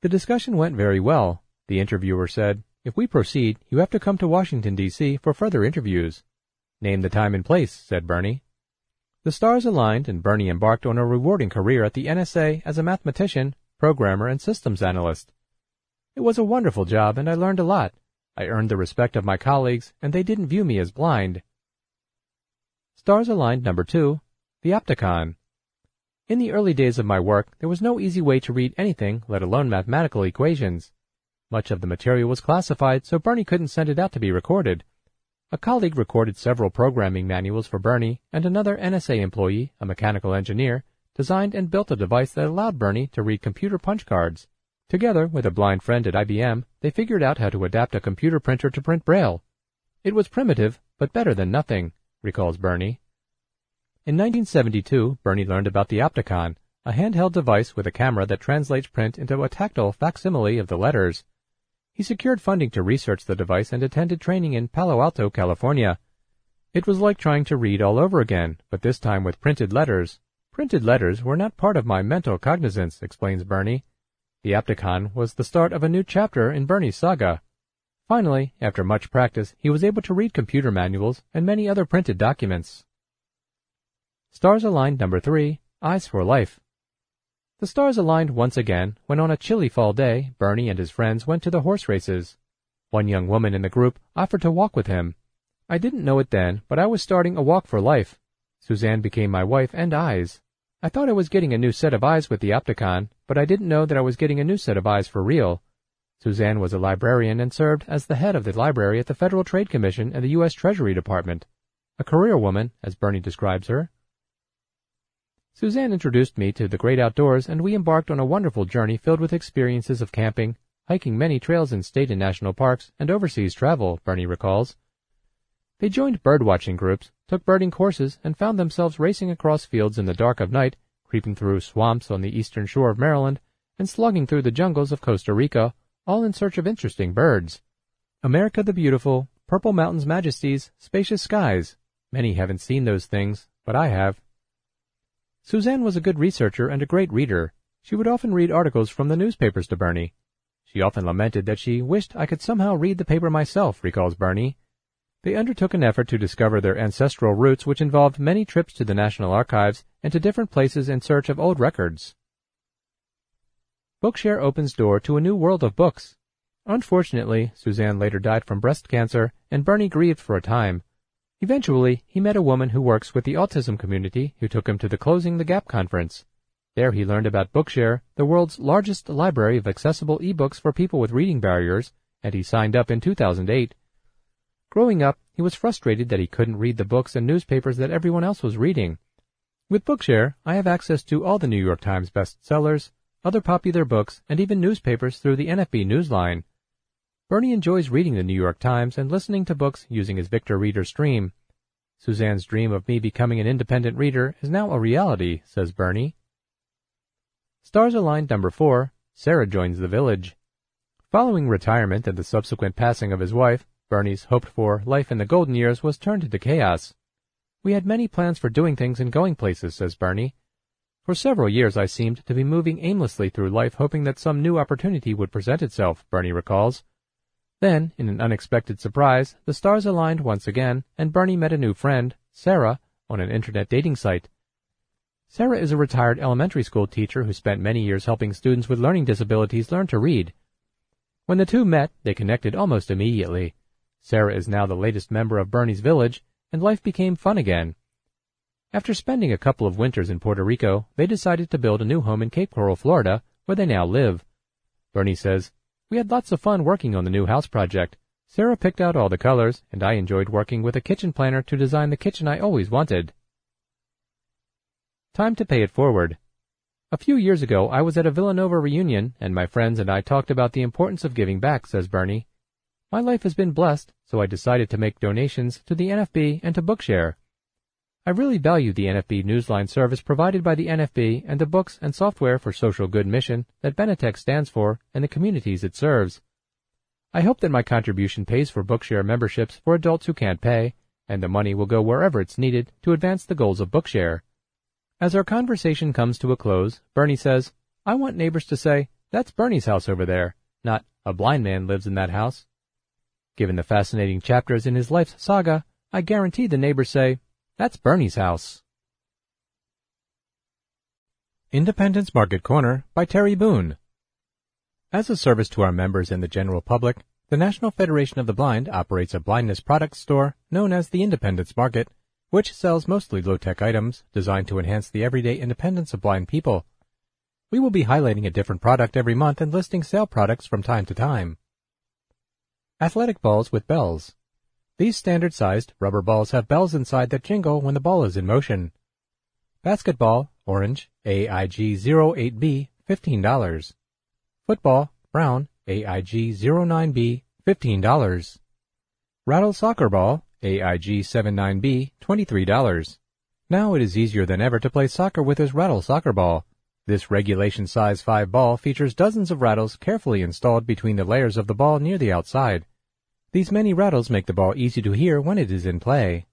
The discussion went very well. The interviewer said, "If we proceed, you have to come to Washington, D.C. for further interviews." "Name the time and place," said Bernie. The stars aligned, and Bernie embarked on a rewarding career at the NSA as a mathematician, programmer, and systems analyst. "It was a wonderful job, and I learned a lot. I earned the respect of my colleagues, and they didn't view me as blind." Stars aligned. Number 2, the Opticon. In the early days of my work, there was no easy way to read anything, let alone mathematical equations. Much of the material was classified, so Bernie couldn't send it out to be recorded. A colleague recorded several programming manuals for Bernie, and another NSA employee, a mechanical engineer, designed and built a device that allowed Bernie to read computer punch cards. Together with a blind friend at IBM, they figured out how to adapt a computer printer to print Braille. It was primitive, but better than nothing, recalls Bernie. In 1972, Bernie learned about the Opticon, a handheld device with a camera that translates print into a tactile facsimile of the letters. He secured funding to research the device and attended training in Palo Alto, California. It was like trying to read all over again, but this time with printed letters. Printed letters were not part of my mental cognizance, explains Bernie. The Opticon was the start of a new chapter in Bernie's saga. Finally, after much practice, he was able to read computer manuals and many other printed documents. Stars aligned number 3, Eyes for Life. The stars aligned once again when on a chilly fall day, Bernie and his friends went to the horse races. One young woman in the group offered to walk with him. I didn't know it then, but I was starting a walk for life. Suzanne became my wife and eyes. I thought I was getting a new set of eyes with the Opticon, but I didn't know that I was getting a new set of eyes for real. Suzanne was a librarian and served as the head of the library at the Federal Trade Commission and the U.S. Treasury Department, a career woman, as Bernie describes her. Suzanne introduced me to the great outdoors, and we embarked on a wonderful journey filled with experiences of camping, hiking many trails in state and national parks, and overseas travel, Bernie recalls. They joined birdwatching groups, took birding courses, and found themselves racing across fields in the dark of night, creeping through swamps on the eastern shore of Maryland, and slugging through the jungles of Costa Rica, all in search of interesting birds. America the beautiful, purple mountains' majesties, spacious skies. Many haven't seen those things, but I have. Suzanne was a good researcher and a great reader. She would often read articles from the newspapers to Bernie. She often lamented that she wished I could somehow read the paper myself, recalls Bernie. They undertook an effort to discover their ancestral roots, which involved many trips to the National Archives and to different places in search of old records. Bookshare opens door to a new world of books. Unfortunately, Suzanne later died from breast cancer, and Bernie grieved for a time. Eventually, he met a woman who works with the autism community who took him to the Closing the Gap conference. There he learned about Bookshare, the world's largest library of accessible e-books for people with reading barriers, and he signed up in 2008. Growing up, he was frustrated that he couldn't read the books and newspapers that everyone else was reading. With Bookshare, I have access to all the New York Times bestsellers, other popular books, and even newspapers through the NFB Newsline. Bernie enjoys reading the New York Times and listening to books using his Victor Reader stream. Suzanne's dream of me becoming an independent reader is now a reality, says Bernie. Stars aligned number 4, Sarah joins the village. Following retirement and the subsequent passing of his wife, Bernie's hoped-for life in the golden years was turned into chaos. We had many plans for doing things and going places, says Bernie. For several years I seemed to be moving aimlessly through life, hoping that some new opportunity would present itself, Bernie recalls. Then, in an unexpected surprise, the stars aligned once again, and Bernie met a new friend, Sarah, on an internet dating site. Sarah is a retired elementary school teacher who spent many years helping students with learning disabilities learn to read. When the two met, they connected almost immediately. Sarah is now the latest member of Bernie's village, and life became fun again. After spending a couple of winters in Puerto Rico, they decided to build a new home in Cape Coral, Florida, where they now live. Bernie says, "We had lots of fun working on the new house project. Sarah picked out all the colors, and I enjoyed working with a kitchen planner to design the kitchen I always wanted." Time to pay it forward. A few years ago, I was at a Villanova reunion, and my friends and I talked about the importance of giving back, says Bernie. My life has been blessed, so I decided to make donations to the NFB and to Bookshare. I really value the NFB Newsline service provided by the NFB and the books and software for social good mission that Benetech stands for and the communities it serves. I hope that my contribution pays for Bookshare memberships for adults who can't pay, and the money will go wherever it's needed to advance the goals of Bookshare. As our conversation comes to a close, Bernie says, "I want neighbors to say, 'That's Bernie's house over there,' not 'A blind man lives in that house.'" Given the fascinating chapters in his life's saga, I guarantee the neighbors say, "That's Bernie's house." Independence Market Corner by Terry Boone. As a service to our members and the general public, the National Federation of the Blind operates a blindness products store known as the Independence Market, which sells mostly low-tech items designed to enhance the everyday independence of blind people. We will be highlighting a different product every month and listing sale products from time to time. Athletic balls with bells. These standard-sized rubber balls have bells inside that jingle when the ball is in motion. Basketball, orange, AIG08B, $15. Football, brown, AIG09B, $15. Rattle soccer ball, AIG79B, $23. Now it is easier than ever to play soccer with this rattle soccer ball. This regulation size 5 ball features dozens of rattles carefully installed between the layers of the ball near the outside. These many rattles make the ball easy to hear when it is in play.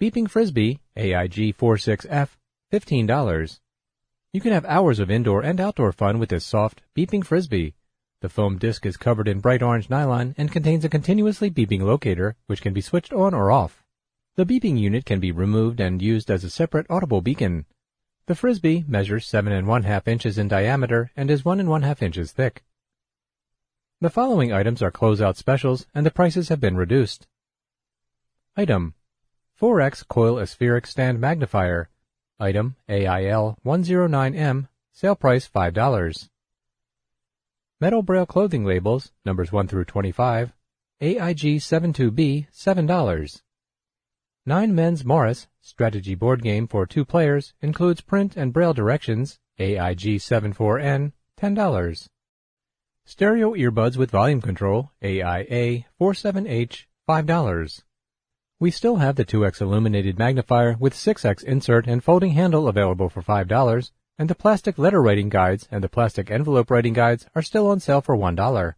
Beeping frisbee, AIG46F, $15. You can have hours of indoor and outdoor fun with this soft, beeping frisbee. The foam disc is covered in bright orange nylon and contains a continuously beeping locator, which can be switched on or off. The beeping unit can be removed and used as a separate audible beacon. The frisbee measures 7 1/2 inches in diameter and is 1 1/2 inches thick. The following items are closeout specials, and the prices have been reduced. Item: 4X Coil Aspheric Stand Magnifier. Item AIL109M, sale price $5. Metal Braille Clothing Labels, numbers 1 through 25, AIG72B, $7. 9 Men's Morris, strategy board game for 2 players, includes print and braille directions, AIG74N, $10. Stereo earbuds with volume control, AIA47H, $5. We still have the 2X illuminated magnifier with 6X insert and folding handle available for $5, and the plastic letter writing guides and the plastic envelope writing guides are still on sale for $1.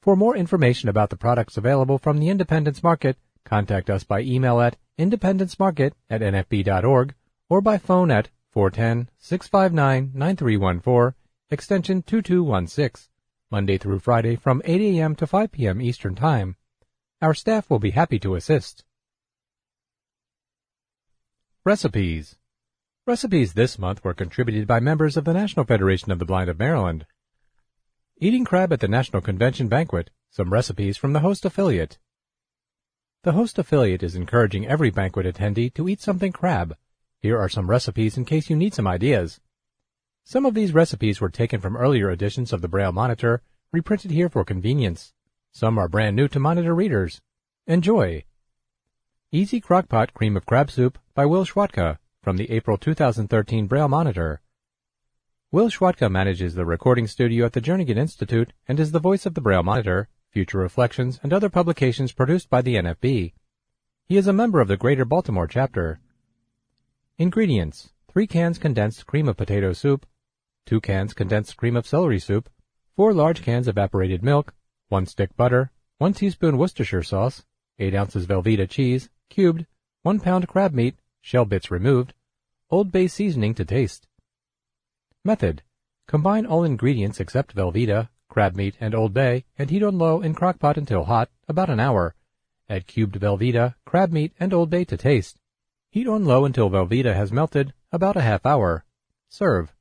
For more information about the products available from the Independence Market, contact us by email at independencemarket@nfb.org or by phone at 410-659-9314, extension 2216, Monday through Friday from 8 a.m. to 5 p.m. Eastern Time. Our staff will be happy to assist. Recipes. Recipes this month were contributed by members of the National Federation of the Blind of Maryland. Eating crab at the National Convention Banquet, some recipes from the host affiliate. The host affiliate is encouraging every banquet attendee to eat something crab. Here are some recipes in case you need some ideas. Some of these recipes were taken from earlier editions of the Braille Monitor, reprinted here for convenience. Some are brand new to Monitor readers. Enjoy! Easy Crock-Pot Cream of Crab Soup by Will Schwatka from the April 2013 Braille Monitor. Will Schwatka manages the recording studio at the Jernigan Institute and is the voice of the Braille Monitor, Future Reflections, and other publications produced by the NFB. He is a member of the Greater Baltimore chapter. Ingredients: 3 cans condensed cream of potato soup, 2 cans condensed cream of celery soup, 4 large cans evaporated milk, 1 stick butter, 1 teaspoon Worcestershire sauce, 8 ounces Velveeta cheese, cubed, 1 pound crab meat, shell bits removed, Old Bay seasoning to taste. Method: combine all ingredients except Velveeta, crab meat, and Old Bay, and heat on low in crock pot until hot, about an hour. Add cubed Velveeta, crab meat, and Old Bay to taste. Heat on low until Velveeta has melted, about a half hour. Serve.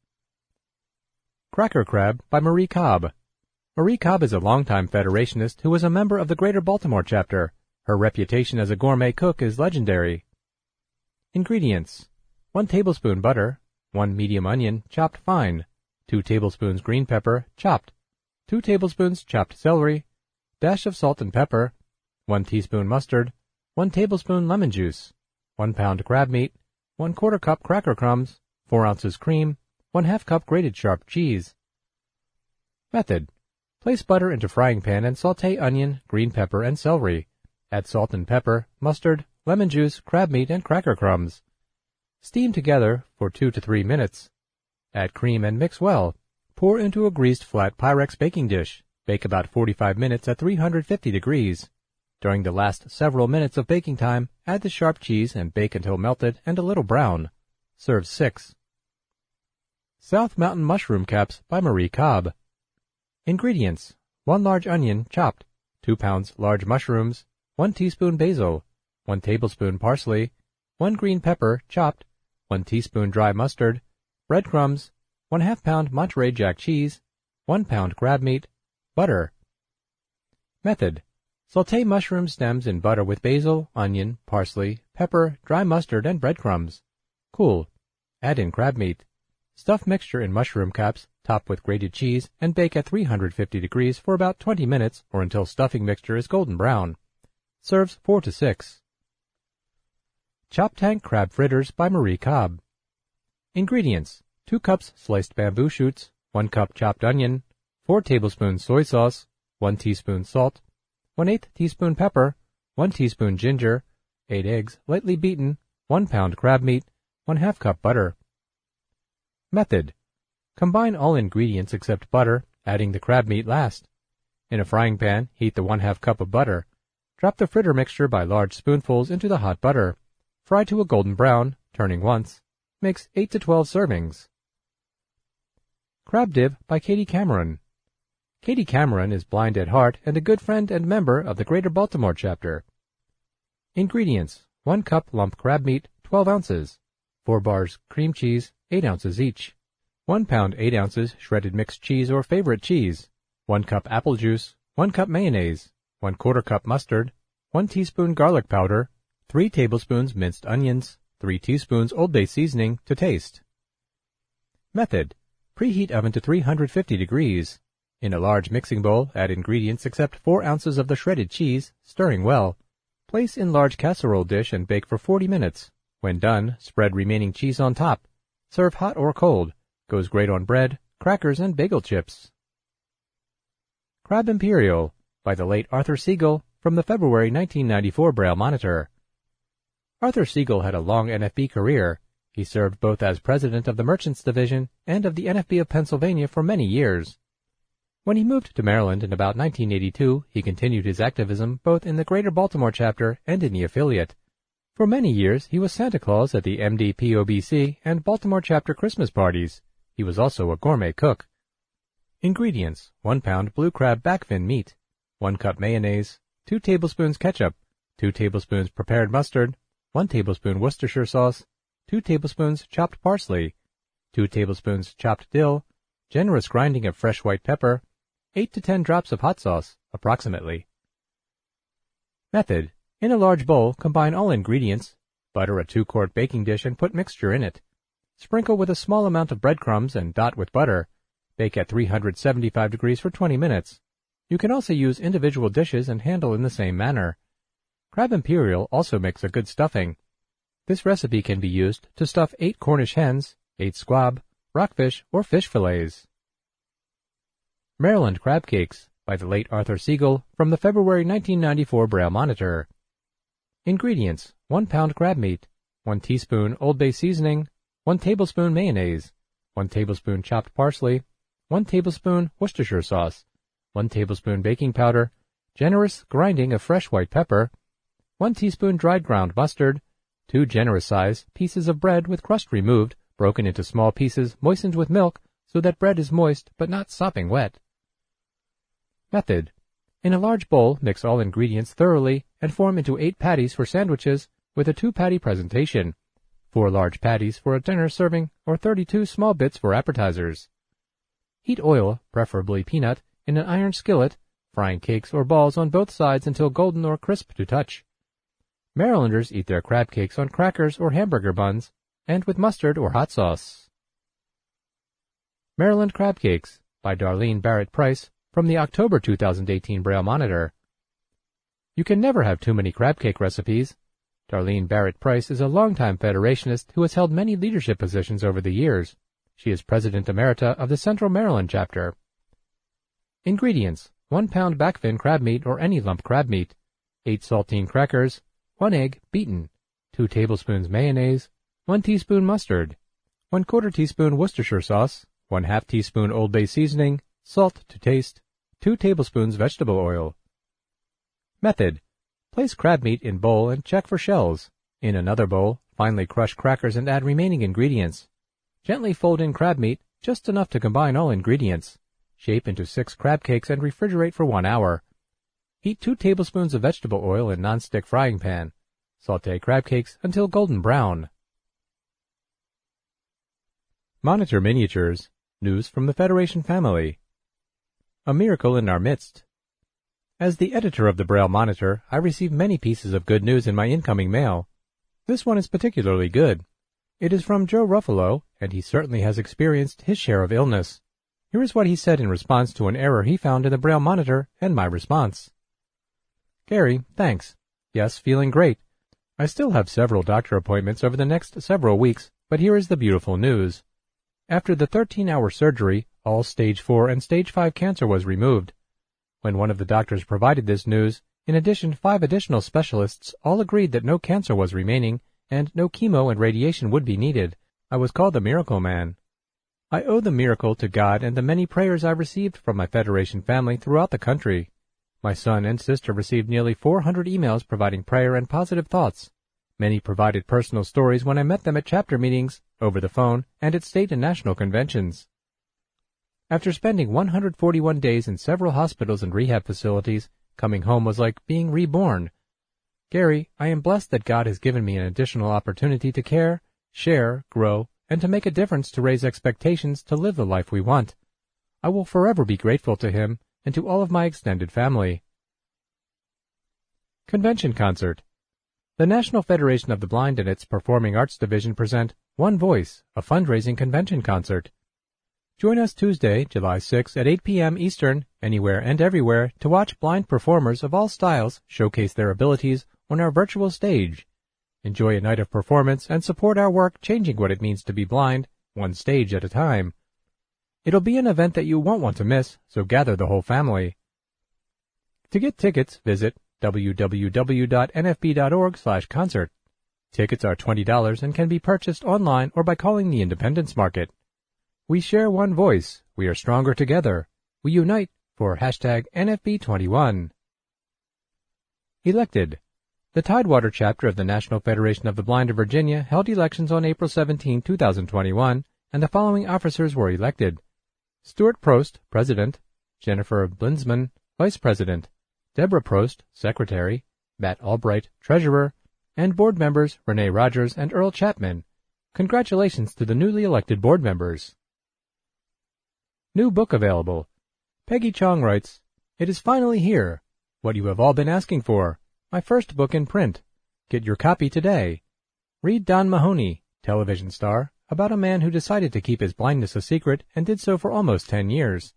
Cracker Crab by Marie Cobb. Marie Cobb is a longtime Federationist who was a member of the Greater Baltimore chapter. Her reputation as a gourmet cook is legendary. Ingredients: 1 tablespoon butter, 1 medium onion, chopped fine, 2 tablespoons green pepper, chopped, 2 tablespoons chopped celery, dash of salt and pepper, 1 teaspoon mustard, 1 tablespoon lemon juice, 1 pound crab meat, 1/4 cup cracker crumbs, 4 ounces cream, 1/2 cup grated sharp cheese. Method: place butter into frying pan and sauté onion, green pepper, and celery. Add salt and pepper, mustard, lemon juice, crab meat, and cracker crumbs. Steam together for 2 to 3 minutes. Add cream and mix well. Pour into a greased flat Pyrex baking dish. Bake about 45 minutes at 350 degrees. During the last several minutes of baking time, add the sharp cheese and bake until melted and a little brown. Serve 6. South Mountain Mushroom Caps by Marie Cobb. Ingredients: 1 large onion, chopped, 2 pounds large mushrooms, 1 teaspoon basil, 1 tablespoon parsley, 1 green pepper, chopped, 1 teaspoon dry mustard, breadcrumbs, 1/2 pound Monterey Jack cheese, 1 pound crab meat, butter. Method: sauté mushroom stems in butter with basil, onion, parsley, pepper, dry mustard, and breadcrumbs. Cool. Add in crab meat. Stuff mixture in mushroom caps, top with grated cheese, and bake at 350 degrees for about 20 minutes or until stuffing mixture is golden brown. Serves 4 to 6. Chop tank crab fritters by Marie Cobb. Ingredients: 2 cups sliced bamboo shoots, 1 cup chopped onion, 4 tablespoons soy sauce, 1 teaspoon salt, 1/8 teaspoon pepper, 1 teaspoon ginger, 8 eggs lightly beaten, 1 pound crab meat, 1/2 cup butter. Method: combine all ingredients except butter, adding the crab meat last. In a frying pan, heat the 1/2 cup of butter. Drop the fritter mixture by large spoonfuls into the hot butter. Fry to a golden brown, turning once. Mix 8 to 12 servings. Crab Div by Katie Cameron. Katie Cameron is blind at heart and a good friend and member of the Greater Baltimore chapter. Ingredients: 1 cup lump crab meat, 12 ounces, 4 bars cream cheese, 8 ounces each, 1 pound 8 ounces shredded mixed cheese or favorite cheese, 1 cup apple juice, 1 cup mayonnaise, 1/4 cup mustard, 1 teaspoon garlic powder, 3 tablespoons minced onions, 3 teaspoons Old Bay seasoning to taste. Method: preheat oven to 350 degrees. In a large mixing bowl, add ingredients except 4 ounces of the shredded cheese, stirring well. Place in large casserole dish and bake for 40 minutes. When done, spread remaining cheese on top. Serve hot or cold. Goes great on bread, crackers, and bagel chips. Crab Imperial by the late Arthur Siegel from the February 1994 Braille Monitor. Arthur Siegel had a long NFB career. He served both as president of the Merchants Division and of the NFB of Pennsylvania for many years. When he moved to Maryland in about 1982, he continued his activism both in the Greater Baltimore chapter and in the affiliate. For many years, he was Santa Claus at the MDPOBC and Baltimore chapter Christmas parties. He was also a gourmet cook. Ingredients: 1 pound blue crab backfin meat, 1 cup mayonnaise, 2 tablespoons ketchup, 2 tablespoons prepared mustard, 1 tablespoon Worcestershire sauce, 2 tablespoons chopped parsley, 2 tablespoons chopped dill, generous grinding of fresh white pepper, 8 to 10 drops of hot sauce, approximately. Method: in a large bowl, combine all ingredients, butter a 2-quart baking dish and put mixture in it. Sprinkle with a small amount of breadcrumbs and dot with butter. Bake at 375 degrees for 20 minutes. You can also use individual dishes and handle in the same manner. Crab Imperial also makes a good stuffing. This recipe can be used to stuff 8 Cornish hens, 8 squab, rockfish, or fish fillets. Maryland Crab Cakes by the late Arthur Siegel from the February 1994 Braille Monitor. Ingredients: 1 pound crab meat, 1 teaspoon Old Bay seasoning, 1 tablespoon mayonnaise, 1 tablespoon chopped parsley, 1 tablespoon Worcestershire sauce, 1 tablespoon baking powder, generous grinding of fresh white pepper, 1 teaspoon dried ground mustard, 2 generous size pieces of bread with crust removed, broken into small pieces, moistened with milk so that bread is moist but not sopping wet. Method: in a large bowl, mix all ingredients thoroughly and form into 8 patties for sandwiches with a 2-patty presentation, 4 large patties for a dinner serving or 32 small bits for appetizers. Heat oil, preferably peanut, in an iron skillet, frying cakes or balls on both sides until golden or crisp to touch. Marylanders eat their crab cakes on crackers or hamburger buns and with mustard or hot sauce. Maryland Crab Cakes by Darlene Barrett Price from the October 2018 Braille Monitor. You can never have too many crab cake recipes. Darlene Barrett Price is a longtime Federationist who has held many leadership positions over the years. She is President Emerita of the Central Maryland chapter. Ingredients: 1 pound backfin crab meat or any lump crab meat, 8 saltine crackers, 1 egg beaten, 2 tablespoons mayonnaise, 1 teaspoon mustard, 1/4 teaspoon Worcestershire sauce, 1/2 teaspoon Old Bay seasoning, salt to taste, 2 tablespoons vegetable oil. Method: place crab meat in bowl and check for shells. In another bowl, finely crush crackers and add remaining ingredients. Gently fold in crab meat, just enough to combine all ingredients. Shape into 6 crab cakes and refrigerate for 1 hour. Heat 2 tablespoons of vegetable oil in non-stick frying pan. Sauté crab cakes until golden brown. Monitor Miniatures, news from the Federation family. A miracle in our midst. As the editor of the Braille Monitor, I receive many pieces of good news in my incoming mail. This one is particularly good. It is from Joe Ruffalo, and he certainly has experienced his share of illness. Here is what he said in response to an error he found in the Braille Monitor and my response. Gary, thanks. Yes, feeling great. I still have several doctor appointments over the next several weeks, but here is the beautiful news. After the 13-hour surgery, all stage 4 and stage 5 cancer was removed. When one of the doctors provided this news, in addition, 5 additional specialists all agreed that no cancer was remaining and no chemo and radiation would be needed. I was called the miracle man. I owe the miracle to God and the many prayers I received from my Federation family throughout the country. My son and sister received nearly 400 emails providing prayer and positive thoughts. Many provided personal stories when I met them at chapter meetings, over the phone, and at state and national conventions. After spending 141 days in several hospitals and rehab facilities, coming home was like being reborn. Gary, I am blessed that God has given me an additional opportunity to care, share, grow, and to make a difference, to raise expectations, to live the life we want. I will forever be grateful to him and to all of my extended family. Convention Concert. The National Federation of the Blind and its Performing Arts Division present One Voice, a fundraising convention concert. Join us Tuesday, July 6 at 8 p.m. Eastern, anywhere and everywhere, to watch blind performers of all styles showcase their abilities on our virtual stage. Enjoy a night of performance and support our work changing what it means to be blind, one stage at a time. It'll be an event that you won't want to miss, so gather the whole family. To get tickets, visit www.nfb.org/concert. Tickets are $20 and can be purchased online or by calling the Independence Market. We share one voice. We are stronger together. We unite for #NFB21. Elected. The Tidewater chapter of the National Federation of the Blind of Virginia held elections on April 17, 2021, and the following officers were elected: Stuart Prost, President; Jennifer Blinsman, Vice President; Deborah Prost, Secretary; Matt Albright, Treasurer; and board members Renee Rogers and Earl Chapman. Congratulations to the newly elected board members. New book available. Peggy Chong writes, "It is finally here. What you have all been asking for. My first book in print. Get your copy today. Read Don Mahoney, television star, about a man who decided to keep his blindness a secret and did so for almost 10 years.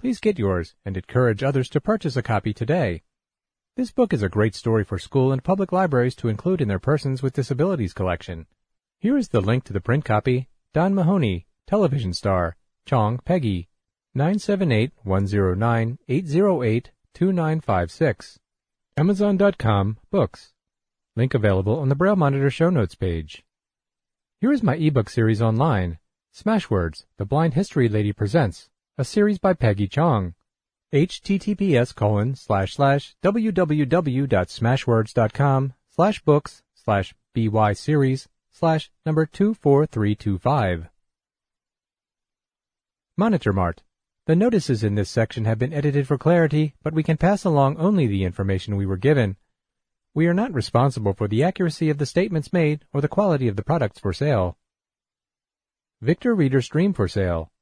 Please get yours and encourage others to purchase a copy today. This book is a great story for school and public libraries to include in their Persons with Disabilities collection. Here is the link to the print copy. Don Mahoney, television star, Chong Peggy, 978-109-808-2956. Amazon.com, books. Link available on the Braille Monitor show notes page. Here is my ebook series online, Smashwords, The Blind History Lady Presents, a series by Peggy Chong. https://www.smashwords.com/books/by-series/24325. Monitor Mart. The notices in this section have been edited for clarity, but we can pass along only the information we were given. We are not responsible for the accuracy of the statements made or the quality of the products for sale. Victor Reader Stream for sale.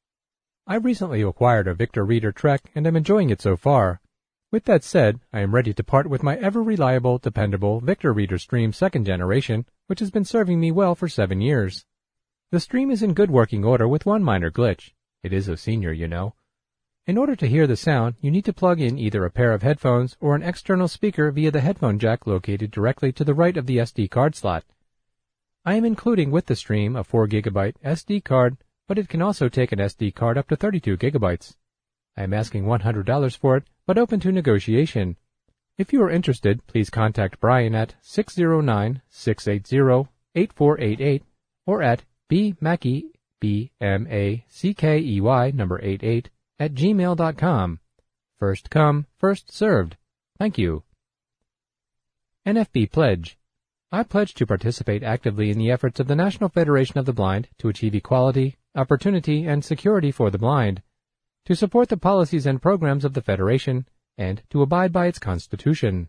I recently acquired a Victor Reader Trek and am enjoying it so far. With that said, I am ready to part with my ever-reliable, dependable Victor Reader Stream 2nd generation, which has been serving me well for 7 years. The stream is in good working order with one minor glitch. It is a senior, you know. In order to hear the sound, you need to plug in either a pair of headphones or an external speaker via the headphone jack located directly to the right of the SD card slot. I am including with the stream a 4GB SD card, but it can also take an SD card up to 32GB. I am asking $100 for it, but open to negotiation. If you are interested, please contact Brian at 609-680-8488 or at bmackey@gmail.com. First come, first served. Thank you. NFB Pledge. I pledge to participate actively in the efforts of the National Federation of the Blind to achieve equality, opportunity, and security for the blind, to support the policies and programs of the Federation, and to abide by its Constitution.